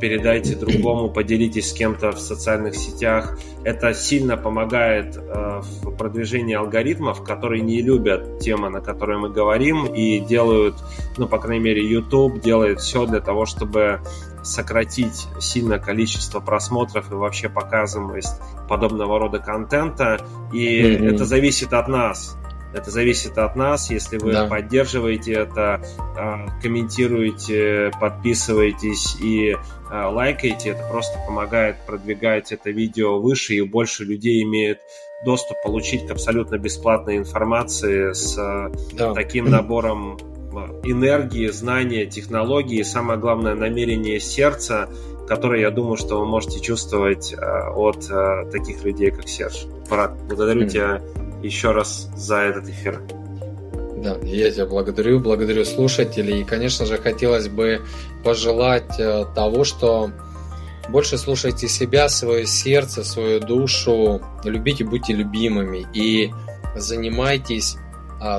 передайте другому, поделитесь с кем-то в социальных сетях. Это сильно помогает э, в продвижении алгоритмов, которые не любят темы, на которые мы говорим, и делают, ну, по крайней мере, YouTube делает все для того, чтобы сократить сильно количество просмотров и вообще показываемость подобного рода контента. И mm-hmm. это зависит от нас. Это зависит от нас, если вы да. поддерживаете это, комментируете, подписываетесь и лайкаете, это просто помогает продвигать это видео выше, и больше людей имеет доступ получить к абсолютно бесплатной информации с да. таким набором энергии, знания, технологии, и самое главное, намерение сердца, которые, я думаю, что вы можете чувствовать от таких людей, как Серж. Благодарю mm-hmm. тебя еще раз за этот эфир. Да, я тебя благодарю, благодарю слушателей. И, конечно же, хотелось бы пожелать того, что больше слушайте себя, свое сердце, свою душу, любите, будьте любимыми и занимайтесь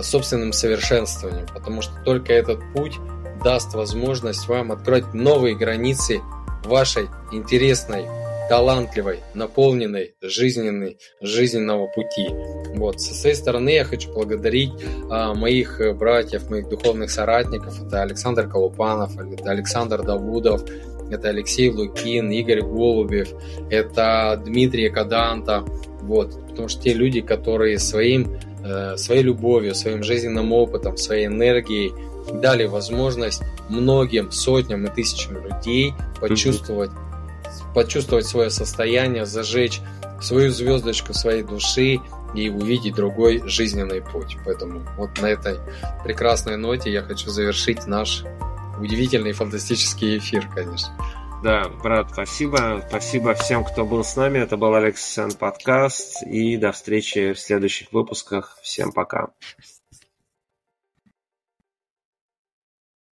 собственным совершенствованием, потому что только этот путь даст возможность вам открыть новые границы вашей интересной, талантливой, наполненной жизненной, жизненного пути. Вот. Со своей стороны я хочу благодарить а, моих братьев, моих духовных соратников. Это Александр Колупанов, это Александр Давудов, это Алексей Лукин, Игорь Голебев, это Дмитрий Каданта. Вот. Потому что те люди, которые своим, э, своей любовью, своим жизненным опытом, своей энергией дали возможность многим сотням и тысячам людей почувствовать почувствовать свое состояние, зажечь свою звездочку своей души и увидеть другой жизненный путь. Поэтому вот на этой прекрасной ноте я хочу завершить наш удивительный фантастический эфир, конечно. Да, брат, спасибо. Спасибо всем, кто был с нами. Это был Алекс Подкаст. И до встречи в следующих выпусках. Всем пока.